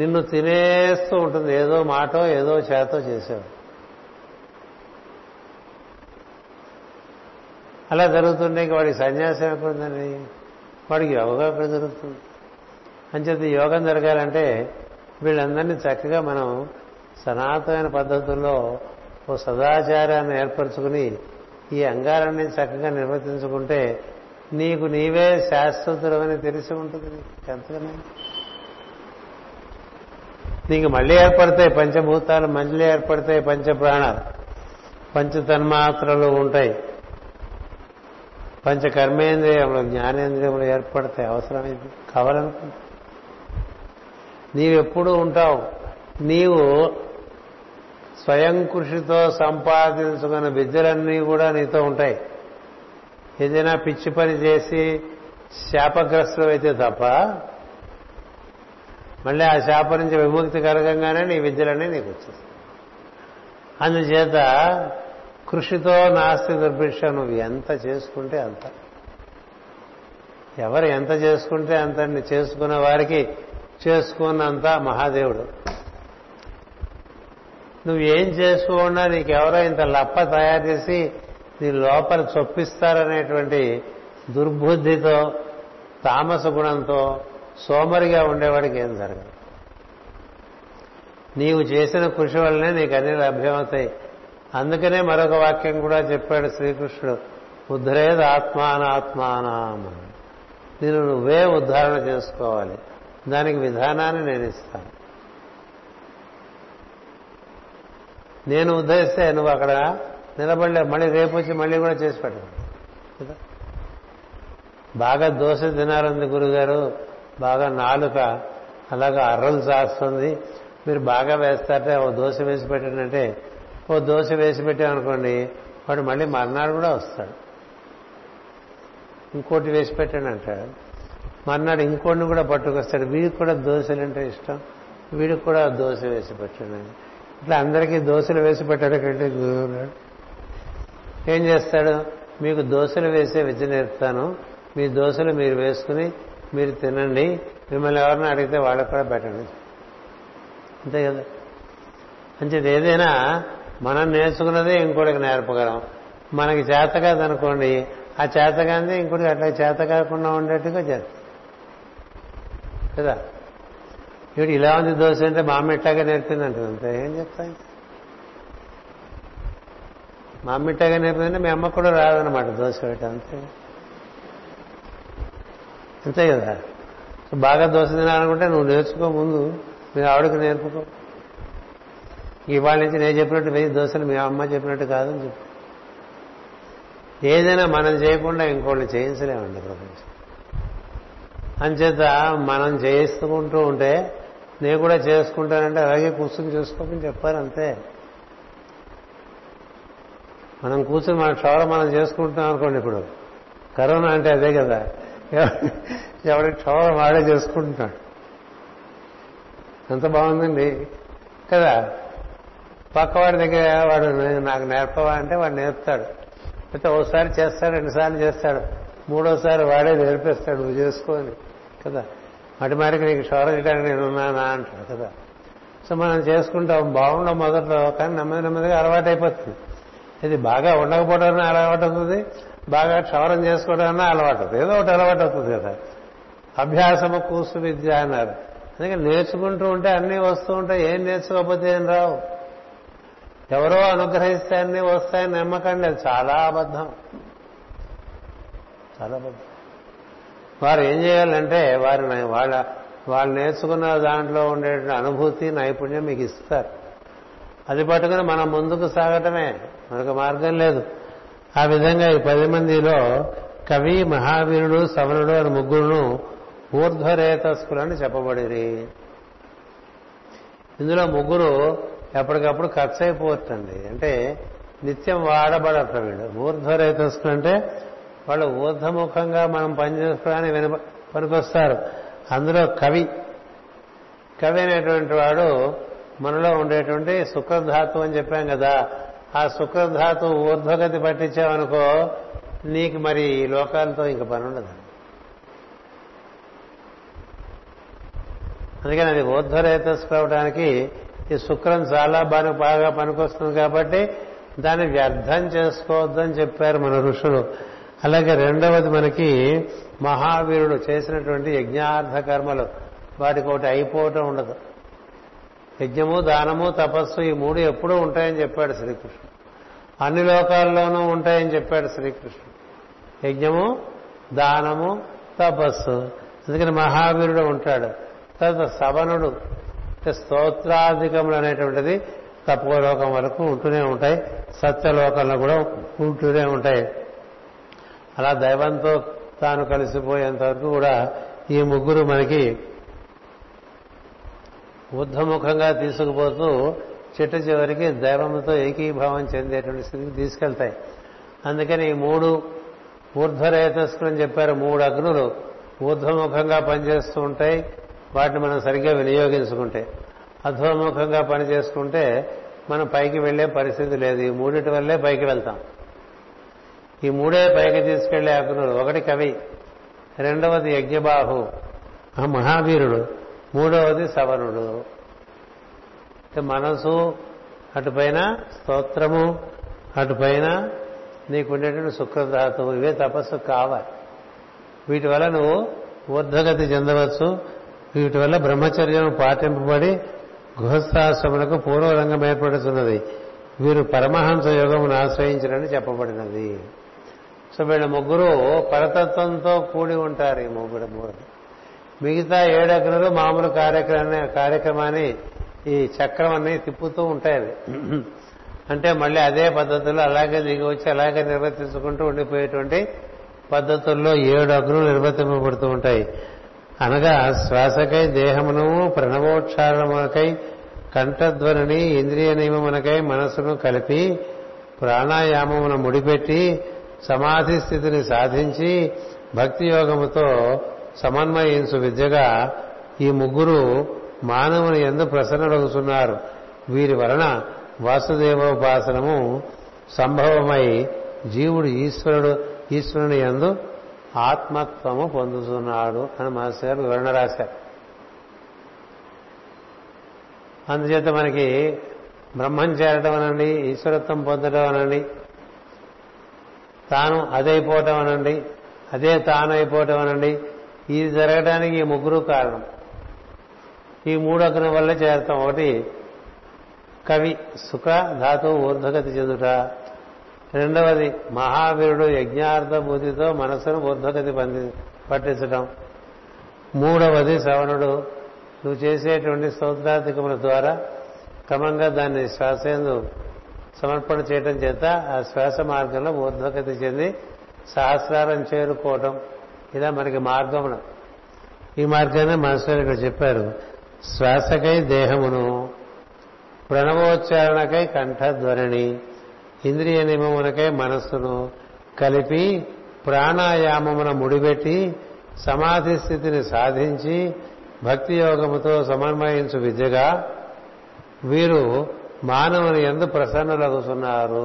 నిన్ను తినేస్తూ ఉంటుంది. ఏదో మాటో ఏదో చేతో చేసావు, అలా జరుగుతుండే వాడికి సన్యాసం అయిపోతుందండి, వాడికి యోగా ఎప్పుడు జరుగుతుంది? అంచేత యోగం జరగాలంటే వీళ్ళందరినీ చక్కగా మనం సనాతనమైన పద్ధతుల్లో ఓ సదాచారాన్ని ఏర్పరచుకుని ఈ అంగాలన్నీ చక్కగా నిర్వర్తించుకుంటే నీకు నీవే శాశ్వతుడమని తెలిసి ఉంటుంది. నీకు ఎంతగానే నీకు మళ్ళీ ఏర్పడతాయి పంచభూతాలు, మళ్ళీ ఏర్పడతాయి పంచప్రాణాలు, పంచతన్మాత్రలు ఉంటాయి, పంచకర్మేంద్రియములు జ్ఞానేంద్రియములు ఏర్పడతాయి. అవసరమైంది కావాలనుకుంటా నీవెప్పుడు ఉంటావు. నీవు స్వయం కృషితో సంపాదించుకున్న విద్యలన్నీ కూడా నీతో ఉంటాయి. ఏదైనా పిచ్చి పని చేసి శాపగ్రస్తులు అయితే తప్ప మళ్ళీ ఆ శాప నుంచి విముక్తి కలగంగానే నీ విద్యలన్నీ నీకు వచ్చేస్తాయి. అందుచేత కృషితో నాస్తి దుర్భిక్ష. నువ్వు ఎంత చేసుకుంటే అంత, ఎవరు ఎంత చేసుకుంటే అంత. చేసుకున్న వారికి చేసుకున్నంత మహాదేవుడు. నువ్వేం చేసుకోకుండా నీకెవరో ఇంత లప్ప తయారు చేసి నీ లోపల చొప్పిస్తారనేటువంటి దుర్బుద్ధితో తామస గుణంతో సోమరిగా ఉండేవాడికి ఏం జరగదు. నీవు చేసిన కృషి వల్లనే నీకు అన్ని లభ్యమవుతాయి. అందుకనే మరొక వాక్యం కూడా చెప్పాడు శ్రీకృష్ణుడు, ఉద్ధరేద్ ఆత్మానాత్మానం. నేను నువ్వే ఉద్ధారణ చేసుకోవాలి, దానికి విధానాన్ని నేను ఇస్తాను. నేను ఉద్ధరిస్తే నువ్వు అక్కడ నిలబడలే, మళ్ళీ రేపు వచ్చి మళ్ళీ కూడా చేసి పెట్టాను కదా. బాగా దోశ తినారంది గురుగారు, బాగా నాలుక అలాగా అర్రలు చేస్తుంది, మీరు బాగా వేస్తారంటే ఓ దోశ వేసి పెట్టానంటే ఓ దోశ వేసి పెట్టామనుకోండి, వాడు మళ్ళీ మర్నాడు కూడా వస్తాడు, ఇంకోటి వేసి పెట్టాను అంటాడు, మర్నాడు ఇంకోటిని కూడా పట్టుకొస్తాడు, వీడికి కూడా దోశలు అంటే ఇష్టం, వీడికి కూడా దోశ వేసి పెట్టాను, ఇట్లా అందరికీ దోశలు వేసి పెట్టడానికంటే గురువున్నాడు. ఏం చేస్తాడు, మీకు దోశలు వేసే విద్య నేర్పుతాను, మీ దోశలు మీరు వేసుకుని మీరు తినండి, మిమ్మల్ని ఎవరిని అడిగితే వాళ్ళకు కూడా పెట్టండి, అంతే కదా. అంటే ఏదైనా మనం నేర్చుకున్నదే ఇంకోటికి నేర్పగలం. మనకి చేత కాదనుకోండి, ఆ చేత కాదే ఇంకోటికి అట్లా చేత కాకుండా ఉండేట్టుగా చేస్తాం కదా. ఇప్పుడు ఇలా ఉంది దోశ అంటే మా అమ్మ ఇట్లాగా నేర్పిందంటుంది, అంతే ఏం చెప్తాయి, మా అమ్మ ఇట్లాగా నేర్పిందంటే మీ అమ్మకు కూడా రాదనమాట దోశ వేయటం, అంతే అంతే కదా. బాగా దోశ తినాలనుకుంటే నువ్వు నేర్చుకో ముందు, మీరు ఆవిడకు నేర్పుకో, ఇవాళ నుంచి నేను చెప్పినట్టు వెయ్యి దోశలు మీ అమ్మ చెప్పినట్టు కాదని చెప్పు. ఏదైనా మనం చేయకుండా ఇంకోళ్ళు చేయించలేమండి ప్రపంచం. అంచేత మనం చేయించుకుంటూ ఉంటే నేను కూడా చేసుకుంటానంటే అలాగే కూర్చొని చేసుకోమని చెప్పారు, అంతే. మనం కూర్చొని మన క్షవర మనం చేసుకుంటున్నాం అనుకోండి, ఇప్పుడు కరోనా అంటే అదే కదా, ఎవరికి క్షవరం వాడే చేసుకుంటున్నాడు, ఎంత బాగుందండి కదా. పక్కవాడి దగ్గర వాడు నాకు నేర్పవా అంటే వాడు నేర్పుతాడు, అయితే ఒకసారి చేస్తాడు, రెండుసార్లు చేస్తాడు, మూడోసారి వాడే నేర్పిస్తాడు నువ్వు చేసుకోని కదా. మటి మారికి నీకు క్షవరం ఇవ్వడానికి నేనున్నానా అంటాడు కదా. సో మనం చేసుకుంటాం, బాగుండవు మొదట్లో, కానీ నెమ్మది నెమ్మదిగా అలవాటు అయిపోతుంది. ఇది బాగా ఉండకపోవడం అలవాటు అవుతుంది, బాగా క్షవరం చేసుకోవడం అన్నా అలవాటు అవుతుంది, ఏదో ఒకటి అలవాటు అవుతుంది కదా. అభ్యాసము కూసు విద్య అన్నారు. అందుకే నేర్చుకుంటూ ఉంటే అన్నీ వస్తూ ఉంటాయి, ఏం నేర్చుకోకపోతే ఏం రావు. ఎవరో అనుగ్రహిస్తే అన్నీ వస్తాయని నమ్మకండి, అది చాలా అబద్ధం, చాలా అబద్ధం. వారు ఏం చేయాలంటే వాళ్ళు నేర్చుకున్న దాంట్లో ఉండే అనుభూతి, నైపుణ్యం మీకు ఇస్తారు, అది పట్టుకుని మనం ముందుకు సాగటమే, మనకు మార్గం లేదు. ఆ విధంగా ఈ 10 మందిలో కవి, మహావీరుడు, సవరుడు అని ముగ్గురును ఊర్ధ్వరేతస్కులని చెప్పబడిరి. ఇందులో ముగ్గురు ఎప్పటికప్పుడు ఖర్చు అయిపోవచ్చండి, అంటే నిత్యం వాడబడట. వీళ్ళు ఊర్ధ్వరేతస్కులు అంటే వాళ్ళు ఊర్ధ్వముఖంగా మనం పనిచేసుకోవడానికి పనికొస్తారు. అందులో కవి అనేటువంటి వాడు మనలో ఉండేటువంటి శుక్రధాతువు అని చెప్పాం కదా, ఆ శుక్రధాతువు ఊర్ధ్వగతి పట్టించామనుకో నీకు మరి ఈ లోకాలతో ఇంక పని ఉండదు. అందుకని అది ఊర్ధ్వరేతస్సు అవడానికి ఈ శుక్రం చాలా బాగా పనికొస్తుంది కాబట్టి దాన్ని వ్యర్థం చేసుకోవద్దని చెప్పారు మన ఋషులు. అలాగే రెండవది మనకి మహావీరుడు చేసినటువంటి యజ్ఞార్థ కర్మలు, వాటికి ఒకటి అయిపోవటం ఉండదు. యజ్ఞము, దానము, తపస్సు ఈ 3 ఎప్పుడూ ఉంటాయని చెప్పాడు శ్రీకృష్ణుడు, అన్ని లోకాల్లోనూ ఉంటాయని చెప్పాడు శ్రీకృష్ణుడు, యజ్ఞము, దానము, తపస్సు. అందుకని మహావీరుడు ఉంటాడు. తర్వాత సవనుడు, అంటే స్తోత్రాధికములు అనేటువంటిది తపోలోకం వరకు ఉంటూనే ఉంటాయి, సత్యలోకంలో కూడా ఉంటూనే ఉంటాయి. అలా దైవంతో తాను కలిసిపోయేంత వరకు కూడా ఈ ముగ్గురు మనకి ఊర్ధముఖంగా తీసుకుపోతూ చిట్ట చివరికి దైవంతో ఏకీభావం చెందేటువంటి స్థితికి తీసుకెళ్తాయి. అందుకని ఈ 3 ఊర్ధ్వరేతస్కులు అని చెప్పారు. 3 అగ్నులు ఊర్ధ్వముఖంగా పనిచేస్తూ ఉంటాయి, వాటిని మనం సరిగ్గా వినియోగించుకుంటే. అధోముఖంగా పనిచేసుకుంటే మనం పైకి వెళ్లే పరిస్థితి లేదు, ఈ 3 వల్లే పైకి వెళ్తాం. ఈ 3 పైకి తీసుకెళ్లే అగ్నులు, ఒకటి కవి, రెండవది యజ్ఞబాహు మహావీరుడు, మూడవది సవరుడు. అంటే మనసు అటుపైన, స్తోత్రము అటుపైన, నీకుండేటువంటి శుక్రధాతువు, ఇవే తపస్సు కావాలి. వీటి వల్ల నువ్వు ఊర్ధగతి చెందవచ్చు, వీటి వల్ల బ్రహ్మచర్యం పాటింపబడి గృహస్థాశ్రములకు పూర్వరంగం ఏర్పడుతున్నది. వీరు పరమహంస యోగమును ఆశ్రయించరని చెప్పబడినది. సో వీళ్ళ ముగ్గురు పరతత్వంతో కూడి ఉంటారు. ఈ ముగ్గురు మిగతా 7 అగ్నులు మామూలు కార్యక్రమాన్ని ఈ చక్రం అన్ని తిప్పుతూ ఉంటాయి. అంటే మళ్ళీ అదే పద్ధతుల్లో అలాగే దిగి వచ్చి అలాగే నిర్వర్తించుకుంటూ ఉండిపోయేటువంటి పద్ధతుల్లో 7 అగ్నులు నిర్వర్తింపబడుతూ ఉంటాయి. అనగా శ్వాసకై దేహమును, ప్రణవోచ్చారణములకై కంఠధ్వనిని, ఇంద్రియ నియమమునకై మనసును కలిపి ప్రాణాయామమును ముడిపెట్టి సమాధి స్థితిని సాధించి భక్తి యోగముతో సమన్వయించు విద్యగా ఈ ముగ్గురు మానవుని యందు ప్రసన్నలుగుతున్నారు. వీరి వలన వాసుదేవోపాసనము సంభవమై జీవుడు ఈశ్వరుని యందు ఆత్మత్వము పొందుతున్నాడు అని మాస్టర్ గారు వివరణ రాశారు. అందుచేత మనకి బ్రహ్మం చేరడం అనండి, ఈశ్వరత్వం పొందడం అనండి, తాను అదైపోవటం అనండి, అదే తానైపోవటం అనండి, ఇది జరగడానికి ఈ ముగ్గురు కారణం. ఈ 3 అగ్నుల వల్ల చేరతాం. ఒకటి కవి శుక్ర ధాతువు ఊర్ధ్వగతి చెందుట, రెండవది మహావీరుడు యజ్ఞార్థభూతితో మనసును ఊర్ధ్వగతి పట్టించడం, మూడవది శ్రవణుడు నువ్వు చేసేటువంటి స్తోత్రాధికముల ద్వారా క్రమంగా దాన్ని శ్వాసేందు సమర్పణ చేయటం చేత ఆ శ్వాస మార్గంలో ఊర్ధ్వగతి చెంది సహస్రారం చేరుకోవటం. ఇలా మనకి మార్గమున ఈ మార్గాన్ని మాస్టర్ ఇక్కడ చెప్పారు. శ్వాసకై దేహమును, ప్రణవోచ్చారణకై కంఠధ్వనిని, ఇంద్రియ నియమమునకై మనస్సును కలిపి ప్రాణాయామమున ముడిపెట్టి సమాధి స్థితిని సాధించి భక్తి యోగముతో సమన్వయించు విద్యగా వీరు మానవుని యందు ప్రసన్నులగుతున్నారు.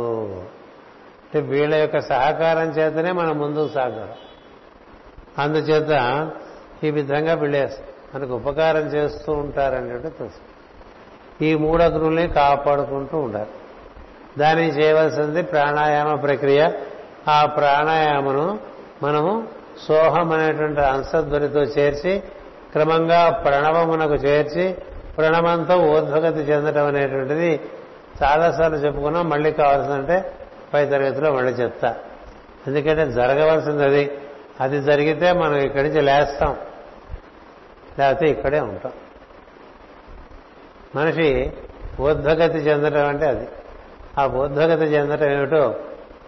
అంటే వీళ్ళ యొక్క సహకారం చేతనే మనం ముందుకు సాగడం. అందుచేత ఈ విధంగా వీళ్ళే మనకు ఉపకారం చేస్తూ ఉంటారనేది తెలుసు. ఈ 3 అగ్నుల్ని కాపాడుకుంటూ ఉండాలి. దానికి చేయవలసింది ప్రాణాయామ ప్రక్రియ. ఆ ప్రాణాయామను మనము సోహం అనేటువంటి అంశధ్వనితో చేర్చి క్రమంగా ప్రణవమునకు చేర్చి ప్రణవంతో ఊర్ధ్వగతి చెందడం అనేటువంటిది చాలాసార్లు చెప్పుకున్నాం. మళ్ళీ కావాల్సిందంటే పై తరగతిలో మళ్ళీ చెప్తా. ఎందుకంటే జరగవలసింది అది. అది జరిగితే మనం ఇక్కడి నుంచి లేస్తాం, లేకపోతే ఇక్కడే ఉంటాం. మనిషి ఊర్ధ్వగతి చెందడం అంటే అది. ఆ ఊర్ధ్వగతి చెందడం ఏమిటో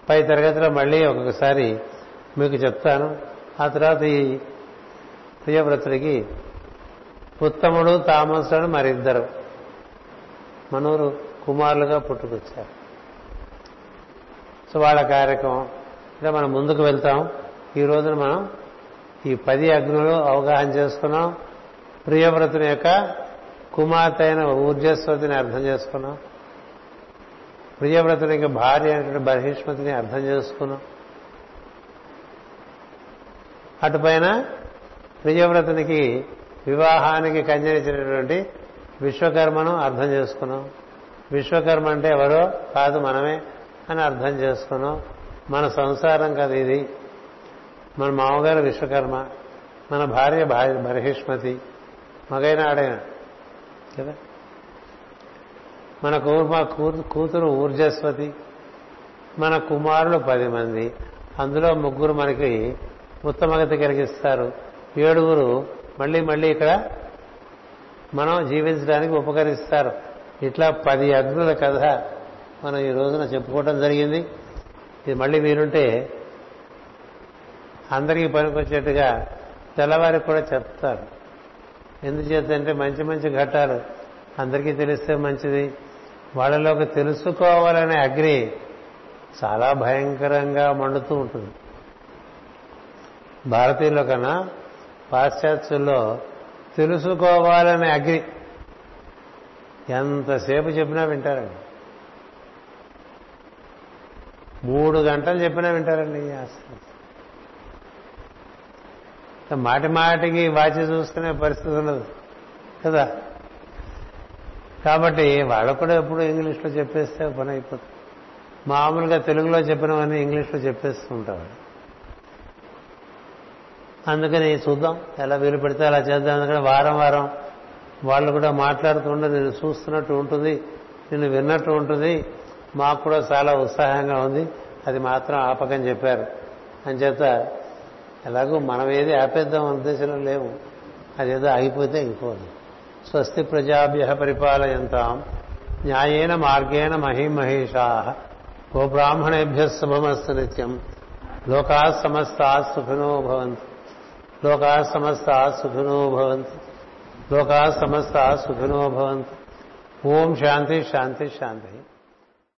పై తరగతిలో మళ్ళీ ఒక్కొక్కసారి మీకు చెప్తాను. ఆ తర్వాత ఈ ప్రియవ్రతుడికి ఉత్తముడు తామసుడు మరిద్దరు మనూరు కుమారులుగా పుట్టుకొచ్చారు. సో వాళ్ళ కార్యక్రమం ఇలా మనం ముందుకు వెళ్తాం. ఈ రోజున మనం ఈ 10 అగ్నులు అవగాహన చేసుకున్నాం. ప్రియవ్రతుని యొక్క కుమార్తె అయిన ఊర్జస్వతిని అర్థం చేసుకున్నాం. ప్రియవ్రతుని యొక్క భార్య అయినటువంటి బర్హిష్మతిని అర్థం చేసుకున్నాం. అటుపైన ప్రియవ్రతునికి వివాహానికి కన్యనిచ్చినటువంటి విశ్వకర్మను అర్థం చేసుకున్నాం. విశ్వకర్మ అంటే ఎవరో కాదు మనమే అని అర్థం చేసుకున్నాం. మన సంసారం కదా ఇది. మన మామగారు విశ్వకర్మ, మన భార్య బర్హిష్మతి, మగైన ఆడైన కదా. మన కూతురు ఊర్జస్వతి. మన కుమారులు 10 మంది. అందులో 3 మనకి ఉత్తమగతి కలిగిస్తారు. 7 మళ్ళీ మళ్ళీ ఇక్కడ మనం జీవించడానికి ఉపకరిస్తారు. ఇట్లా 10 అగ్నుల కథ మనం ఈ రోజున చెప్పుకోవడం జరిగింది. ఇది మళ్ళీ మీరుంటే అందరికీ పనికొచ్చేట్టుగా తెల్లవారికి కూడా చెప్తారు. ఎందుచేతంటే మంచి మంచి ఘట్టాలు అందరికీ తెలిస్తే మంచిది. వాళ్ళలోకి తెలుసుకోవాలనే అగ్ని చాలా భయంకరంగా మండుతూ ఉంటుంది. భారతీయుల కన్నా పాశ్చాత్యుల్లో తెలుసుకోవాలనే అగ్ని ఎంతసేపు చెప్పినా వింటారండి. 3 గంటలు చెప్పినా వింటారండి. మాటి మాటికి వాచి చూసుకునే పరిస్థితి ఉండదు కదా. కాబట్టి వాళ్ళు కూడా ఎప్పుడు ఇంగ్లీష్లో చెప్పేస్తే పని అయిపోతుంది. మామూలుగా తెలుగులో చెప్పినవన్నీ ఇంగ్లీష్లో చెప్పేస్తూ ఉంటారు. అందుకని చూద్దాం ఎలా వీలు పెడితే అలా చేద్దాం. ఎందుకంటే వారం వారం వాళ్ళు కూడా మాట్లాడుతుండే నేను చూస్తున్నట్టు ఉంటుంది, నేను విన్నట్టు ఉంటుంది. మాకు కూడా చాలా ఉత్సాహంగా ఉంది, అది మాత్రం ఆపకని చెప్పారు. అని చేత ఎలాగో మనం ఏది ఆపేద్దాం ఉద్దేశంలో లేవు, అదేదో ఆగిపోతే ఇంకోదు. స్వస్తి ప్రజాభ్యః పరిపాలయంతాం న్యాయేన మార్గేణ మహిమహేషాః గోబ్రాహ్మణేభ్యః శుభమస్తు నిత్యం. లోకాః సమస్తాః సుఖినో భవంతు. లోకాః సమస్తాః సుఖినో భవంతు. లోకాః సమస్తాః సుఖినో భవంతు. ఓం శాంతి శాంతి శాంతి.